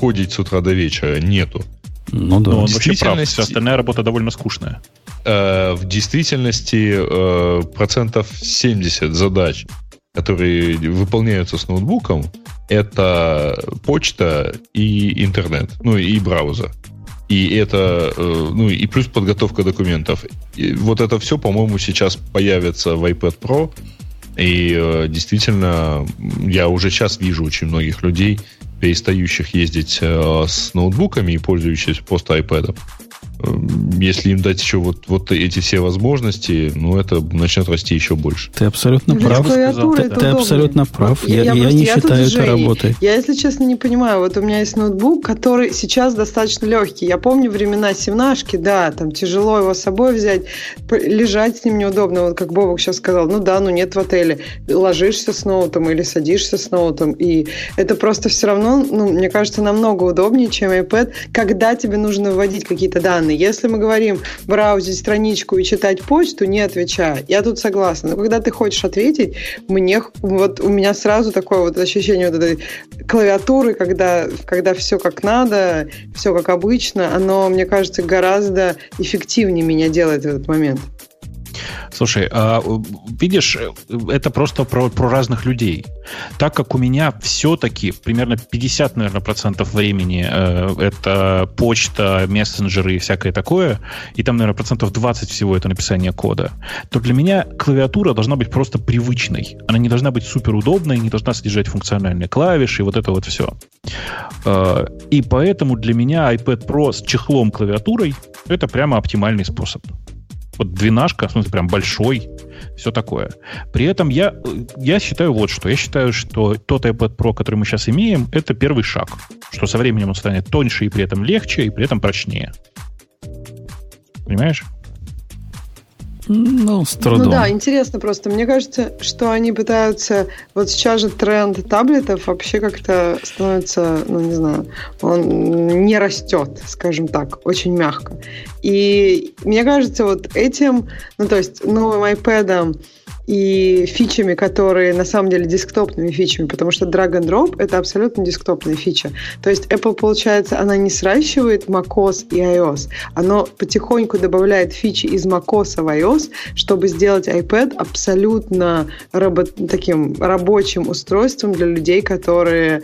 ходить с утра до вечера, нету. Ну да. Но он вообще прав. Вся остальная работа довольно скучная. В действительности 70% задач, которые выполняются с ноутбуком, это почта и интернет, ну и браузер. И это, ну и плюс подготовка документов. И вот это все, по-моему, сейчас появится в iPad Pro. И действительно, я уже сейчас вижу очень многих людей, перестающих ездить с ноутбуками и пользующихся просто iPad. Если им дать еще вот эти все возможности, ну, это начнет расти еще больше. Ты абсолютно прав. Ты абсолютно прав. Я не считаю это работой. Я, если честно, не понимаю. Вот у меня есть ноутбук, который сейчас достаточно легкий. Я помню времена 17-шки, да, там тяжело его с собой взять, лежать с ним неудобно. Вот как Бобок сейчас сказал, ну да, ну нет в отеле. Ложишься с ноутом или садишься с ноутом. И это просто все равно, ну, мне кажется, намного удобнее, чем iPad, когда тебе нужно вводить какие-то данные. Если мы говорим браузить страничку и читать почту, не отвечая, я тут согласна. Но когда ты хочешь ответить, вот у меня сразу такое вот ощущение вот этой клавиатуры, когда все как надо, все как обычно, оно, мне кажется, гораздо эффективнее меня делает в этот момент. Слушай, видишь, это просто про разных людей. Так как у меня все-таки примерно 50, наверное, процентов времени это почта, мессенджеры и всякое такое, и там, наверное, 20% всего это написание кода, то для меня клавиатура должна быть просто привычной. Она не должна быть суперудобной, не должна содержать функциональные клавиши и вот это вот все. И поэтому для меня iPad Pro с чехлом клавиатурой – это прямо оптимальный способ. Вот 12-шка, в смысле, прям большой, все такое. При этом я считаю вот что. Я считаю, что тот iPad Pro, который мы сейчас имеем, это первый шаг. Что со временем он станет тоньше и при этом легче, и при этом прочнее. Понимаешь? Ну, с трудом. Ну да, интересно просто. Мне кажется, что они пытаются... Вот сейчас же тренд таблетов вообще как-то становится, ну не знаю, он не растет, скажем так, очень мягко. И мне кажется, вот этим, ну то есть новым iPad'ом и фичами, которые на самом деле десктопными фичами, потому что drag-and-drop — это абсолютно десктопная фича. То есть Apple, получается, она не сращивает macOS и iOS, она потихоньку добавляет фичи из macOS в iOS, чтобы сделать iPad абсолютно таким рабочим устройством для людей, которым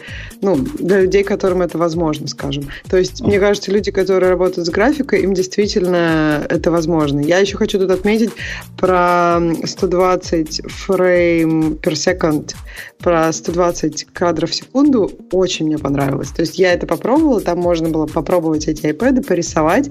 это возможно, скажем. То есть, мне кажется, люди, которые работают с графикой, им действительно это возможно. Я еще хочу тут отметить про 120 фрейм per second, про 120 кадров в секунду, очень мне понравилось. То есть я это попробовала, там можно было попробовать эти iPad'ы порисовать,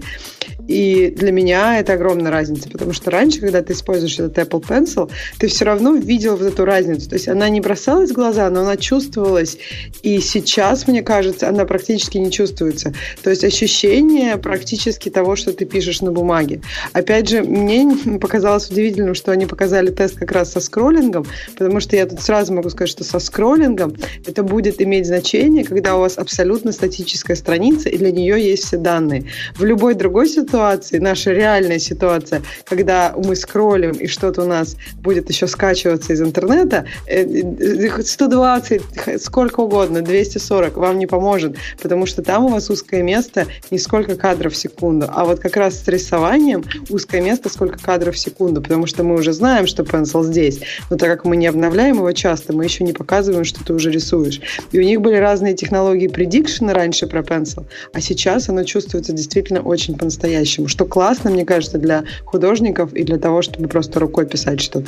и для меня это огромная разница, потому что раньше, когда ты используешь этот Apple Pencil, ты все равно видел вот эту разницу. То есть она не бросалась в глаза, но она чувствовалась, и сейчас, мне кажется, она практически не чувствуется. То есть ощущение практически того, что ты пишешь на бумаге. Опять же, мне показалось удивительным, что они показали тест как раз со скроллингом, потому что я тут сразу могу сказать, что со скроллингом это будет иметь значение, когда у вас абсолютно статическая страница, и для нее есть все данные. В любой другой ситуации, наша реальная ситуация, когда мы скроллим, и что-то у нас будет еще скачиваться из интернета, 120, сколько угодно, 240 вам не поможет, потому что там у вас узкое место не сколько кадров в секунду, а вот как раз с рисованием узкое место сколько кадров в секунду, потому что мы уже знаем, что Pencil смысл здесь. Но так как мы не обновляем его часто, мы еще не показываем, что ты уже рисуешь. И у них были разные технологии предикшена раньше про Pencil, а сейчас оно чувствуется действительно очень по-настоящему, что классно, мне кажется, для художников и для того, чтобы просто рукой писать что-то.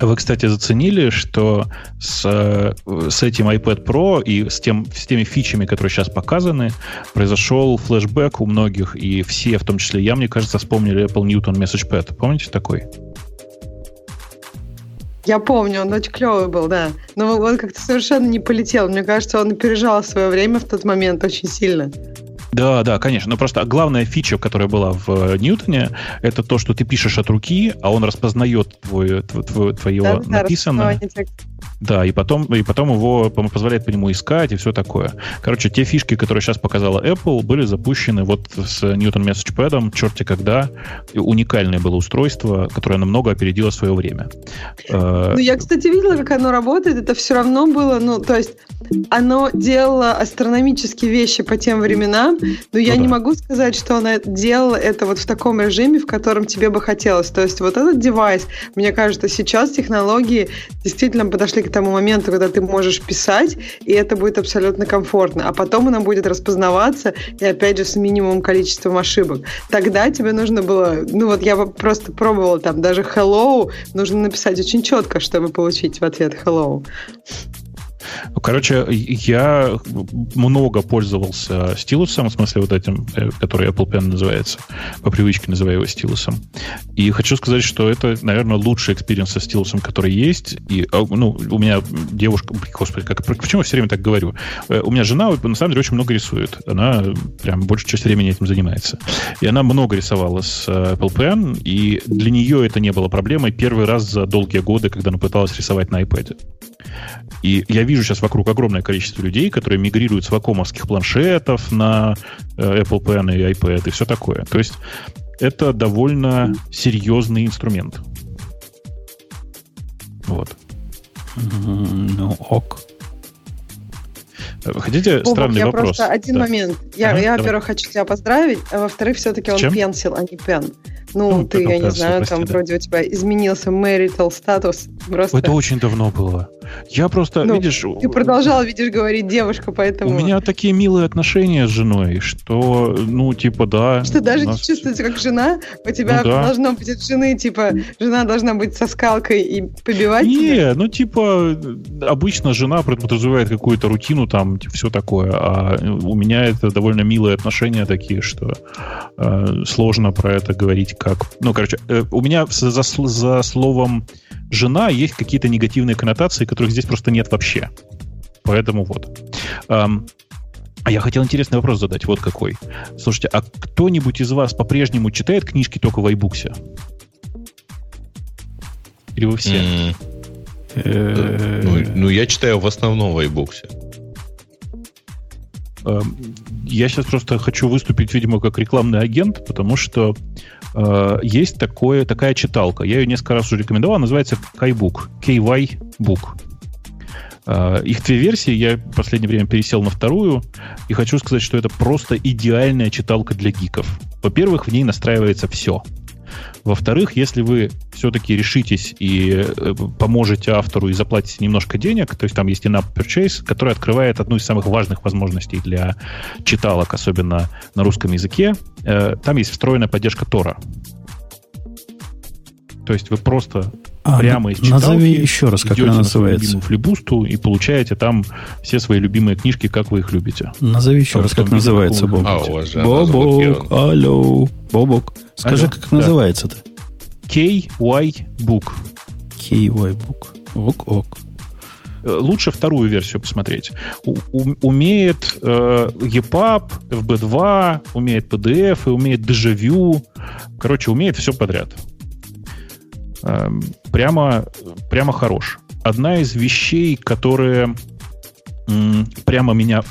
Вы, кстати, заценили, что с этим iPad Pro и с теми фичами, которые сейчас показаны, произошел флешбэк у многих, и все, в том числе я, мне кажется, вспомнили Apple Newton MessagePad. Помните такой? Я помню, он очень клевый был, да. Но он как-то совершенно не полетел. Мне кажется, он опережал свое время в тот момент очень сильно. Да, да, конечно. Но просто главная фича, которая была в Ньютоне, это то, что ты пишешь от руки, а он распознает твое да, написанное. Да, и потом его позволяет по нему искать и все такое. Короче, те фишки, которые сейчас показала Apple, были запущены вот с Newton MessagePad, черти когда. Уникальное было устройство, которое намного опередило свое время. Ну, я, кстати, видела, как оно работает. Это все равно было, ну, то есть оно делало астрономические вещи по тем временам, но я не могу сказать, что оно делало это вот в таком режиме, в котором тебе бы хотелось. То есть вот этот девайс, мне кажется, сейчас технологии действительно подошли к тому моменту, когда ты можешь писать, и это будет абсолютно комфортно. А потом она будет распознаваться, и опять же, с минимумом количеством ошибок. Тогда тебе нужно было... Ну вот я просто пробовала там даже «hello» нужно написать очень четко, чтобы получить в ответ «hello». Короче, я много пользовался стилусом, в смысле вот этим, который Apple Pen называется, по привычке называю его стилусом. И хочу сказать, что это, наверное, лучший экспириенс со стилусом, который есть. И, ну, у меня девушка... Господи, почему я все время так говорю? У меня жена, на самом деле, очень много рисует. Она прям большую часть времени этим занимается. И она много рисовала с Apple Pen, и для нее это не было проблемой первый раз за долгие годы, когда она пыталась рисовать на iPad. И я вижу сейчас вокруг огромное количество людей, которые мигрируют с вакуумовских планшетов на Apple Pen и iPad и все такое. То есть это довольно серьезный инструмент. Вот. Ну, ок. Хотите странный вопрос? Просто один момент. Я во-первых, хочу тебя поздравить, а во-вторых, все-таки он Pencil, а не Pen. Ну, ты, я не знаю, там вроде у тебя изменился marital статус. Просто... Это очень давно было. Я просто, видишь... Ты продолжал, видишь, говорить девушка, поэтому... У меня такие милые отношения с женой, что, ну, типа, да... Что даже нас... не чувствуется как жена? У тебя должно быть от жены, типа, жена должна быть со скалкой и побивать тебя? Не, ну, типа, обычно жена подразумевает какую-то рутину, там, типа, все такое. А у меня это довольно милые отношения такие, что сложно про это говорить как... Ну, короче, у меня за словом «жена» есть какие-то негативные коннотации, которых здесь просто нет вообще. Поэтому вот. А я хотел интересный вопрос задать, вот какой. Слушайте, а кто-нибудь из вас по-прежнему читает книжки только в iBooks? Или вы все? Ну, я читаю в основном в iBooks. Я сейчас просто хочу выступить, видимо, как рекламный агент, потому что есть такая читалка. Я ее несколько раз уже рекомендовал. Называется KyBook. KyBook. Их две версии. Я в последнее время пересел на вторую. И хочу сказать, что это просто идеальная читалка для гиков. Во-первых, в ней настраивается все. Во-вторых, если вы все-таки решитесь и поможете автору и заплатите немножко денег, то есть там есть in-app purchase, который открывает одну из самых важных возможностей для читалок, особенно на русском языке. Там есть встроенная поддержка Тора. То есть вы просто прямо из читалки назови еще раз, как она называется. Идете на любимую флибусту и получаете там все свои любимые книжки, как вы их любите. Назови еще раз, как называется, Бобок. Бобок, алло, Бобок. Скажи, как называется-то. KyBook. KyBook. Ок-ок. Лучше вторую версию посмотреть. Умеет EPUB, FB2, умеет PDF, и умеет Дежавю. Короче, умеет все подряд. Прямо хорош. Одна из вещей, которые прямо меня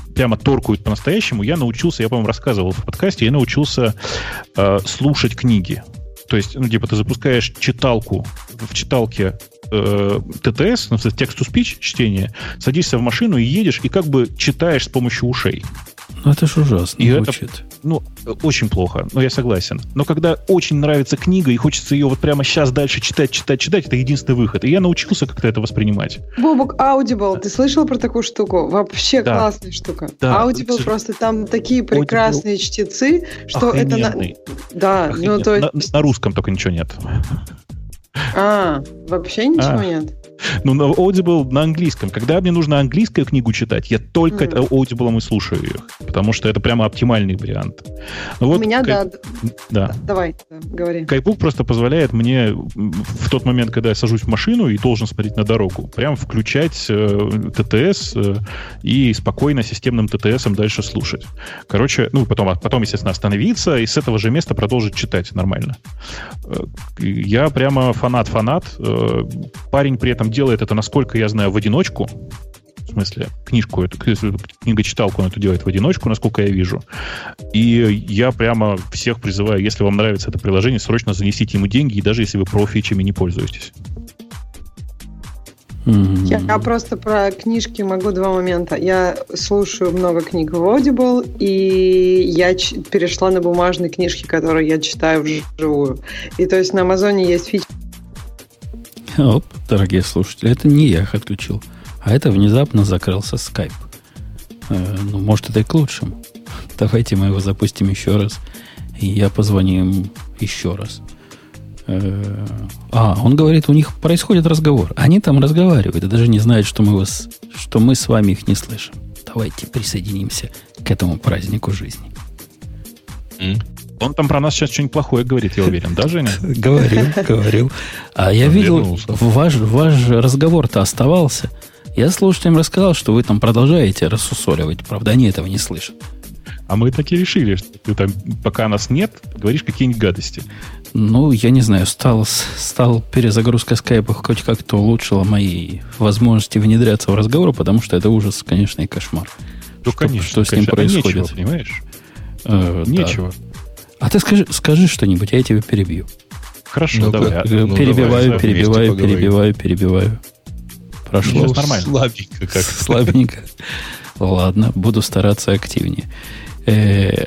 торкают по-настоящему, я, по-моему, рассказывал в подкасте, я научился слушать книги. То есть, ну, типа, ты запускаешь читалку, в читалке ТТС, ну, текст-ту-спич, чтение, садишься в машину и едешь, и как бы читаешь с помощью ушей. Ну, это же ужасно звучит. Это, ну, очень плохо, но я согласен. Но когда очень нравится книга и хочется ее вот прямо сейчас дальше читать, это единственный выход. И я научился как-то это воспринимать. Бобок, Audible, ты слышал про такую штуку? Вообще да. Классная штука. Да. Audible просто там такие прекрасные чтецы, что охрененный. Это... Да, охрененный. Ну, то есть... на русском только ничего нет. А, вообще ничего нет? Ну, на Audible на английском. Когда мне нужно английскую книгу читать, я только Audible и слушаю ее. Потому что это прямо оптимальный вариант. Ну, вот у меня, да. Давай, говори. Кайбук просто позволяет мне в тот момент, когда я сажусь в машину и должен смотреть на дорогу, прям включать ТТС и спокойно системным ТТСом дальше слушать. Короче, ну, потом, естественно, остановиться и с этого же места продолжить читать нормально. Я прямо фанат. Парень при этом делает это, насколько я знаю, в одиночку. В смысле, книгочиталку он это делает в одиночку, насколько я вижу. И я прямо всех призываю, если вам нравится это приложение, срочно занесите ему деньги, и даже если вы профичами не пользуетесь. Я просто про книжки могу два момента. Я слушаю много книг в Audible, и я перешла на бумажные книжки, которые я читаю вживую. И то есть на Амазоне есть фича. Оп, дорогие слушатели, это не я их отключил, а это внезапно закрылся Skype. Ну, может, это и к лучшему. Давайте мы его запустим еще раз, и я позвоню им еще раз. Он говорит, у них происходит разговор. Они там разговаривают и даже не знают, что мы с вами их не слышим. Давайте присоединимся к этому празднику жизни. Он там про нас сейчас что-нибудь плохое говорит, я уверен, да, Женя? Говорил. А я видел, ваш разговор-то оставался. Я слушателям рассказал, что вы там продолжаете рассусоливать. Правда, они этого не слышат. А мы таки решили, что ты там, пока нас нет, говоришь какие-нибудь гадости. Ну, я не знаю, стал перезагрузка скайпа хоть как-то улучшила мои возможности внедряться в разговор, потому что это ужас, конечно, и кошмар. Ну, конечно. Что с ним происходит. Нечего, понимаешь? Нечего. Да. А ты скажи что-нибудь, а я тебя перебью. Хорошо, ну, давай. Перебиваю. Прошло нормально. Слабенько как-то. Ладно, буду стараться активнее.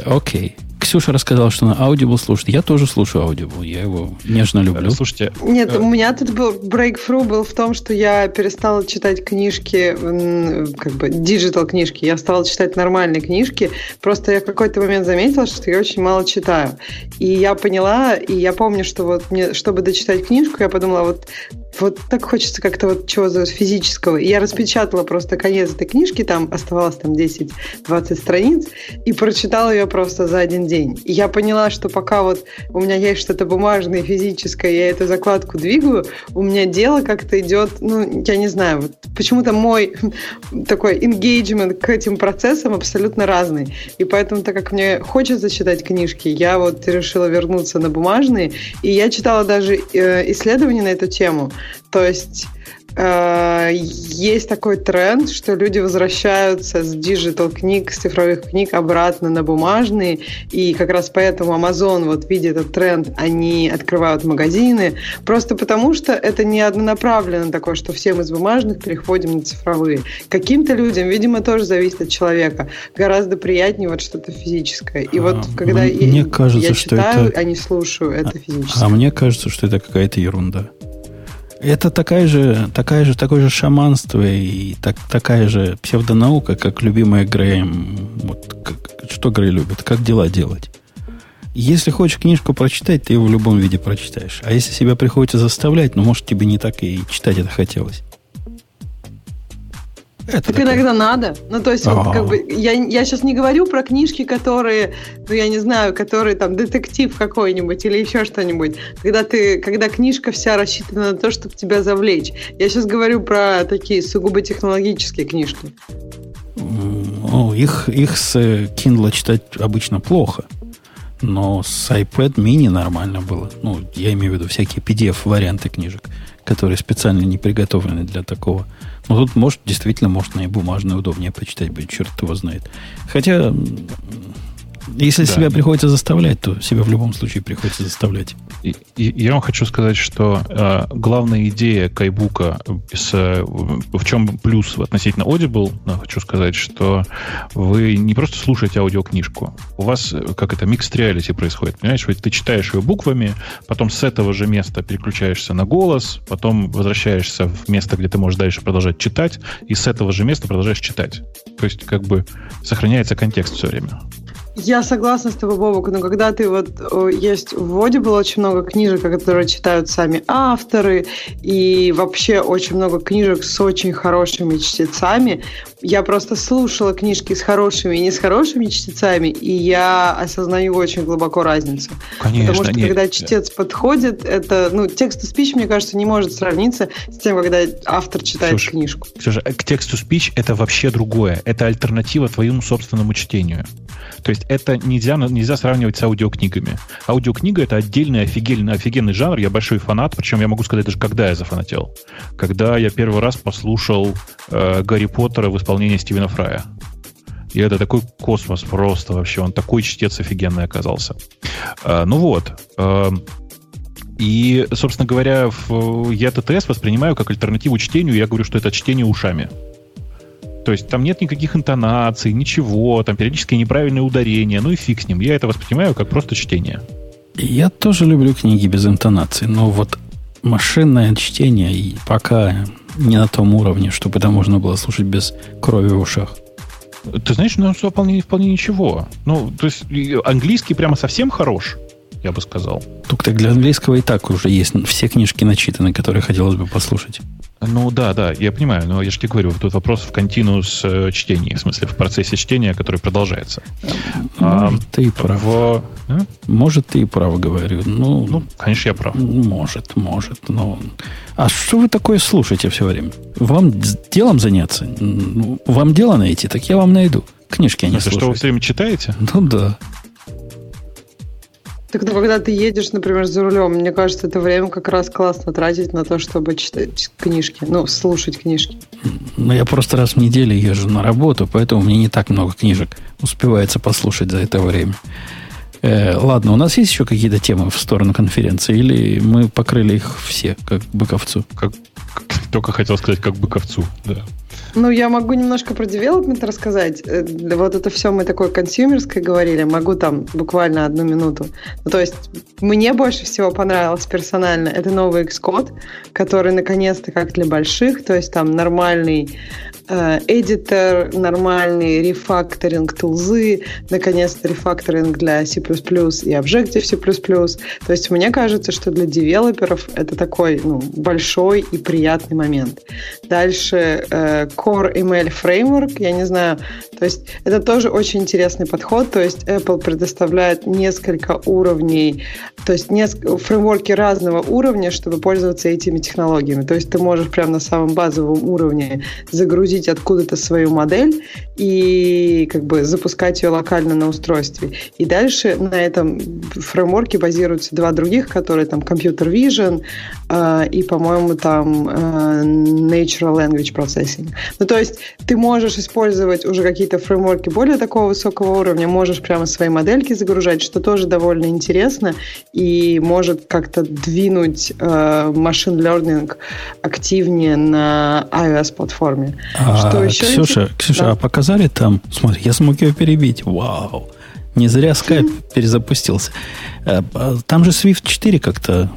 Окей. Ксюша рассказала, что она Audible слушает. Я тоже слушаю Audible. Я его нежно люблю. Слушайте. Нет, у меня тут был брейкфру был в том, что я перестала читать книжки, как бы диджитал книжки. Я стала читать нормальные книжки. Просто я в какой-то момент заметила, что я очень мало читаю. И я поняла, и я помню, что вот мне, чтобы дочитать книжку, я подумала, вот так хочется как-то вот чего-то физического. И я распечатала просто конец этой книжки, там оставалось 10-20 страниц, и прочитала ее просто за один день. И я поняла, что пока вот у меня есть что-то бумажное, физическое, я эту закладку двигаю, у меня дело как-то идет, ну, я не знаю, вот почему-то мой такой engagement к этим процессам абсолютно разный. И поэтому, так как мне хочется читать книжки, я вот решила вернуться на бумажные, и я читала даже исследования на эту тему. То есть есть такой тренд, что люди возвращаются с диджитал книг, с цифровых книг обратно на бумажные, и как раз поэтому Amazon вот видит этот тренд, они открывают магазины, просто потому что это не однонаправленно такое, что все мы с бумажных переходим на цифровые. Каким-то людям, видимо, тоже зависит от человека. Гораздо приятнее вот что-то физическое. И вот когда мне кажется, я читаю, а не слушаю, это физическое. А мне кажется, что это какая-то ерунда. Это такое же шаманство и такая же псевдонаука, как любимая Грэем. Что Грей любит? Как дела делать? Если хочешь книжку прочитать, ты ее в любом виде прочитаешь. А если себя приходится заставлять, может, тебе не так и читать это хотелось. Так иногда надо. Ну, то есть, вот, как бы, я сейчас не говорю про книжки, которые, ну, я не знаю, которые там детектив какой-нибудь или еще что-нибудь. Когда книжка вся рассчитана на то, чтобы тебя завлечь. Я сейчас говорю про такие сугубо технологические книжки. Их с Kindle читать обычно плохо. Но с iPad mini нормально было. Ну, я имею в виду всякие PDF-варианты книжек, которые специально не приготовлены для такого. Но тут, действительно, может, на и бумажное удобнее почитать будет, черт его знает. Хотя Если себя приходится заставлять, то себя в любом случае приходится заставлять. Я вам хочу сказать, что главная идея Кайбука, в чем плюс относительно Audible, хочу сказать, что вы не просто слушаете аудиокнижку, у вас, как это, микс реалити происходит, понимаешь? Ты читаешь ее буквами, потом с этого же места переключаешься на голос, потом возвращаешься в место, где ты можешь дальше продолжать читать, и с этого же места продолжаешь читать. То есть, как бы, сохраняется контекст все время. Я согласна с тобой, Бобок, но когда ты есть в Audible очень много книжек, которые читают сами авторы, и вообще очень много книжек с очень хорошими чтецами. Я просто слушала книжки с хорошими и не с хорошими чтецами, и я осознаю очень глубоко разницу. Конечно, потому что когда чтец подходит, это, текст-то-спич, мне кажется, не может сравниться с тем, когда автор читает книжку. Ксюша, к текст-то-спич это вообще другое. Это альтернатива твоему собственному чтению. То есть это нельзя сравнивать с аудиокнигами. Аудиокнига — это отдельный офигенный жанр. Я большой фанат, причем я могу сказать даже, когда я зафанател. Когда я первый раз послушал Гарри Поттера в исполнении Стивена Фрая. И это такой космос просто вообще. Он такой чтец офигенный оказался. И, собственно говоря, я ТТС воспринимаю как альтернативу чтению. Я говорю, что это чтение ушами. То есть там нет никаких интонаций, ничего, там периодически неправильные ударения, и фиг с ним. Я это воспринимаю как просто чтение. Я тоже люблю книги без интонаций, но машинное чтение и пока не на том уровне, чтобы это можно было слушать без крови в ушах. Ты знаешь, вполне ничего. То есть английский прямо совсем хорош, я бы сказал. Так для английского и так уже есть все книжки начитаны, которые хотелось бы послушать. Да, я понимаю, но я же тебе говорю, тут вопрос в континуус чтения, в смысле, в процессе чтения, который продолжается. Может, ты и прав, говорю. Конечно, я прав. Может, но... А что вы такое слушаете все время? Вам делом заняться? Вам дело найти? Так я вам найду. Книжки они слушают. Что, вы все время читаете? Да. Так, когда ты едешь, например, за рулем, мне кажется, это время как раз классно тратить на то, чтобы читать книжки, слушать книжки. Я просто раз в неделю езжу на работу, поэтому мне не так много книжек успевается послушать за это время. Ладно, у нас есть еще какие-то темы в сторону конференции, или мы покрыли их все, как быковцу? Только хотел сказать, как быковцу, да. Я могу немножко про девелопмент рассказать. Вот это все мы такое консюмерское говорили. Могу там буквально 1 минуту. То есть мне больше всего понравилось персонально. Это новый Xcode, который наконец-то как для больших. То есть там нормальный эдитор, нормальный рефакторинг тулзы, наконец-то рефакторинг для C++ и Objective C++. То есть мне кажется, что для девелоперов это такой большой и приятный момент. Дальше Core ML Framework, я не знаю, то есть это тоже очень интересный подход, то есть Apple предоставляет несколько уровней, то есть фреймворки разного уровня, чтобы пользоваться этими технологиями, то есть ты можешь прямо на самом базовом уровне загрузить откуда-то свою модель и как бы запускать ее локально на устройстве. И дальше на этом фреймворке базируются 2 других, которые там Computer Vision и, по-моему, там Natural Language Processing. То есть ты можешь использовать уже какие-то фреймворки более такого высокого уровня, можешь прямо свои модельки загружать, что тоже довольно интересно и может как-то двинуть machine learning активнее на iOS-платформе. Что еще Ксюша, да? А показали там? Смотри, я смог ее перебить. Вау! Не зря Skype перезапустился. Там же Swift 4 как-то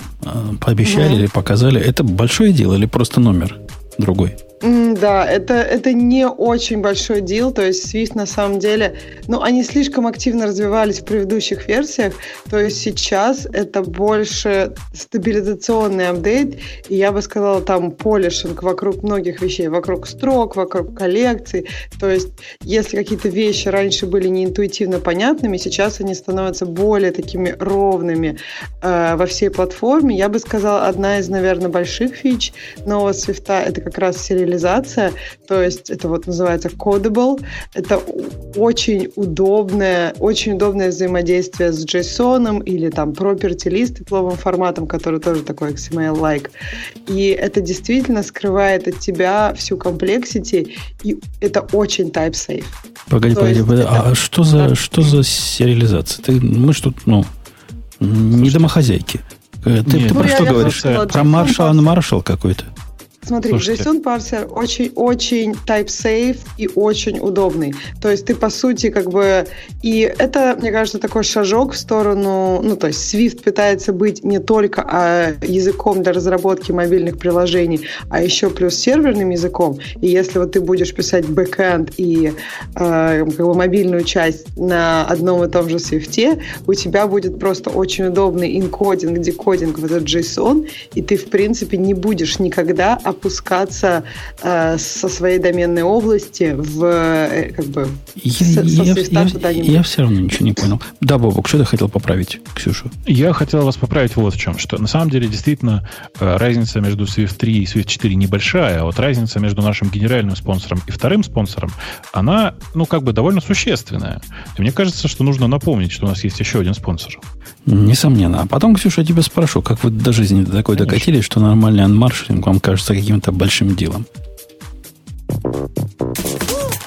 пообещали или показали. Это большое дело или просто номер другой? Да, это не очень большой дел, то есть Swift на самом деле, они слишком активно развивались в предыдущих версиях, то есть сейчас это больше стабилизационный апдейт, и я бы сказала, там полишинг вокруг многих вещей, вокруг строк, вокруг коллекций, то есть если какие-то вещи раньше были неинтуитивно понятными, сейчас они становятся более такими ровными во всей платформе. Я бы сказала, одна из, наверное, больших фич нового Swift — это как раз сериализация реализация, то есть это вот называется Codable, это очень удобное взаимодействие с JSON или там property list, тепловым форматом, который тоже такой XML-like, и это действительно скрывает от тебя всю complexity, и это очень type-safe. Погоди, а что за реализация? Мы что тут, не домохозяйки. Ты про что говоришь? Про Marshall какой-то? Смотри, JSON парсер очень-очень type-safe и очень удобный. То есть ты, по сути, И это, мне кажется, такой шажок в сторону... то есть Swift пытается быть не только языком для разработки мобильных приложений, а еще плюс серверным языком. И если вот ты будешь писать бэкэнд и мобильную часть на одном и том же Swift, у тебя будет просто очень удобный инкодинг, декодинг в этот JSON, и ты, в принципе, не будешь никогда опускаться со своей доменной области в Я все равно ничего не понял. Да, Бобок, что ты хотел поправить, Ксюшу? Я хотел вас поправить вот в чем, что на самом деле действительно разница между Swift 3 и Swift 4 небольшая, а вот разница между нашим генеральным спонсором и вторым спонсором, она, довольно существенная. И мне кажется, что нужно напомнить, что у нас есть еще один спонсор. Несомненно. А потом, Ксюша, я тебя спрошу, как вы до жизни до такой докатились, что нормальный анмаршинг вам кажется каким-то большим делом.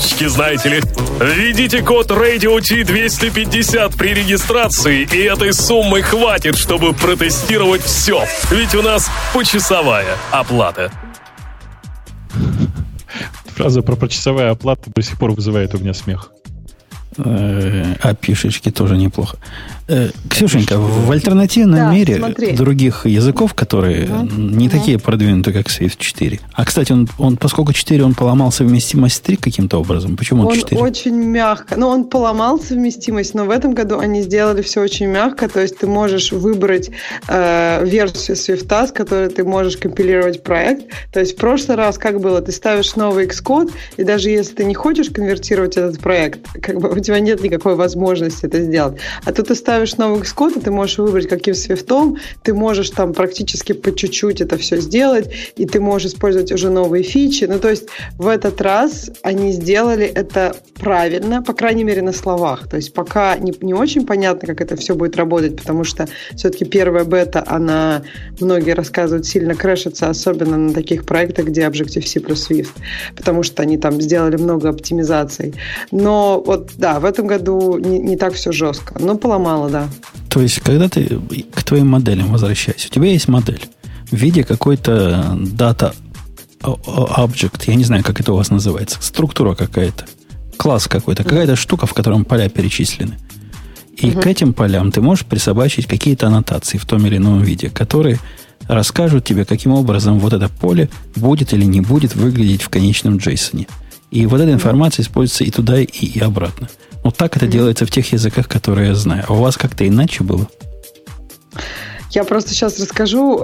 Знаете ли, введите код Radio T250 при регистрации, и этой суммы хватит, чтобы протестировать все. Ведь у нас почасовая оплата. Фраза про почасовая оплата до сих пор вызывает у меня смех. А пишечки тоже неплохо. Ксюшенька, в альтернативном мире других языков, которые не такие продвинутые, как Swift 4. А, кстати, он поскольку 4, он поломал совместимость 3 каким-то образом. Почему он 4? Он очень мягко. Он поломал совместимость, но в этом году они сделали все очень мягко. То есть ты можешь выбрать версию Swift, с которой ты можешь компилировать проект. То есть в прошлый раз как было? Ты ставишь новый Xcode, и даже если ты не хочешь конвертировать этот проект, у тебя нет никакой возможности это сделать. А тут ты ставишь новый Xcode, и ты можешь выбрать, каким свифтом, ты можешь там практически по чуть-чуть это все сделать, и ты можешь использовать уже новые фичи. То есть в этот раз они сделали это правильно, по крайней мере, на словах. То есть пока не очень понятно, как это все будет работать, потому что все-таки первая бета, она, многие рассказывают, сильно крэшится, особенно на таких проектах, где Objective-C плюс Swift, потому что они там сделали много оптимизаций. Но в этом году не так все жестко, но поломало, да. То есть, когда ты к твоим моделям возвращаешься, у тебя есть модель в виде какой-то data object, я не знаю, как это у вас называется, структура какая-то, класс какой-то, какая-то штука, в котором поля перечислены. И к этим полям ты можешь присобачить какие-то аннотации в том или ином виде, которые расскажут тебе, каким образом вот это поле будет или не будет выглядеть в конечном JSON. И вот эта информация используется и туда, и обратно. Вот так это делается в тех языках, которые я знаю. А у вас как-то иначе было? Я просто сейчас расскажу.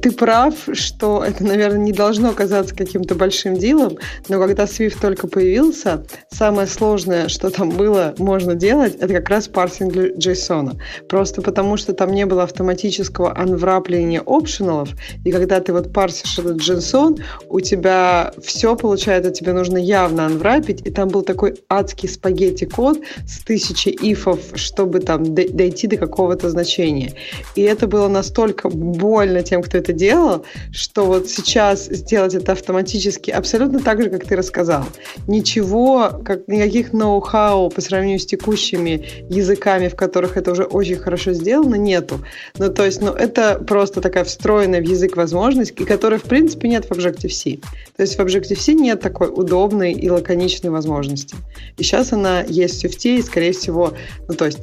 Ты прав, что это, наверное, не должно казаться каким-то большим делом, но когда Swift только появился, самое сложное, что там было, можно делать, это как раз парсинг JSON. Просто потому, что там не было автоматического анврапления опшеналов, и когда ты парсишь этот JSON, у тебя все получается, тебе нужно явно анврапить, и там был такой адский спагетти-код с 1000 ифов, чтобы там дойти до какого-то значения. И это было настолько больно тем, кто это делал, что сейчас сделать это автоматически абсолютно так же, как ты рассказал. Никаких ноу-хау по сравнению с текущими языками, в которых это уже очень хорошо сделано, нету. Это просто такая встроенная в язык возможность, и которой, в принципе, нет в Objective-C. То есть в Objective-C нет такой удобной и лаконичной возможности. И сейчас она есть в Swift, и, скорее всего,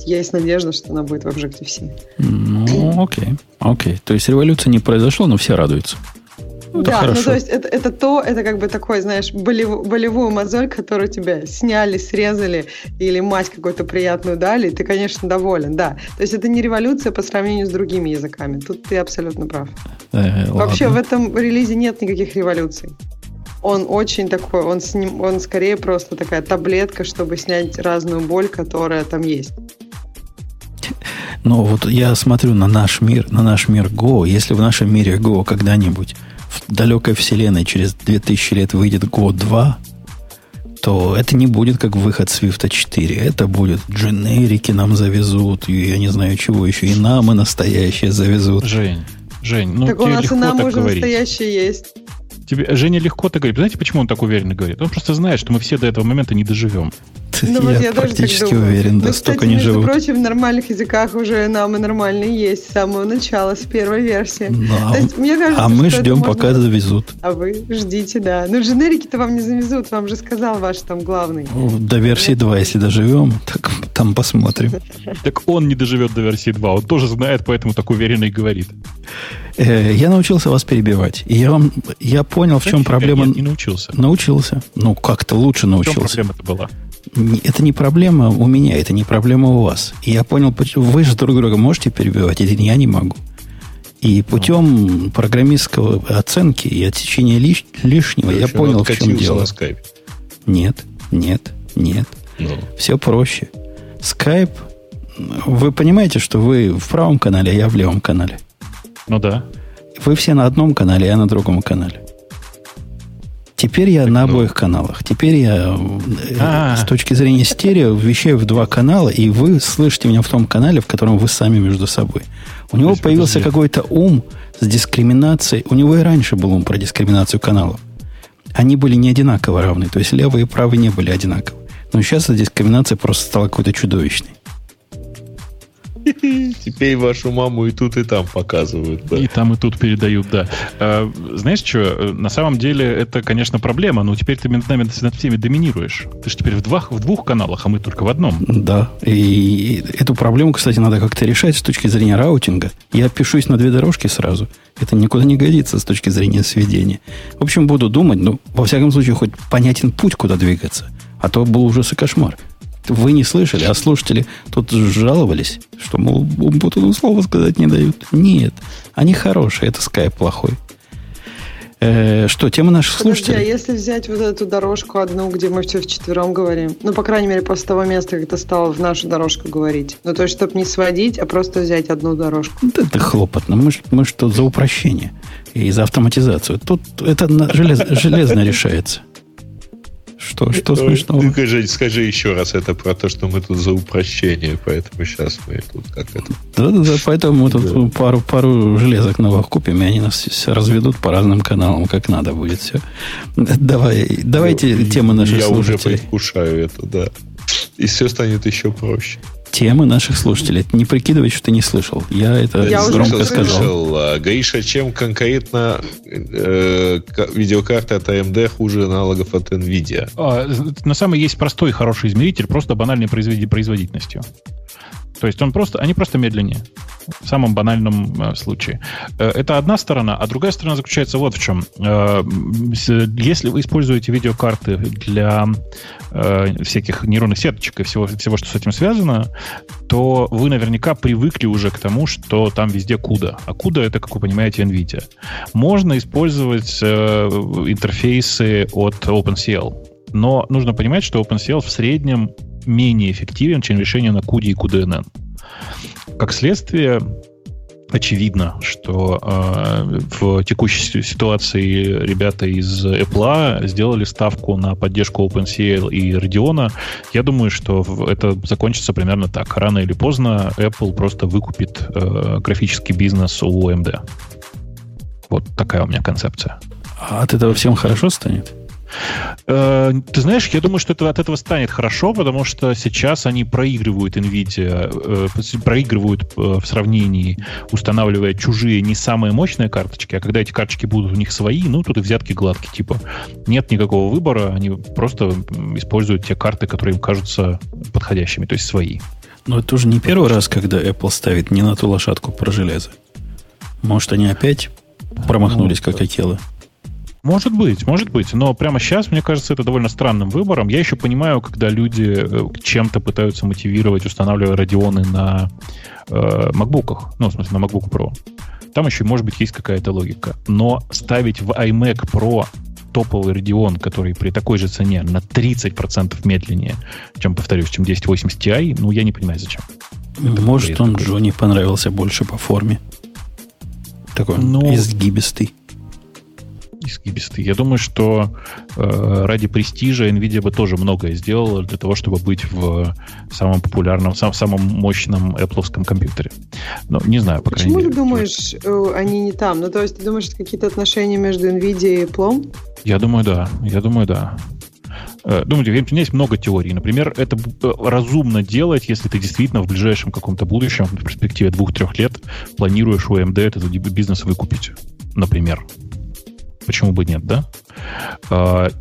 есть надежда, что она будет в Objective-C. Окей. То есть революция не произошла, но все радуются. Это да, хорошо. Ну то есть это как бы такой, знаешь, болевую мозоль, которую тебя сняли, срезали, или мать какую-то приятную дали, и ты, конечно, доволен, да. То есть это не революция по сравнению с другими языками. Тут ты абсолютно прав. Вообще в этом релизе нет никаких революций. Он очень такой, он скорее просто такая таблетка, чтобы снять разную боль, которая там есть. Но вот я смотрю на наш мир Go. Если в нашем мире Go когда-нибудь в далекой вселенной через 2000 лет выйдет Go 2, то это не будет как выход Swift 4. Это будет дженерики нам завезут, и я не знаю чего еще, и нам и настоящие завезут. Жень, ну так тебе у нас и нам уже настоящие есть. Женя легко так говорит. Знаете, почему он так уверенно говорит? Он просто знает, что мы все до этого момента не доживем. Я практически уверен, да, столько не живут. Между прочим, в нормальных языках уже нам и нормальные есть с самого начала, с первой версии. А мы ждем, пока завезут. А вы ждите, да. Ну, дженерики-то вам не завезут, вам же сказал ваш там главный. До версии 2, если доживем, так там посмотрим. Так он не доживет до версии 2, он тоже знает, поэтому так уверенно и говорит. Я научился вас перебивать. И я понял, в чем проблема. Я не научился. Научился. Ну, как-то лучше научился. В чем проблема-то была? Это не проблема у меня, это не проблема у вас. И я понял, вы же друг друга можете перебивать, или я не могу. И путем программистского оценки и отсечения лишнего я понял, в чем дело. Нет. Все проще. Скайп, вы понимаете, что вы в правом канале, а я в левом канале. Ну да. Вы все на одном канале, а я на другом канале. Теперь я на обоих каналах. Теперь я с точки зрения стерео вещаю в два канала, и вы слышите меня в том канале, в котором вы сами между собой. У него появился какой-то ум с дискриминацией. У него и раньше был ум про дискриминацию каналов. Они были не одинаково равны. То есть левые и правые не были одинаковы. Но сейчас эта дискриминация просто стала какой-то чудовищной. Теперь вашу маму и тут, и там показывают. Да. И там, и тут передают, да. Знаешь, что? На самом деле, это, конечно, проблема, но теперь ты над всеми доминируешь. Ты же теперь в двух каналах, а мы только в одном. Да. И эту проблему, кстати, надо как-то решать с точки зрения раутинга. Я пишусь на две дорожки сразу. Это никуда не годится с точки зрения сведения. В общем, буду думать, но, во всяком случае, хоть понятен путь, куда двигаться. А то был ужас и кошмар. Вы не слышали, а слушатели тут жаловались, что, мол, Умпутуну слова сказать не дают. Нет, они хорошие, это скайп плохой. Что, тема наших слушателей? Подожди, а если взять вот эту дорожку одну, где мы все вчетвером говорим, ну, по крайней мере, после того места, как ты стал в нашу дорожку говорить, ну, то есть, чтобы не сводить, а просто взять одну дорожку. Да это хлопотно, мы что за упрощение и за автоматизацию. Тут это железно решается. Что смешного? Ну-ка, Жень, скажи еще раз это про то, что мы тут за упрощение, поэтому сейчас мы тут как это... Да, поэтому мы тут пару железок новых купим, и они нас разведут по разным каналам, как надо будет все. Давайте темы наших слушателей. Я уже предвкушаю это, да. И все станет еще проще. Темы наших слушателей. Не прикидывай, что ты не слышал. Я это громко сказал. Гриша, чем конкретно видеокарта от AMD хуже аналогов от NVIDIA? На самом деле есть простой хороший измеритель, просто банальной производительностью. То есть они просто медленнее. В самом банальном случае. Это одна сторона, а другая сторона заключается вот в чем. Если вы используете видеокарты для всяких нейронных сеточек и всего, что с этим связано, то вы наверняка привыкли уже к тому, что там везде CUDA. А CUDA — это, как вы понимаете, NVIDIA. Можно использовать интерфейсы от OpenCL. Но нужно понимать, что OpenCL в среднем менее эффективен, чем решение на CUDA и CUDA-NN. Как следствие, очевидно, что в текущей ситуации ребята из Apple сделали ставку на поддержку OpenCL и Radeon. Я думаю, что это закончится примерно так. Рано или поздно Apple просто выкупит графический бизнес у AMD. Вот такая у меня концепция. А от этого всем хорошо станет? Ты знаешь, я думаю, что от этого станет хорошо, потому что сейчас они проигрывают NVIDIA, проигрывают в сравнении, устанавливая чужие, не самые мощные карточки, а когда эти карточки будут у них свои, ну, тут и взятки гладкие, типа. Нет никакого выбора, они просто используют те карты, которые им кажутся подходящими, то есть свои. Но это уже не первый раз, когда Apple ставит не на ту лошадку про железо. Может, они опять промахнулись, как Акела? Может быть. Но прямо сейчас, мне кажется, это довольно странным выбором. Я еще понимаю, когда люди чем-то пытаются мотивировать, устанавливая Radeon на MacBook'ах. Ну, в смысле, на MacBook Pro. Там еще, может быть, есть какая-то логика. Но ставить в iMac Pro топовый Radeon, который при такой же цене на 30% медленнее, чем, повторюсь, чем 1080 Ti, ну, я не понимаю, зачем. Может, он Джонни понравился больше по форме. Такой изгибистый. Я думаю, что ради престижа Nvidia бы тоже многое сделала для того, чтобы быть в самом популярном, самом мощном Apple-овском компьютере. Ну, не знаю, по крайней мере. Почему ты думаешь, они не там? Ну, то есть, ты думаешь, это какие-то отношения между Nvidia и Apple? Я думаю, да. Думаю, у меня есть много теорий. Например, это разумно делать, если ты действительно в ближайшем каком-то будущем, в перспективе 2-3 лет, планируешь у AMD этот бизнес выкупить, например. Почему бы нет, да?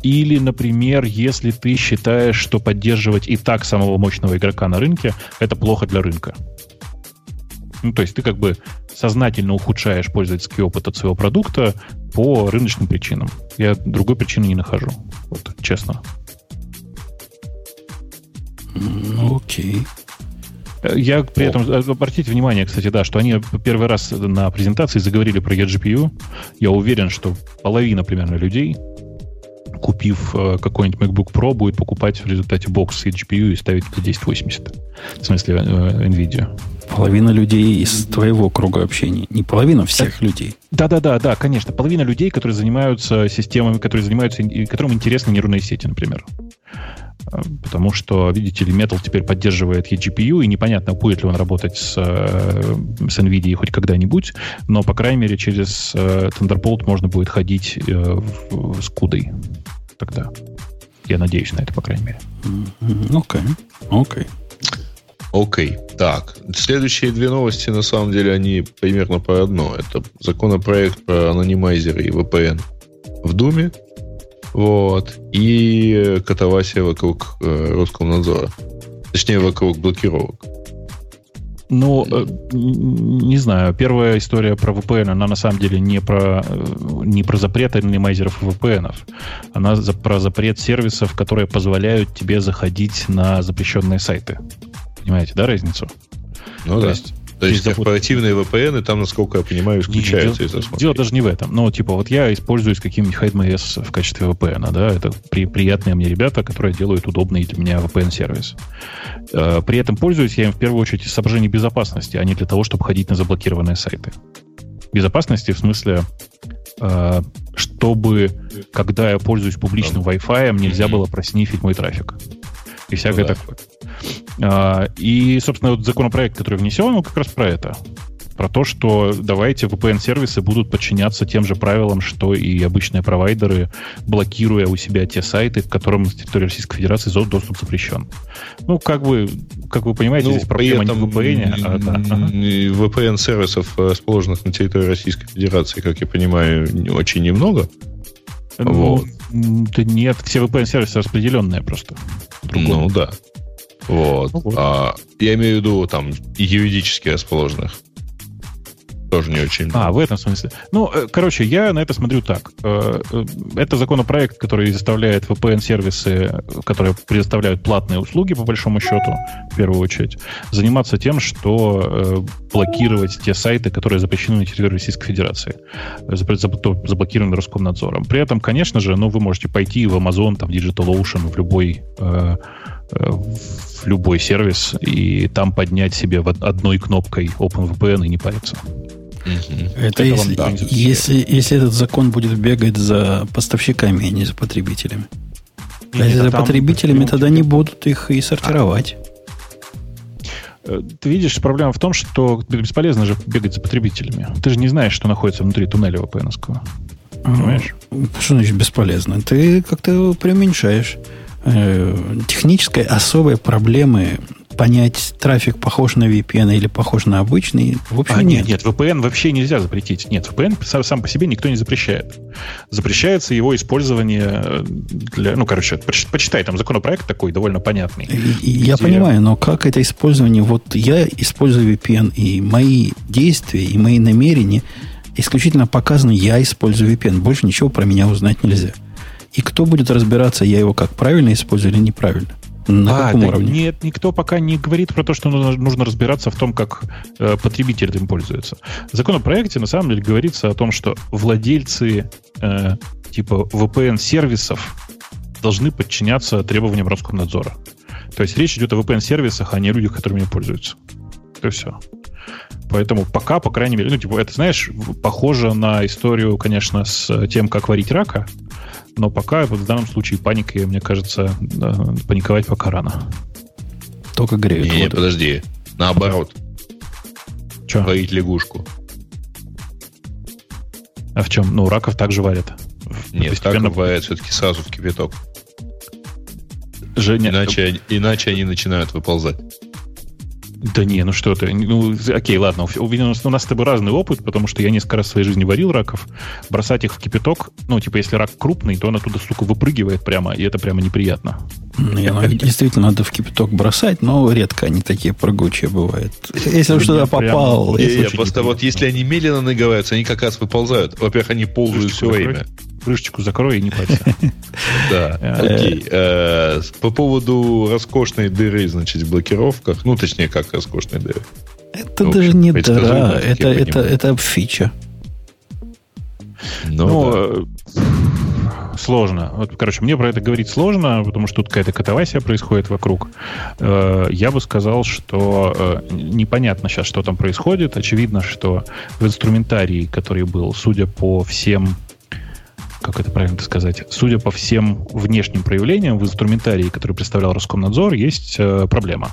Или, например, если ты считаешь, что поддерживать и так самого мощного игрока на рынке – это плохо для рынка. Ну, то есть ты как бы сознательно ухудшаешь пользовательский опыт от своего продукта по рыночным причинам. Я другой причины не нахожу, вот, честно. Окей. Я при этом, обратите внимание, кстати, да, что они первый раз на презентации заговорили про eGPU. Я уверен, что половина примерно людей, купив какой-нибудь MacBook Pro, будет покупать в результате бокс с eGPU и ставить на 1080. В смысле, NVIDIA. Половина людей из твоего круга общения. Не половина всех людей. Да, конечно. Половина людей, которые занимаются системами, которым интересны нейронные сети, например. Потому что, видите ли, Metal теперь поддерживает eGPU, и непонятно, будет ли он работать с NVIDIA хоть когда-нибудь, но, по крайней мере, через Thunderbolt можно будет ходить с CUDA. Тогда. Я надеюсь на это, по крайней мере. Окей. Так, следующие две новости, на самом деле, они примерно про одно. Это законопроект про анонимайзеры и VPN в Думе. Вот. И катавасия вокруг Роскомнадзора. Точнее, вокруг блокировок. Ну, не знаю. Первая история про VPN, она на самом деле не про запрет анонимайзеров и VPN. Она про запрет сервисов, которые позволяют тебе заходить на запрещенные сайты. Понимаете, да, разницу? Ну, да. То есть корпоративные VPN, там, насколько я понимаю, исключаются из осмотра. Дело даже не в этом. Но, типа, вот я используюсь каким-нибудь HideMyAss в качестве VPN. Да? Это приятные мне ребята, которые делают удобный для меня VPN-сервис. При этом пользуюсь я им в первую очередь из соображений безопасности, а не для того, чтобы ходить на заблокированные сайты. Безопасности в смысле, чтобы, когда я пользуюсь публичным Wi-Fi, нельзя было проснифить мой трафик. И всякое такое. И, собственно, вот законопроект, который внесен, он как раз про это. Про то, что давайте VPN-сервисы будут подчиняться тем же правилам, что и обычные провайдеры, блокируя у себя те сайты, к которым с территории Российской Федерации доступ запрещен. Ну, как вы понимаете, здесь проблема не в VPN. VPN-сервисов, расположенных на территории Российской Федерации, как я понимаю, очень немного. Вот. Да нет, все VPN-сервисы распределенные просто. Ну да. Вот. Я имею в виду там юридически расположенных. Тоже не очень. В этом смысле. Ну, короче, я на это смотрю так. Это законопроект, который заставляет VPN-сервисы, которые предоставляют платные услуги, по большому счету, в первую очередь, заниматься тем, что блокировать те сайты, которые запрещены на территории Российской Федерации. Заблокированы Роскомнадзором. При этом, конечно же, вы можете пойти в Amazon, там, в DigitalOcean, в любой сервис и там поднять себе одной кнопкой OpenVPN и не париться. Это если этот закон будет бегать за поставщиками, а не за потребителями. А если за потребителями, тогда не будут их и сортировать. Ты видишь, проблема в том, что бесполезно же бегать за потребителями. Ты же не знаешь, что находится внутри туннеля VPN-овского. Понимаешь? Что значит бесполезно? Ты как-то преуменьшаешь. Технической особой проблемы понять, трафик похож на VPN или похож на обычный, в общем, нет. VPN вообще нельзя запретить. Нет, VPN сам по себе никто не запрещает. Запрещается его использование для... Ну, короче, почитай, там законопроект такой довольно понятный. Я понимаю, но как это использование... Вот я использую VPN, и мои действия, и мои намерения исключительно показано, я использую VPN. Больше ничего про меня узнать нельзя. И кто будет разбираться, я его как правильно использую или неправильно? На каком уровне? Нет, никто пока не говорит про то, что нужно разбираться в том, как потребитель этим пользуется. В законопроекте на самом деле говорится о том, что владельцы типа VPN-сервисов должны подчиняться требованиям Роскомнадзора. То есть речь идет о VPN-сервисах, а не о людях, которыми они пользуются. Это все. Поэтому пока, по крайней мере, это, знаешь, похоже на историю, конечно, с тем, как варить рака, но пока в данном случае паника, мне кажется, паниковать пока рано. Только греют. Нет, подожди. Наоборот. Че? Варить лягушку. А в чем? Ну, раков также варят. Нет, постепенно... раков варят все-таки сразу в кипяток. Женя... Иначе они начинают выползать. Да не, ну что ты, ну окей, ладно, у нас с тобой разный опыт, потому что я несколько раз в своей жизни варил раков, бросать их в кипяток, ну типа если рак крупный, то он оттуда, сука, выпрыгивает прямо, и это прямо неприятно. Ну, действительно, надо в кипяток бросать, но редко они такие прыгучие бывают. Если он что-то попал... Просто вот если они медленно нагреваются, они как раз выползают. Во-первых, они ползают все время. Крышечку закрой и не парься. Да, окей. По поводу роскошной дыры, значит, в блокировках, ну, точнее, как роскошной дыры. Это даже не дыра, это фича. Ну, сложно. Вот, короче, мне про это говорить сложно, потому что тут какая-то катавасия происходит вокруг. Я бы сказал, что непонятно сейчас, что там происходит. Очевидно, что в инструментарии, который был, судя по всем... Как это правильно сказать? Судя по всем внешним проявлениям, в инструментарии, который представлял Роскомнадзор, есть проблема.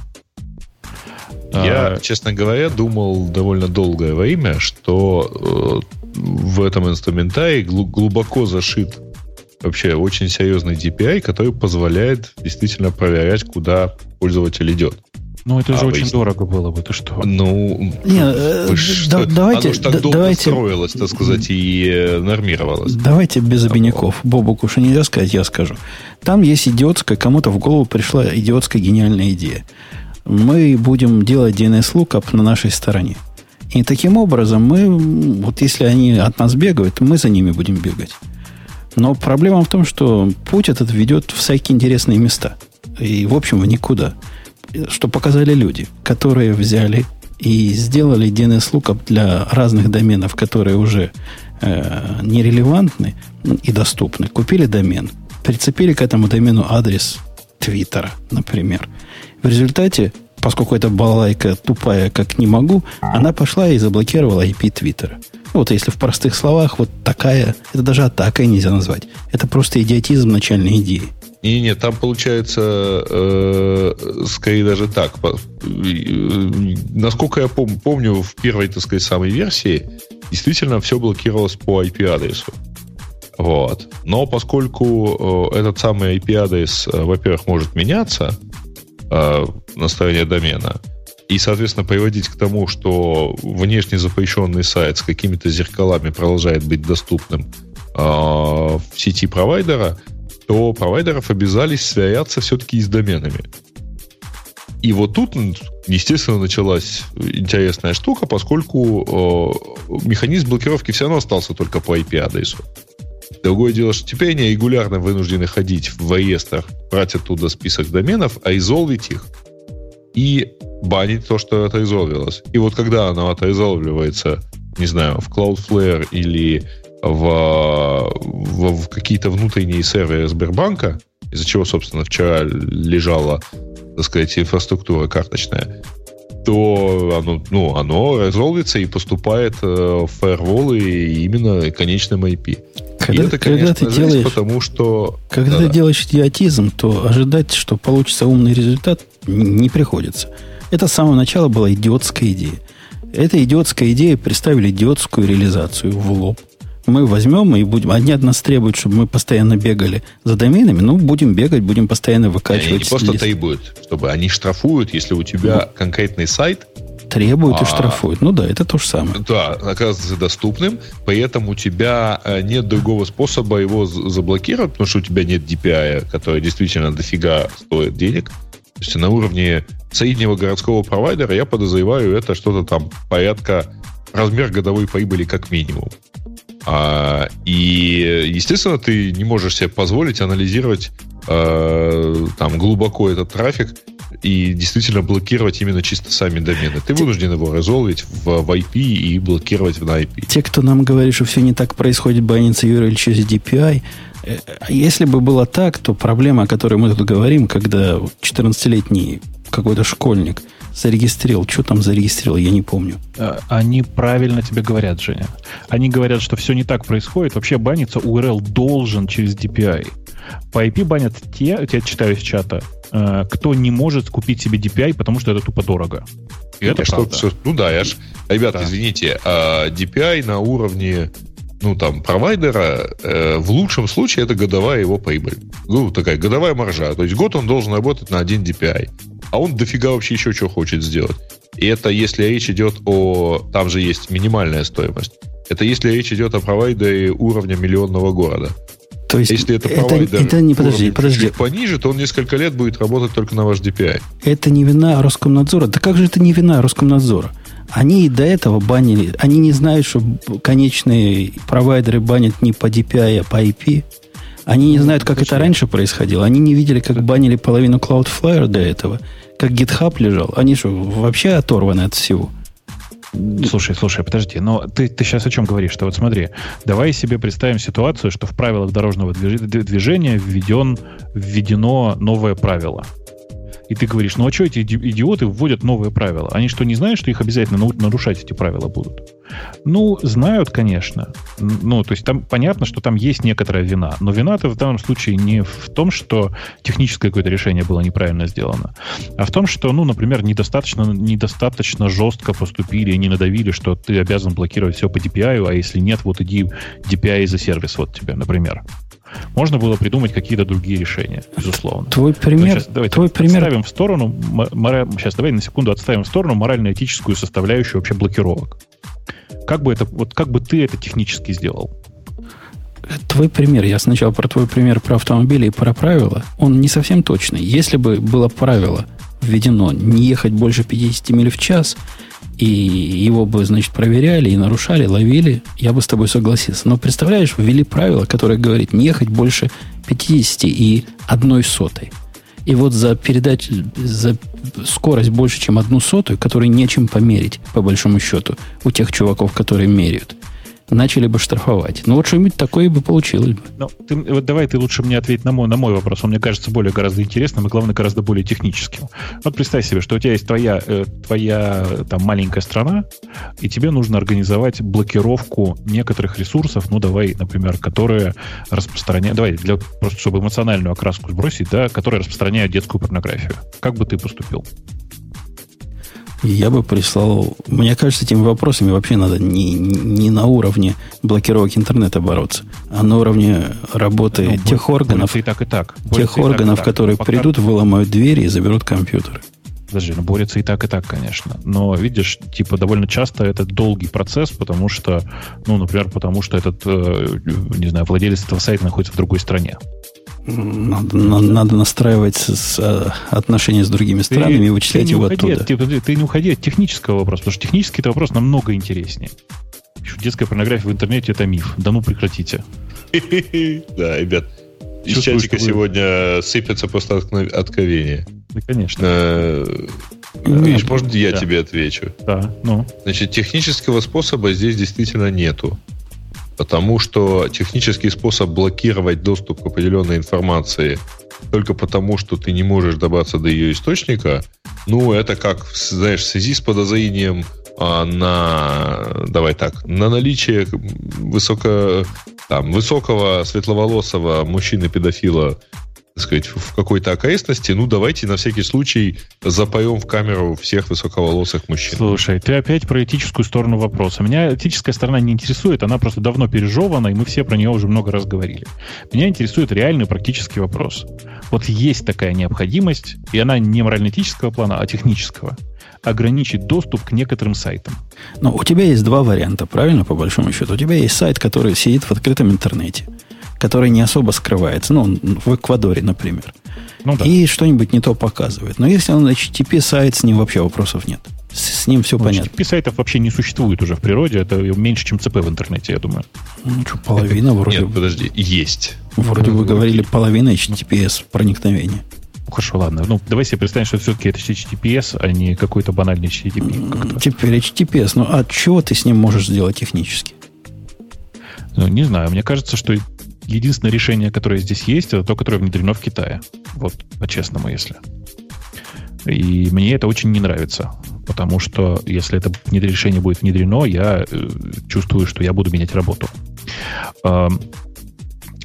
Я, честно говоря, думал довольно долгое время, что в этом инструментарии глубоко зашит вообще очень серьезный DPI, который позволяет действительно проверять, куда пользователь идет. Ну, это же очень дорого было бы, ты что? Ну, давайте, что? Оно же так долго строилось, так сказать, и нормировалось. Давайте без обиняков. Бобок, уж нельзя сказать, я скажу. Там есть идиотская, кому-то в голову пришла идиотская гениальная идея. Мы будем делать DNS-лукап на нашей стороне. И таким образом мы, вот если они от нас бегают, мы за ними будем бегать. Но проблема в том, что путь этот ведет в всякие интересные места. И, в общем, в никуда. Что показали люди, которые взяли и сделали DNS-лукап для разных доменов, которые уже нерелевантны и доступны. Купили домен, прицепили к этому домену адрес Твиттера, например. В результате, поскольку эта балалайка тупая, как не могу, она пошла и заблокировала IP Твиттера. Вот если в простых словах, вот такая, это даже атакой нельзя назвать. Это просто идиотизм начальной идеи. Нет, там получается скорее даже так. Насколько я помню, в первой, так сказать, самой версии действительно все блокировалось по IP-адресу. Вот. Но поскольку этот самый IP-адрес, во-первых, может меняться на стороне домена, и, соответственно, приводить к тому, что внешне запрещенный сайт с какими-то зеркалами продолжает быть доступным в сети провайдера, то провайдеров обязались сверяться все-таки и с доменами. И вот тут, естественно, началась интересная штука, поскольку механизм блокировки все равно остался только по IP-адресу. Другое дело, что теперь они регулярно вынуждены ходить в реестрах, брать оттуда список доменов, а резолвить их и банить то, что отрезолвилось. И вот когда оно отрезолвливается, не знаю, в Cloudflare или... В какие-то внутренние серверы Сбербанка, из-за чего, собственно, вчера лежала, так сказать, инфраструктура карточная, то оно резолвится и поступает в фаерволы именно конечным IP. Когда, это, конечно, когда ты делаешь, потому что... Когда ты делаешь идиотизм, то ожидать, что получится умный результат, не приходится. Это с самого начала была идиотская идея. Эта идиотская идея представили идиотскую реализацию в лоб. Мы возьмем и будем... Одни от нас требуют, чтобы мы постоянно бегали за доменами. Ну, будем бегать, будем постоянно выкачивать. Они не просто требуют, чтобы они штрафуют, если у тебя конкретный сайт... Требуют и штрафуют. Ну да, это то же самое. Да, оказывается доступным. При этом у тебя нет другого способа его заблокировать, потому что у тебя нет DPI, который действительно дофига стоит денег. То есть на уровне среднего городского провайдера, я подозреваю, это что-то там порядка размер годовой прибыли как минимум. И, естественно, ты не можешь себе позволить анализировать там глубоко этот трафик и действительно блокировать именно чисто сами домены. Ты вынужден его резолвить в IP и блокировать на IP. Те, кто нам говорит, что все не так происходит, Binance URL через DPI, если бы было так, то проблема, о которой мы тут говорим, когда 14-летний какой-то школьник зарегистрировал. Что там зарегистрировал, я не помню. Они правильно тебе говорят, Женя. Они говорят, что все не так происходит. Вообще баниться URL должен через DPI. По IP банят те, я читаю из чата, кто не может купить себе DPI, потому что это тупо дорого. И это правда. Что, ну да, я ж, ребята, да. Извините, DPI на уровне провайдера, в лучшем случае это годовая его прибыль. Ну, такая годовая маржа. То есть год он должен работать на один DPI. А он дофига вообще еще что хочет сделать. И это если речь идет о... Там же есть минимальная стоимость. Это если речь идет о провайдере уровня миллионного города. То есть если это провайдер чуть пониже, то он несколько лет будет работать только на ваш DPI. Это не вина Роскомнадзора. Да как же это не вина Роскомнадзора? Они и до этого банили. Они не знают, что конечные провайдеры банят не по DPI, а по IP. Они не знают, как это раньше происходило. Они не видели, как банили половину Cloudflare до этого. Как GitHub лежал. Они что, вообще оторваны от всего? Слушай, подожди. Но ты сейчас о чем говоришь-то? Вот смотри. Давай себе представим ситуацию, что в правилах дорожного движения введено новое правило. И ты говоришь, ну а что эти идиоты вводят новые правила? Они что, не знают, что их обязательно нарушать эти правила будут? Ну, знают, конечно. Ну, то есть там понятно, что там есть некоторая вина. Но вина-то в данном случае не в том, что техническое какое-то решение было неправильно сделано, а в том, что, например, недостаточно жестко поступили и не надавили, что ты обязан блокировать все по DPI, а если нет, вот иди DPI за сервис вот тебе, например. Можно было придумать какие-то другие решения, безусловно. Твой пример... Сейчас давай на секунду отставим в сторону морально-этическую составляющую вообще блокировок. Как бы ты это технически сделал? Твой пример, я сначала про твой пример про автомобили и про правила, он не совсем точный. Если бы было правило введено не ехать больше 50 миль в час, и его бы, проверяли и нарушали, ловили, я бы с тобой согласился. Но, представляешь, ввели правило, которое говорит не ехать больше 50 1/100. И вот за скорость больше, чем 1/100, которую нечем померить, по большому счету, у тех чуваков, которые меряют, начали бы штрафовать. Ну, вот что-нибудь такое бы получилось бы. Вот давай ты лучше мне ответь на мой вопрос. Он мне кажется гораздо интересным и, главное, гораздо более техническим. Вот представь себе, что у тебя есть твоя там маленькая страна, и тебе нужно организовать блокировку некоторых ресурсов, например, которые распространяют... Просто чтобы эмоциональную окраску сбросить, да, которые распространяют детскую порнографию. Как бы ты поступил? Я бы прислал... Мне кажется, этими вопросами вообще надо не на уровне блокировок интернета бороться, а на уровне работы тех органов, которые придут, выломают двери и заберут компьютеры. Подожди, борются и так, конечно. Но, видишь, довольно часто это долгий процесс, потому что, этот, владелец этого сайта находится в другой стране. Надо настраивать отношения с другими странами и вычислять его оттуда. Ты не уходи от технического вопроса, потому что технический вопрос намного интереснее. Детская порнография в интернете – это миф. Да ну прекратите. Да, ребят, из чатика сегодня сыпятся просто откровения. Да, конечно. Видишь, может, я тебе отвечу? Да, Значит, технического способа здесь действительно нету. Потому что технический способ блокировать доступ к определенной информации только потому, что ты не можешь добраться до ее источника, это как, в связи с подозрением на наличие высокого светловолосого мужчины-педофила, в какой-то окрестности, давайте на всякий случай запоем в камеру всех высоковолосых мужчин. Слушай, ты опять про этическую сторону вопроса. Меня этическая сторона не интересует, она просто давно пережевана, и мы все про нее уже много раз говорили. Меня интересует реальный практический вопрос. Вот есть такая необходимость, и она не морально-этического плана, а технического. Ограничить доступ к некоторым сайтам. Но у тебя есть два варианта, правильно, по большому счету? У тебя есть сайт, который сидит в открытом интернете, который не особо скрывается. В Эквадоре, например. Да. И что-нибудь не то показывает. Но если он HTTP-сайт, с ним вообще вопросов нет. С ним все понятно. HTTP-сайтов вообще не существует уже в природе. Это меньше, чем ЦП в интернете, я думаю. Ну что, половина вроде... Нет, подожди, есть. Вроде вы говорили, половина HTTPS проникновения. Хорошо, ладно. Ну, давай себе представим, что все-таки это HTTPS, а не какой-то банальный HTTP. Как-то. Теперь HTTPS. Ну, а чего ты с ним можешь сделать технически? Ну, не знаю. Мне кажется, что единственное решение, которое здесь есть, это то, которое внедрено в Китае. Вот, по-честному, если... И мне это очень не нравится, потому что если это решение будет внедрено, я чувствую, что я буду менять работу. В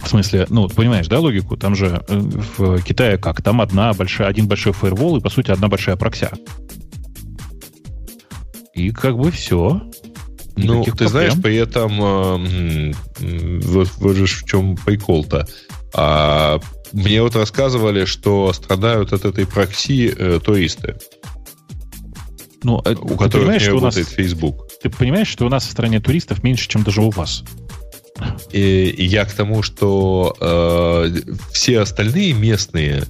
смысле, ну, понимаешь, да, логику? Там же в Китае как? Там один большой фаервол и, по сути, одна большая прокся. И как бы все. Ну, ты проблем. Знаешь, при этом вот же в чем прикол-то. Мне вот рассказывали, что страдают от этой прокси туристы, ну, у которых не работает Facebook. Ты понимаешь, что у нас в стране туристов меньше, чем даже у вас? И я к тому, что все остальные местные,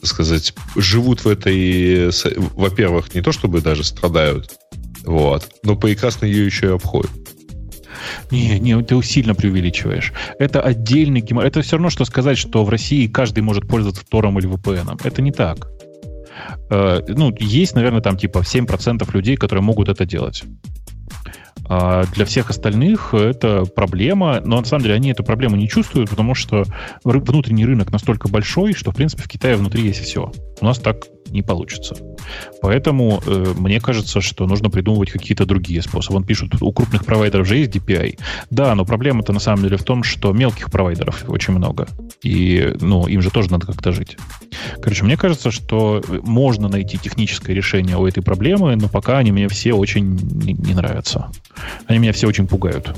так сказать, живут в этой... Во-первых, не то чтобы даже страдают, вот, но прекрасно ее еще и обходят. Не, ты сильно преувеличиваешь. Это отдельный геморрой. Это все равно, что сказать, что в России каждый может пользоваться Тором или VPN. Это не так. Ну, есть, наверное, там типа 7% людей, которые могут это делать. А для всех остальных это проблема, но на самом деле они эту проблему не чувствуют, потому что внутренний рынок настолько большой, что, в принципе, в Китае внутри есть все. У нас так не получится. Поэтому мне кажется, что нужно придумывать какие-то другие способы. Он пишет, у крупных провайдеров же есть DPI. Да, но проблема-то на самом деле в том, что мелких провайдеров очень много. И, ну, им же тоже надо как-то жить. Короче, мне кажется, что можно найти техническое решение у этой проблемы, но пока они мне все очень не нравятся. Они меня все очень пугают.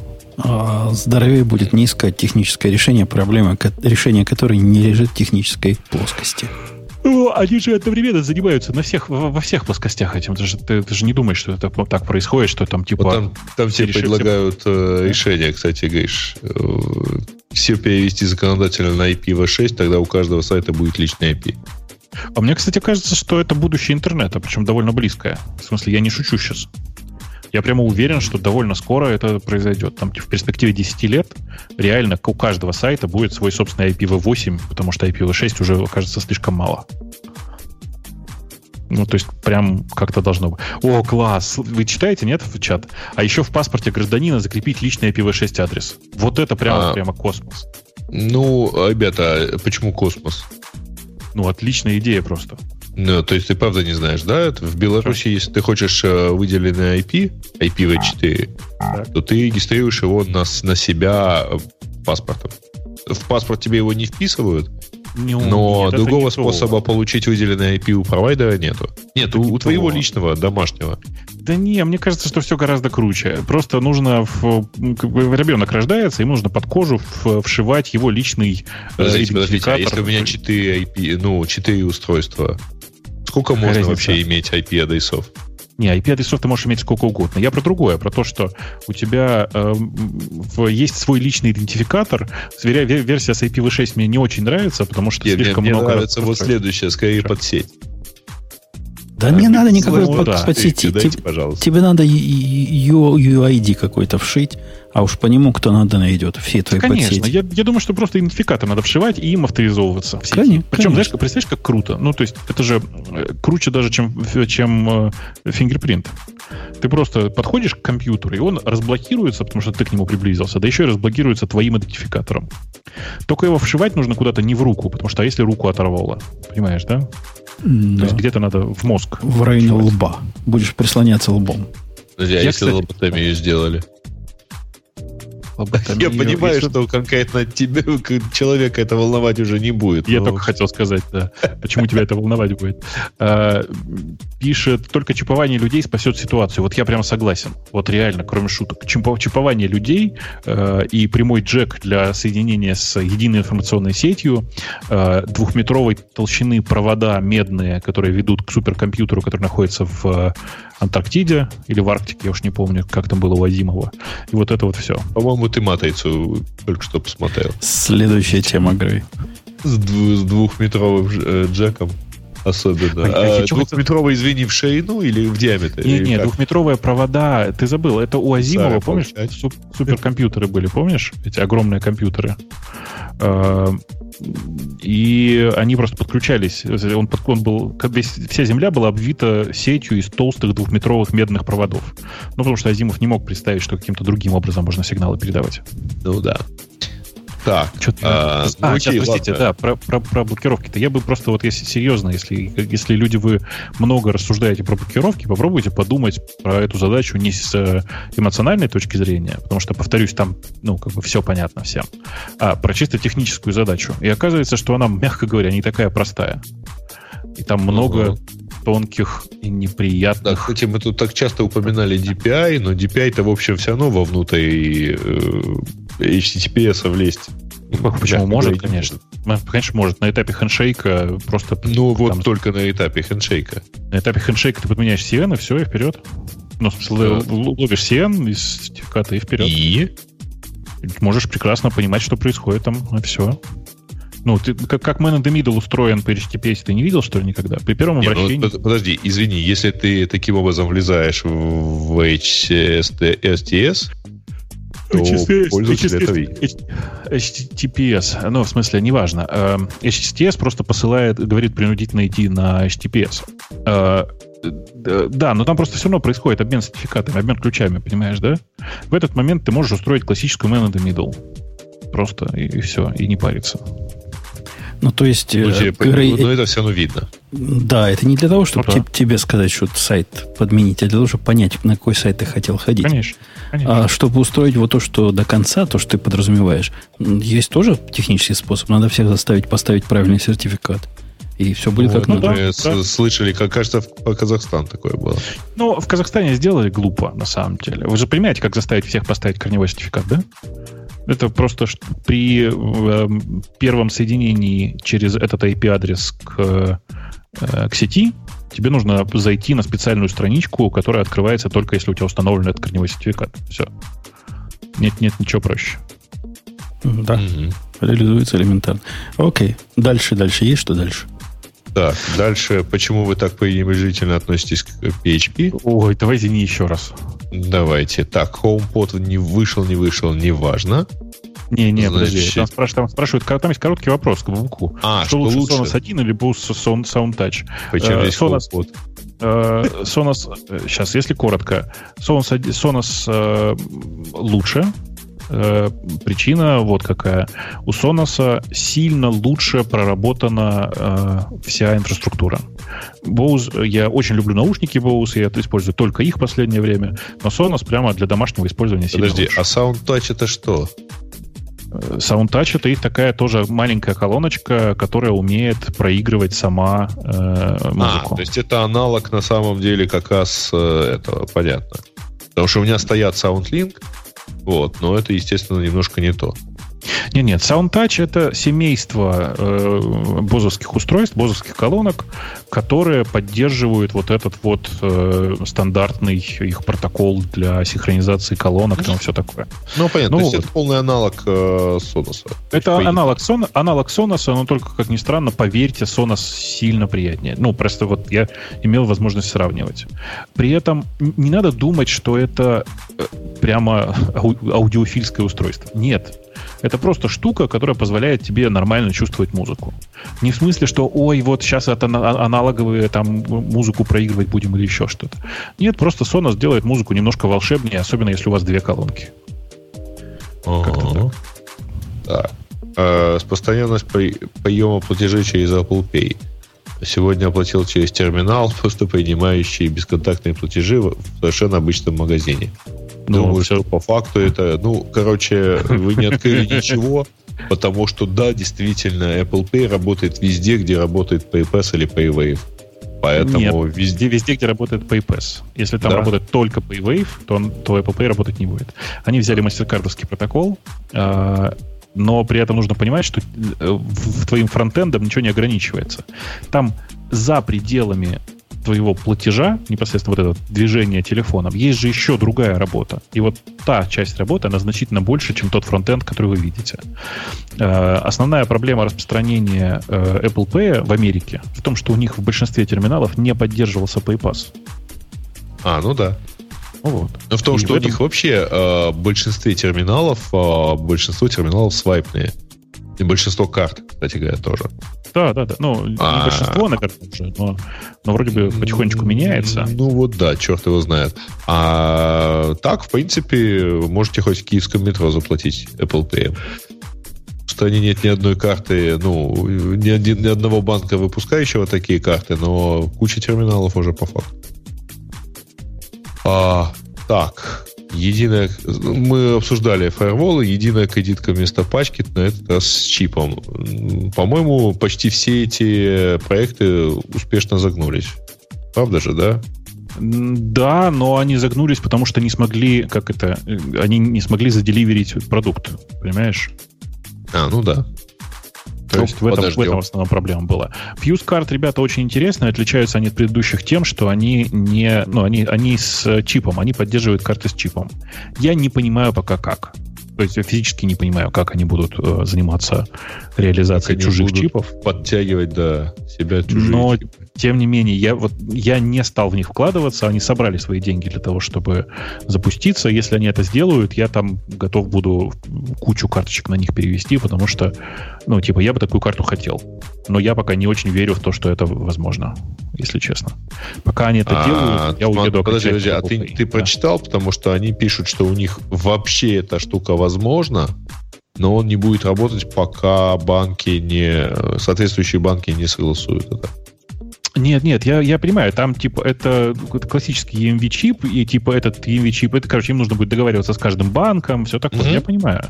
Здоровее будет не искать техническое решение проблемы, решение которой не лежит в технической плоскости. Ну, они же одновременно занимаются во всех плоскостях этим. Ты же не думаешь, что это так происходит, что там типа... Вот там тебе предлагают решение, кстати, Гриш. Все перевести законодательно на IPv6, тогда у каждого сайта будет личный IP. А мне, кстати, кажется, что это будущее интернета, причем довольно близкое. В смысле, я не шучу сейчас. Я прямо уверен, что довольно скоро это произойдет. Там в перспективе 10 лет реально у каждого сайта будет свой собственный IPv8, потому что IPv6 уже окажется слишком мало. Ну, то есть прям как-то должно быть. О, класс! Вы читаете, нет, в чат? А еще в паспорте гражданина закрепить личный IPv6 адрес. Вот это прямо космос. Ну, ребята, почему космос? Ну, отличная идея просто. Ну, то есть ты правда не знаешь, да? В Беларуси, если ты хочешь выделенный IP, IPv4, то ты регистрируешь его на себя паспортом. В паспорт тебе его не вписывают, но другого способа получить выделенный IP у провайдера нету. Нет, у твоего личного, домашнего. Да не, мне кажется, что все гораздо круче. Просто нужно... Ребенок рождается, ему нужно под кожу вшивать его личный идентификатор. А если у меня 4 IP, ну, 4 устройства... Сколько можно вообще иметь IP-адресов? Не, IP-адресов ты можешь иметь сколько угодно. Я про другое, про то, что у тебя есть свой личный идентификатор. Версия с IPv6 мне не очень нравится, потому что слишком много... Мне нравится вот следующая, скорее подсеть. Да мне надо никакой подсети. Тебе надо UID какой-то вшить, а уж по нему кто надо найдет, все твои подсети. Конечно, я думаю, что просто идентификатор надо вшивать и им авторизовываться. Причем, знаешь, представляешь, как круто. Ну, то есть, это же круче даже, чем фингерпринт. Ты просто подходишь к компьютеру, и он разблокируется, потому что ты к нему приблизился, да еще и разблокируется твоим идентификатором. Только его вшивать нужно куда-то не в руку, потому что если руку оторвало, понимаешь, да? То есть где-то надо в мозг. В районе лба. Будешь прислоняться лбом. Друзья, если лоботомию сделали. Я понимаю, что конкретно тебе, человека это волновать уже не будет. Я только хотел сказать, да. Почему тебя это волновать будет? Пишет, только чипование людей спасет ситуацию. Вот я прямо согласен. Вот реально, кроме шуток. Чипование людей и прямой джек для соединения с единой информационной сетью, двухметровой толщины провода медные, которые ведут к суперкомпьютеру, который находится в Антарктиде или в Арктике, я уж не помню, как там было у Азимова. И вот это вот все. По-моему, ты матрицу только что посмотрел. Следующая тема игры. С двухметровым джеком. особенно. А двухметровые, извини, в ширину или в диаметре? Нет, двухметровые провода, ты забыл, это у Азимова, помнишь, суперкомпьютеры были, помнишь, эти огромные компьютеры? И они просто подключались. Он был, вся земля была обвита сетью из толстых двухметровых медных проводов. Ну, потому что Азимов не мог представить, что каким-то другим образом можно сигналы передавать. Ну да. Так. Сейчас, простите, ладно. Да, про блокировки-то. Я бы просто, вот если серьезно, если люди, вы много рассуждаете про блокировки, попробуйте подумать про эту задачу не с эмоциональной точки зрения, потому что, повторюсь, там, все понятно всем, а про чисто техническую задачу. И оказывается, что она, мягко говоря, не такая простая. И там много тонких и неприятных... Да, кстати, мы тут так часто упоминали DPI, но DPI-то, в общем, все равно вовнутрь HTTPS влезть. Почему? Может, конечно. Конечно, может. На этапе хендшейка просто... Ну, вот только на этапе хендшейка. На этапе хендшейка ты подменяешь CN, и все, и вперед. Ну, в смысле, ловишь CN из сертификата, и вперед. И? Можешь прекрасно понимать, что происходит там, и все. Ну, ты, как Man in the Middle устроен по HTTPS, ты не видел, что ли, никогда? При первом обращении... Ну, подожди, извини, если ты таким образом влезаешь в HSTS, то пользователь это видит. HTTPS, ну, в смысле, неважно. HTTPS просто посылает, говорит, принудительно идти на HTTPS. Да, но там просто все равно происходит обмен сертификатами, обмен ключами, понимаешь, да? В этот момент ты можешь устроить классическую Man in the Middle. Просто, и все, и не париться. Ну, то есть... Но это все равно видно. Да, это не для того, чтобы тебе сказать, что сайт подменить, а для того, чтобы понять, на какой сайт ты хотел ходить. Конечно. А чтобы устроить вот то, что до конца, то, что ты подразумеваешь, есть тоже технический способ. Надо всех заставить поставить правильный сертификат. И все будет как надо. Мы слышали, как, кажется, в Казахстане такое было. Ну, в Казахстане сделали глупо, на самом деле. Вы же понимаете, как заставить всех поставить корневой сертификат, да? Это просто при первом соединении через этот IP-адрес к сети тебе нужно зайти на специальную страничку, которая открывается только если у тебя установлен этот корневой сертификат. Все. Нет, ничего проще. Да. Реализуется элементарно. Окей. Дальше. Есть что дальше? Так, дальше. Почему вы так пренебрежительно относитесь к PHP? Ой, давайте не еще раз. Давайте. Так, HomePod не вышел, неважно. Не, значит... подожди. Там спрашивают, там есть короткий вопрос к Бубку. Что лучше, Sonos 1 или SoundTouch? Почему здесь HomePod? Sonos, сейчас, если коротко. Sonos лучше. Причина вот какая. У Sonos сильно лучше проработана вся инфраструктура. Bose, я очень люблю наушники Bose, я использую только их в последнее время, но Sonos прямо для домашнего использования сильно лучше. А SoundTouch это что? SoundTouch это их такая тоже маленькая колоночка, которая умеет проигрывать сама музыку. То есть это аналог на самом деле как раз этого, понятно. Потому что у меня стоят SoundLink, но это, естественно, немножко не то. Нет, SoundTouch — это семейство бозовских устройств, бозовских колонок, которые поддерживают вот этот вот стандартный их протокол для синхронизации колонок, там все такое. Ну, понятно, то есть это полный аналог Sonos. Это аналог Sonos, но только, как ни странно, поверьте, Sonos сильно приятнее. Ну, просто вот я имел возможность сравнивать. При этом не надо думать, что это прямо аудиофильское устройство. Нет. Это просто штука, которая позволяет тебе нормально чувствовать музыку. Не в смысле, что сейчас это аналоговые там музыку проигрывать будем или еще что-то. Нет, просто Sonos делает музыку немножко волшебнее, особенно если у вас две колонки. Как-то так. Постоянность приема платежей через Apple Pay. Сегодня оплатил через терминал, просто принимающий бесконтактные платежи в совершенно обычном магазине. Думаю, что по факту это... вы не открыли ничего, потому что, да, действительно, Apple Pay работает везде, где работает PayPass или PayWave. Поэтому нет, везде, где работает PayPass. Если там работает только PayWave, то Apple Pay работать не будет. Они взяли мастер-кардовский протокол, но при этом нужно понимать, что твоим фронтендом ничего не ограничивается. Там за пределами твоего платежа, непосредственно вот это движение телефоном, есть же еще другая работа. И вот та часть работы, она значительно больше, чем тот фронтенд, который вы видите. Основная проблема распространения Apple Pay в Америке в том, что у них в большинстве терминалов не поддерживался PayPass. А, ну да. Вот. Но в том, и что в этом... у них вообще большинство терминалов свайпные. И большинство карт, кстати говоря, тоже. Да. Ну, не большинство, наверное, уже, но вроде бы потихонечку меняется. Ну вот да, черт его знает. А так, в принципе, можете хоть в киевском метро заплатить Apple Pay. В стране нет ни одной карты, ни одного банка, выпускающего такие карты, но куча терминалов уже по факту. Так, мы обсуждали фаерволы, единая кредитка вместо пачки, на этот раз с чипом. По-моему, почти все эти проекты успешно загнулись. Правда же, да? Да, но они загнулись, потому что не смогли заделиверить продукт, понимаешь? А, ну да. То есть в этом в основном проблема была. Fuse Card, ребята, очень интересные. Отличаются они от предыдущих тем, что они не... они с чипом. Они поддерживают карты с чипом. Я не понимаю пока как. То есть я физически не понимаю, как они будут заниматься реализацией чужих чипов. Подтягивать до себя чужие чипы. Тем не менее, я не стал в них вкладываться. Они собрали свои деньги для того, чтобы запуститься. Если они это сделают, я там готов буду кучу карточек на них перевести, потому что, я бы такую карту хотел. Но я пока не очень верю в то, что это возможно, если честно. Пока они это делают, я уеду окончательно. Подожди, а ты прочитал, потому что они пишут, что у них вообще эта штука возможна, но он не будет работать, пока соответствующие банки не согласуют это. Нет, я понимаю, там, это классический EMV-чип, и, этот EMV-чип, им нужно будет договариваться с каждым банком, все такое, Я понимаю.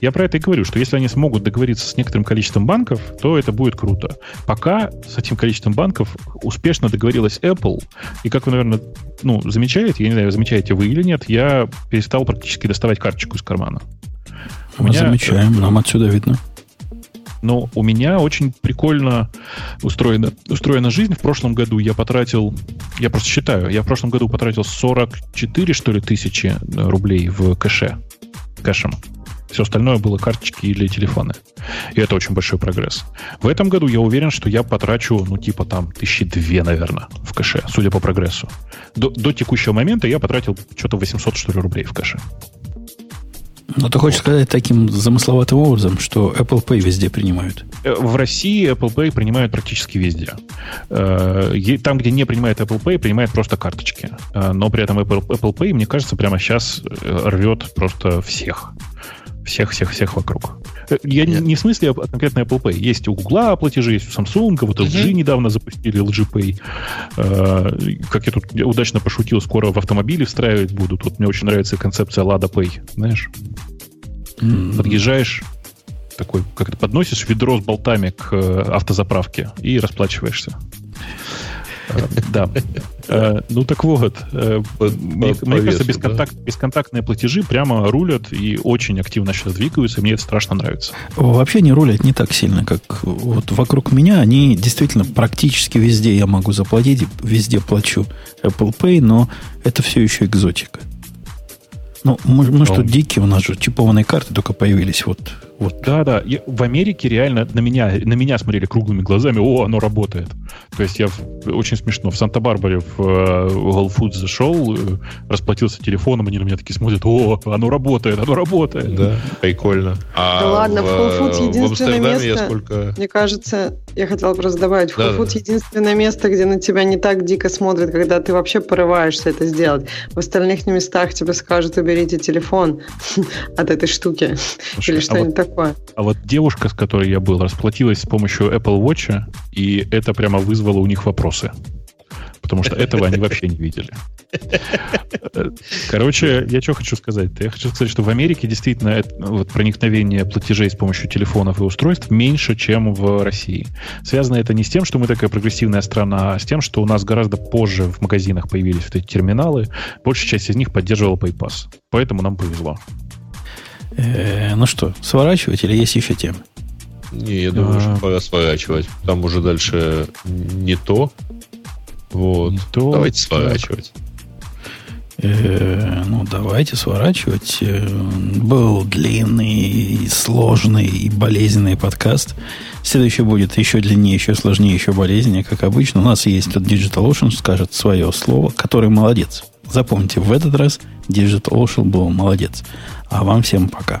Я про это и говорю, что если они смогут договориться с некоторым количеством банков, то это будет круто. Пока с этим количеством банков успешно договорилась Apple, и как вы, наверное, замечаете, я не знаю, замечаете вы или нет, я перестал практически доставать карточку из кармана. Мы замечаем, нам отсюда видно. Но у меня очень прикольно устроена жизнь. В прошлом году я потратил... Я просто считаю. Я в прошлом году потратил 44, что ли, тысячи рублей в кэшем. Все остальное было карточки или телефоны. И это очень большой прогресс. В этом году я уверен, что я потрачу, 1200, наверное, в кэше, судя по прогрессу. До текущего момента я потратил что-то 800, что ли, рублей в кэше. Но ты хочешь сказать таким замысловатым образом, что Apple Pay везде принимают? В России Apple Pay принимают практически везде. Там, где не принимает Apple Pay, принимают просто карточки. Но при этом Apple Pay, мне кажется, прямо сейчас рвет просто всех. Всех вокруг. Я не в смысле конкретно Apple Pay. Есть у Google платежи, есть у Samsung, вот LG недавно запустили, LG Pay. Как я тут удачно пошутил, скоро в автомобиле встраивать будут. Вот мне очень нравится концепция Lada Pay, знаешь. Подъезжаешь, такой, как ты подносишь ведро с болтами к автозаправке и расплачиваешься. Да. Так вот, мне кажется, бесконтактные платежи прямо рулят и очень активно сейчас двигаются, и мне это страшно нравится. Вообще они рулят не так сильно, как вот вокруг меня. Они действительно практически везде я могу заплатить, везде плачу Apple Pay, но это все еще экзотика. Мы что, дикие, у нас же чипованные карты только появились. Вот. Да. В Америке реально на меня смотрели круглыми глазами. О, оно работает. То есть я очень смешно. В Санта-Барбаре в Whole Foods зашел, расплатился телефоном, они на меня такие смотрят. О, оно работает. Да, прикольно. Да ладно, в Whole Foods единственное место... Мне кажется, я хотела просто добавить. В Whole Foods единственное место, где на тебя не так дико смотрят, когда ты вообще порываешься это сделать. В остальных местах тебе скажут, уберите телефон от этой штуки. Слушай, или что-нибудь такое. А вот девушка, с которой я был, расплатилась с помощью Apple Watch, и это прямо вызвало у них вопросы. Потому что этого они вообще не видели. Короче, я что хочу сказать? Я хочу сказать, что в Америке действительно проникновение платежей с помощью телефонов и устройств меньше, чем в России. Связано это не с тем, что мы такая прогрессивная страна, а с тем, что у нас гораздо позже в магазинах появились эти терминалы. Большая часть из них поддерживала PayPass. Поэтому нам повезло. Что, сворачивать или есть еще темы? Не, я думаю, что пора сворачивать. Там уже дальше не то. Вот. Давайте сворачивать. Ну, давайте сворачивать. Был длинный, сложный и болезненный подкаст. Следующий будет еще длиннее, еще сложнее, еще болезненнее, как обычно. У нас есть тут DigitalOcean, скажет свое слово, который молодец. Запомните, в этот раз DigitalOcean был молодец. А вам всем пока.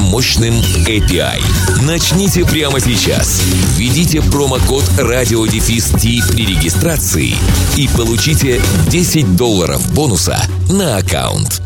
мощным API. Начните прямо сейчас. Введите промокод radio-t при регистрации и получите $10 бонуса на аккаунт.